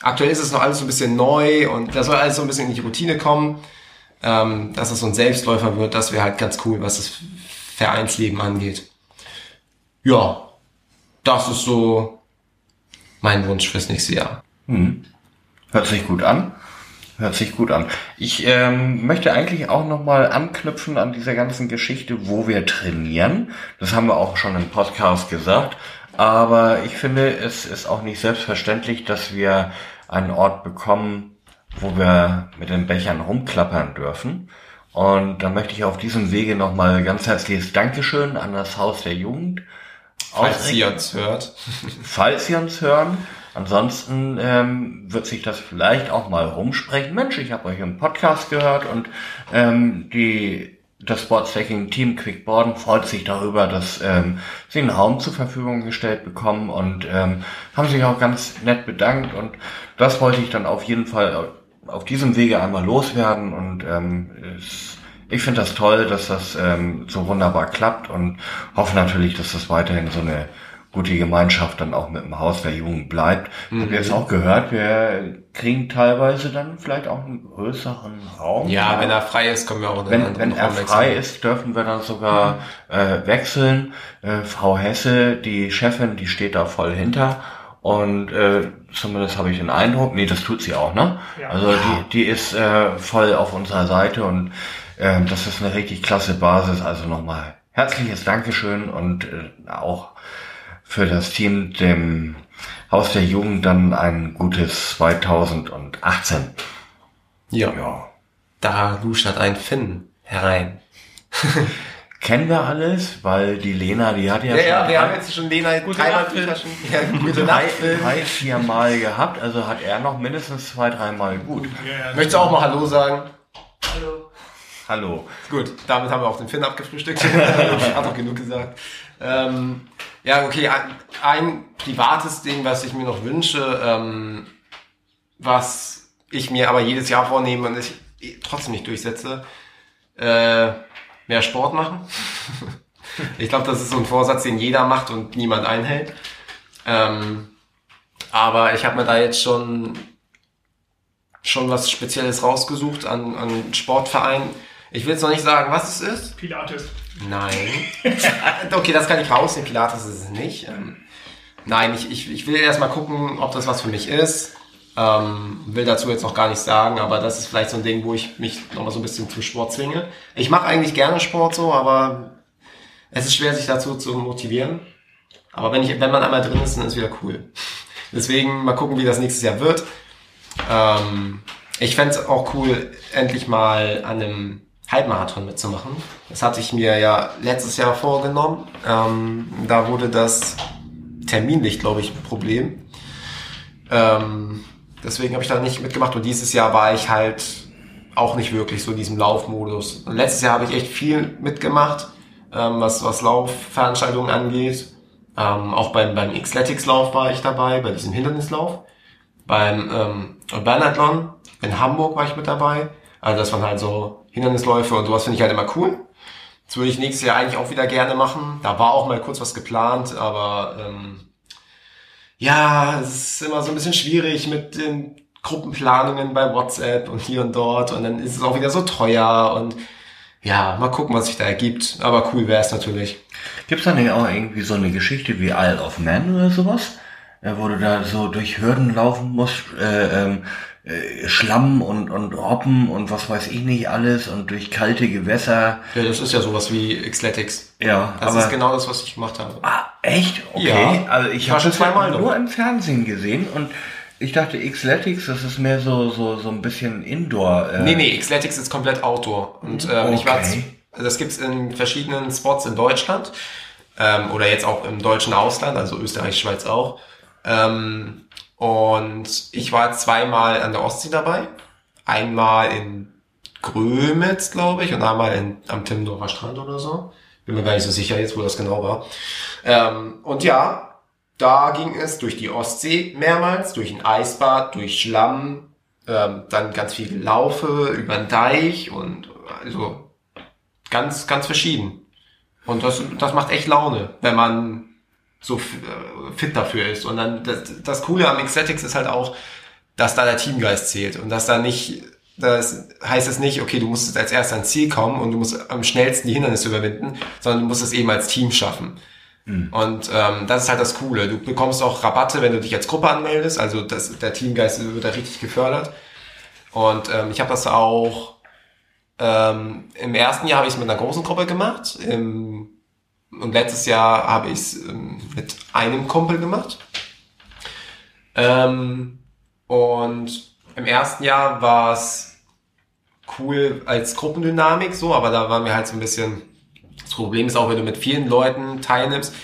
aktuell ist es noch alles so ein bisschen neu und da soll alles so ein bisschen in die Routine kommen, dass es so ein Selbstläufer wird, das wäre halt ganz cool, was das Vereinsleben angeht. Ja, das ist so mein Wunsch fürs nächste Jahr. Hört sich gut an. Ich möchte eigentlich auch nochmal anknüpfen an dieser ganzen Geschichte, wo wir trainieren. Das haben wir auch schon im Podcast gesagt. Aber ich finde, es ist auch nicht selbstverständlich, dass wir einen Ort bekommen, wo wir mit den Bechern rumklappern dürfen. Und da möchte ich auf diesem Wege nochmal ganz herzliches Dankeschön an das Haus der Jugend. Falls ihr uns hört. Ansonsten wird sich das vielleicht auch mal rumsprechen. Mensch, ich habe euch im Podcast gehört und das Sportstacking-Team Quickboarden freut sich darüber, dass sie einen Raum zur Verfügung gestellt bekommen und haben sich auch ganz nett bedankt. Und das wollte ich dann auf jeden Fall auf diesem Wege einmal loswerden. Und ich finde das toll, dass das so wunderbar klappt und hoffe natürlich, dass das weiterhin so eine gute Gemeinschaft dann auch mit dem Haus der Jugend bleibt. Mhm. Habt ihr jetzt auch gehört, wir kriegen teilweise dann vielleicht auch einen größeren Raum. Ja, wenn er frei ist, können wir auch in einen anderen Raum wechseln. Wenn er frei ist, dürfen wir dann sogar wechseln. Frau Hesse, die Chefin, die steht da voll hinter. Und zumindest habe ich den Eindruck, das tut sie auch, ne? Ja. Also die ist voll auf unserer Seite und das ist eine richtig klasse Basis. Also nochmal herzliches Dankeschön und auch für das Team, dem Haus der Jugend, dann ein gutes 2018. Ja. Da luschert ein Finn herein. Kennen wir alles, weil die Lena, die hat schon... wir haben jetzt schon Lena drei, viermal gehabt, also hat er noch mindestens 2-3 Mal gut. Ja, möchtest du auch mal Hallo sagen? Hallo. Gut, damit haben wir auch den Finn abgefrühstückt. Hat auch genug gesagt. Okay, ein privates Ding, was ich mir noch wünsche, was ich mir aber jedes Jahr vornehme und ich trotzdem nicht durchsetze, mehr Sport machen. Ich glaube, das ist so ein Vorsatz, den jeder macht und niemand einhält. Aber ich habe mir da jetzt schon was Spezielles rausgesucht an Sportvereinen. Ich will jetzt noch nicht sagen, was es ist. Pilates. Nein. Okay, das kann ich rausnehmen. Pilates ist es nicht. Nein, ich will erst mal gucken, ob das was für mich ist. Will dazu jetzt noch gar nichts sagen, aber das ist vielleicht so ein Ding, wo ich mich nochmal so ein bisschen zum Sport zwinge. Ich mache eigentlich gerne Sport so, aber es ist schwer, sich dazu zu motivieren. Aber wenn man einmal drin ist, dann ist es wieder cool. Deswegen mal gucken, wie das nächstes Jahr wird. Ich fände es auch cool, endlich mal an einem Halbmarathon mitzumachen. Das hatte ich mir ja letztes Jahr vorgenommen. Da wurde das terminlich, glaube ich, ein Problem. Deswegen habe ich da nicht mitgemacht. Und dieses Jahr war ich halt auch nicht wirklich so in diesem Laufmodus. Und letztes Jahr habe ich echt viel mitgemacht, was Laufveranstaltungen angeht. Auch beim Xletics-Lauf war ich dabei, bei diesem Hindernislauf. Beim Bernathlon in Hamburg war ich mit dabei. Also das waren halt so Hindernisläufe und sowas finde ich halt immer cool. Das würde ich nächstes Jahr eigentlich auch wieder gerne machen. Da war auch mal kurz was geplant, aber es ist immer so ein bisschen schwierig mit den Gruppenplanungen bei WhatsApp und hier und dort und dann ist es auch wieder so teuer und ja, mal gucken, was sich da ergibt. Aber cool wäre es natürlich. Gibt es da nicht auch irgendwie so eine Geschichte wie Isle of Man oder sowas, wo du da so durch Hürden laufen musst, Schlamm und Robben und was weiß ich nicht alles und durch kalte Gewässer. Ja, das ist ja sowas wie Xletics. Ja, das ist genau das, was ich gemacht habe. Ah, echt? Okay. Ja, also ich habe das nur im Fernsehen gesehen und ich dachte, Xletics, das ist mehr so ein bisschen Indoor. Nee, Xletics ist komplett Outdoor. Und das gibt's in verschiedenen Spots in Deutschland oder jetzt auch im deutschen Ausland, also Österreich, Schweiz auch. Und ich war zweimal an der Ostsee dabei. Einmal in Grömitz, glaube ich, und einmal am Timmendorfer Strand oder so. Bin mir gar nicht so sicher jetzt, wo das genau war. Und ja, da ging es durch die Ostsee mehrmals, durch ein Eisbad, durch Schlamm, dann ganz viel Laufe über den Deich und also ganz, ganz verschieden. Und das macht echt Laune, wenn man so fit dafür ist. Und dann das Coole am Xletics ist halt auch, dass da der Teamgeist zählt und dass da nicht, das heißt es nicht, okay, du musst jetzt als erster ans Ziel kommen und du musst am schnellsten die Hindernisse überwinden, sondern du musst es eben als Team schaffen. Mhm. Und das ist halt das Coole. Du bekommst auch Rabatte, wenn du dich als Gruppe anmeldest, also der Teamgeist wird da richtig gefördert. Und ich habe das auch im ersten Jahr habe ich es mit einer großen Gruppe gemacht, und letztes Jahr habe ich es mit einem Kumpel gemacht. Und im ersten Jahr war es cool als Gruppendynamik so, aber da waren wir halt so ein bisschen. Das Problem ist auch, wenn du mit vielen Leuten teilnimmst,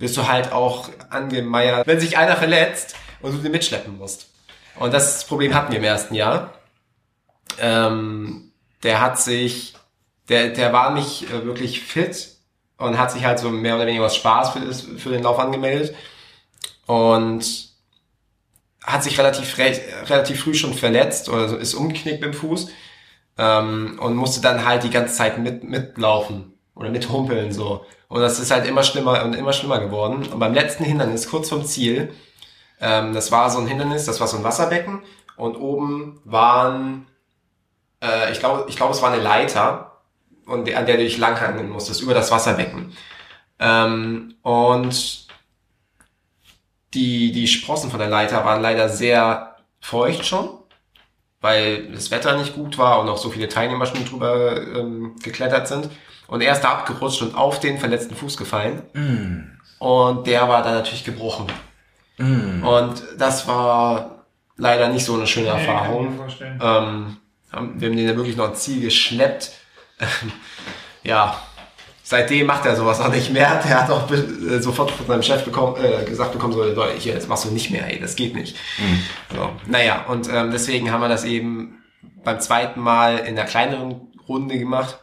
wirst du halt auch angemeiert, wenn sich einer verletzt und du den mitschleppen musst. Und das Problem hatten wir im ersten Jahr. Der war nicht wirklich fit. Und hat sich halt so mehr oder weniger aus Spaß für den Lauf angemeldet und hat sich relativ früh schon verletzt oder ist umgeknickt mit dem Fuß und musste dann halt die ganze Zeit mitlaufen oder mithumpeln so. Und das ist halt immer schlimmer geworden. Und beim letzten Hindernis, kurz vorm Ziel, das war so ein Hindernis, das war so ein Wasserbecken und oben waren, ich glaube es war eine Leiter, und an der du dich langhangeln musstest, über das Wasserbecken. Und die Sprossen von der Leiter waren leider sehr feucht schon, weil das Wetter nicht gut war und auch so viele Teilnehmer schon drüber geklettert sind. Und er ist da abgerutscht und auf den verletzten Fuß gefallen. Mm. Und der war dann natürlich gebrochen. Mm. Und das war leider nicht so eine schöne Erfahrung. Wir haben den dann wirklich noch ins Ziel geschleppt. Ja, seitdem macht er sowas auch nicht mehr. Der hat auch sofort von seinem Chef gesagt bekommen, so, Leute, hier, das machst du nicht mehr, ey, das geht nicht. Mhm. So, naja, und deswegen haben wir das eben beim zweiten Mal in einer kleineren Runde gemacht.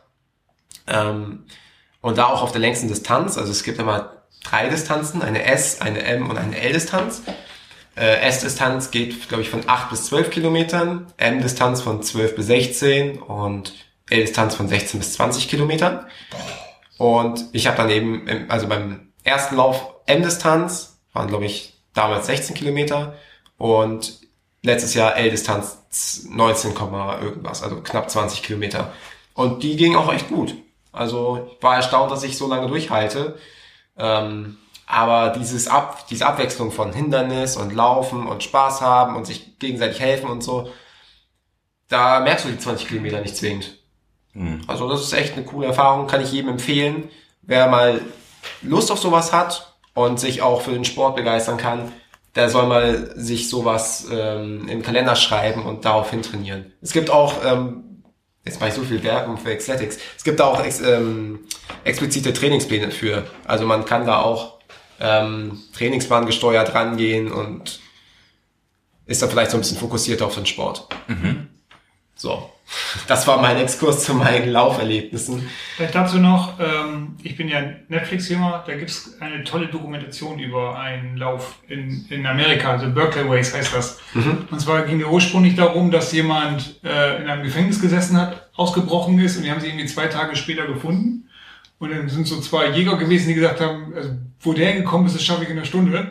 Und da auch auf der längsten Distanz. Also es gibt immer 3 Distanzen, eine S, eine M und eine L-Distanz. S-Distanz geht, glaube ich, von 8 bis 12 Kilometern, M-Distanz von 12 bis 16 und Distanz von 16 bis 20 Kilometern. Und ich habe dann eben, also beim ersten Lauf M-Distanz, waren glaube ich damals 16 Kilometer und letztes Jahr L-Distanz 19, irgendwas, also knapp 20 Kilometer. Und die ging auch echt gut. Also ich war erstaunt, dass ich so lange durchhalte. Aber diese Abwechslung von Hindernis und Laufen und Spaß haben und sich gegenseitig helfen und so, da merkst du die 20 Kilometer nicht zwingend. Also das ist echt eine coole Erfahrung, kann ich jedem empfehlen, wer mal Lust auf sowas hat und sich auch für den Sport begeistern kann, der soll mal sich sowas im Kalender schreiben und daraufhin trainieren. Es gibt auch, jetzt mache ich so viel Werbung für Xletics, es gibt da auch explizite Trainingspläne für, also man kann da auch Trainingsplan gesteuert rangehen und ist da vielleicht so ein bisschen fokussierter auf den Sport. Mhm. So. Das war mein Exkurs zu meinen Lauferlebnissen. Vielleicht dazu noch, ich bin ja Netflix-Jünger, da gibt es eine tolle Dokumentation über einen Lauf in Amerika, also Berkeley Ways heißt das. Mhm. Und zwar ging es ursprünglich darum, dass jemand in einem Gefängnis gesessen hat, ausgebrochen ist und die haben sie irgendwie 2 Tage später gefunden. Und dann sind so 2 Jäger gewesen, die gesagt haben, also wo der hingekommen ist, das schaffe ich in einer Stunde.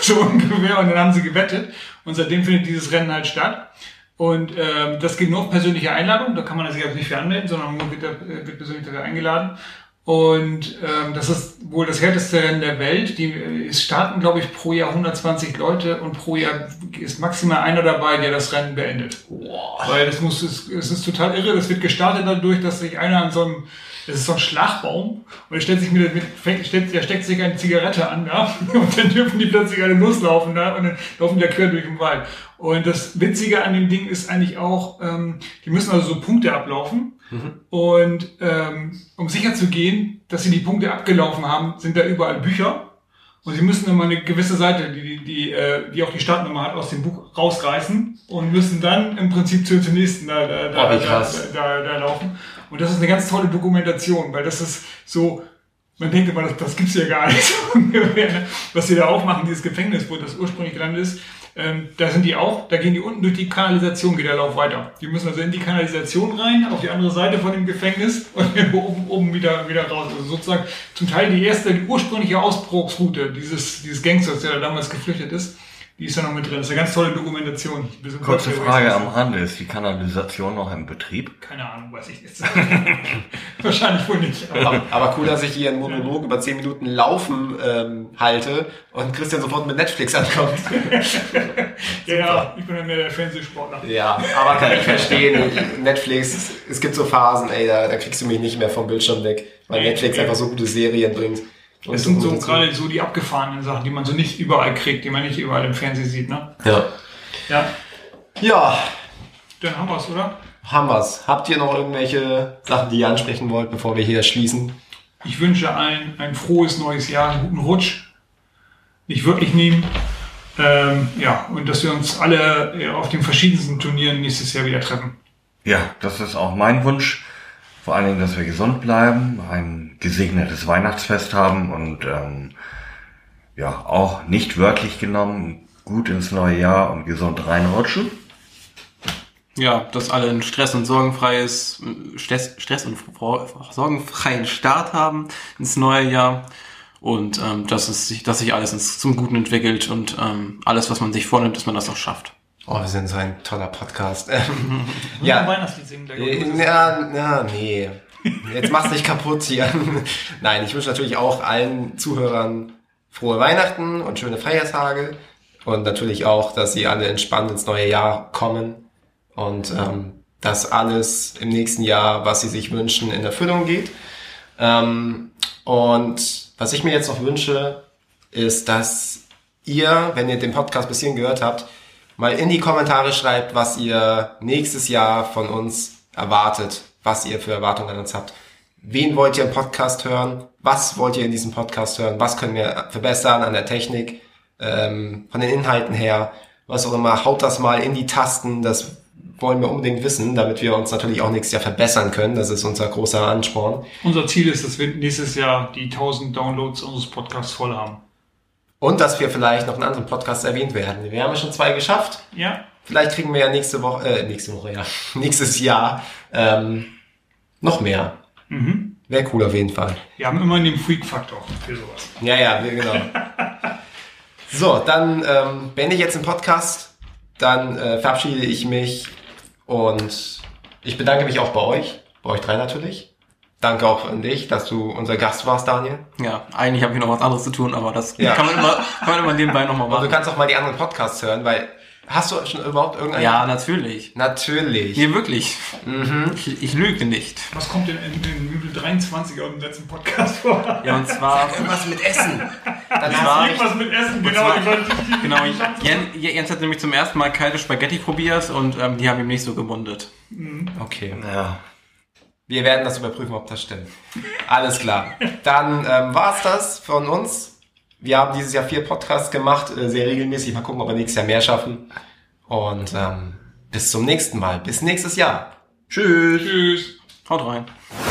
So ungefähr. Und dann haben sie gewettet. Und seitdem findet dieses Rennen halt statt. Und das geht nur auf persönliche Einladung, da kann man sich also nicht für anmelden, sondern man wird persönlich dafür eingeladen. Und das ist wohl das härteste Rennen der Welt. Es starten, glaube ich, pro Jahr 120 Leute und pro Jahr ist maximal einer dabei, der das Rennen beendet. Wow. Weil das es ist total irre. Das wird gestartet dadurch, dass sich einer an so einem, das ist so ein Schlagbaum, und der steckt sich eine Zigarette an, ja? Und dann dürfen die plötzlich alle loslaufen, ja? Und dann laufen die quer durch den Wald. Und das Witzige an dem Ding ist eigentlich auch, die müssen also so Punkte ablaufen. Und um sicher zu gehen, dass sie die Punkte abgelaufen haben, sind da überall Bücher. Und sie müssen immer eine gewisse Seite, die auch die Startnummer hat, aus dem Buch rausreißen und müssen dann im Prinzip zur nächsten da laufen. Und das ist eine ganz tolle Dokumentation, weil das ist so, man denkt immer, das gibt's ja gar nicht. Was sie da aufmachen, dieses Gefängnis, wo das ursprünglich gelandet ist, da sind die auch, da gehen die unten durch die Kanalisation, geht der Lauf weiter. Die müssen also in die Kanalisation rein, auf die andere Seite von dem Gefängnis und dann oben wieder raus. Also sozusagen zum Teil die ursprüngliche Ausbruchsroute dieses Gangsters, der da damals geflüchtet ist, die ist da noch mit drin. Das ist eine ganz tolle Dokumentation. Kurze Frage am Rande, ist die Kanalisation noch im Betrieb? Keine Ahnung, weiß ich jetzt. Wahrscheinlich wohl nicht. Aber cool, dass ich hier einen Monolog über 10 Minuten Laufen halte und Christian sofort mit Netflix ankommt. Ja, ich bin ja mehr der Fernsehsportler. Ja, aber kann ich verstehen. Netflix, es gibt so Phasen, ey, da kriegst du mich nicht mehr vom Bildschirm weg, weil Netflix einfach so gute Serien bringt. Das sind so gerade so die abgefahrenen Sachen, die man so nicht überall kriegt, die man nicht überall im Fernsehen sieht, ne? Ja. Ja. Ja. Dann haben wir's, oder? Haben wir's. Habt ihr noch irgendwelche Sachen, die ihr ansprechen wollt, bevor wir hier schließen? Ich wünsche allen ein frohes neues Jahr, einen guten Rutsch. Nicht wirklich nehmen. Ja, und dass wir uns alle auf den verschiedensten Turnieren nächstes Jahr wieder treffen. Ja, das ist auch mein Wunsch. Vor allen Dingen, dass wir gesund bleiben, ein gesegnetes Weihnachtsfest haben und ja, auch nicht wörtlich genommen, gut ins neue Jahr und gesund reinrutschen. Ja, dass alle einen sorgenfreien Start haben ins neue Jahr und dass sich alles zum Guten entwickelt und alles, was man sich vornimmt, dass man das auch schafft. Oh, wir sind so ein toller Podcast. Ja, Weihnachtslied singen, nee. Jetzt mach's nicht kaputt hier. Nein, ich wünsche natürlich auch allen Zuhörern frohe Weihnachten und schöne Feiertage. Und natürlich auch, dass sie alle entspannt ins neue Jahr kommen. Und dass alles im nächsten Jahr, was sie sich wünschen, in Erfüllung geht. Und was ich mir jetzt noch wünsche, ist, dass ihr, wenn ihr den Podcast bis hierhin gehört habt, mal in die Kommentare schreibt, was ihr nächstes Jahr von uns erwartet, was ihr für Erwartungen an uns habt. Wen wollt ihr im Podcast hören? Was wollt ihr in diesem Podcast hören? Was können wir verbessern an der Technik, von den Inhalten her? Was auch immer, haut das mal in die Tasten. Das wollen wir unbedingt wissen, damit wir uns natürlich auch nächstes Jahr verbessern können. Das ist unser großer Ansporn. Unser Ziel ist, dass wir nächstes Jahr die 1000 Downloads unseres Podcasts voll haben. Und dass wir vielleicht noch in anderen Podcasts erwähnt werden. Wir haben ja schon 2 geschafft. Ja. Vielleicht kriegen wir ja nächstes Jahr noch mehr. Mhm. Wäre cool auf jeden Fall. Wir haben immer den Freak-Faktor für sowas. Ja, genau. So, dann beende ich jetzt den Podcast. Dann verabschiede ich mich und ich bedanke mich auch bei euch 3 natürlich. Danke auch an dich, dass du unser Gast warst, Daniel. Ja, eigentlich habe ich noch was anderes zu tun, aber das kann man immer nebenbei nochmal machen. Und du kannst auch mal die anderen Podcasts hören, weil hast du schon überhaupt irgendeinen? Ja, natürlich. Natürlich. Nee, wirklich. Mhm. Ich lüge nicht. Was kommt denn in Möbel 23 aus dem letzten Podcast vor? Ja, und zwar... irgendwas mit Essen. Genau. Jens hat nämlich zum ersten Mal kalte Spaghetti probiert und die haben ihm nicht so gebundet. Mhm. Okay. Ja. Wir werden das überprüfen, ob das stimmt. Alles klar. Dann war's das von uns. Wir haben dieses Jahr 4 Podcasts gemacht, sehr regelmäßig. Mal gucken, ob wir nächstes Jahr mehr schaffen. Und bis zum nächsten Mal. Bis nächstes Jahr. Tschüss. Haut rein.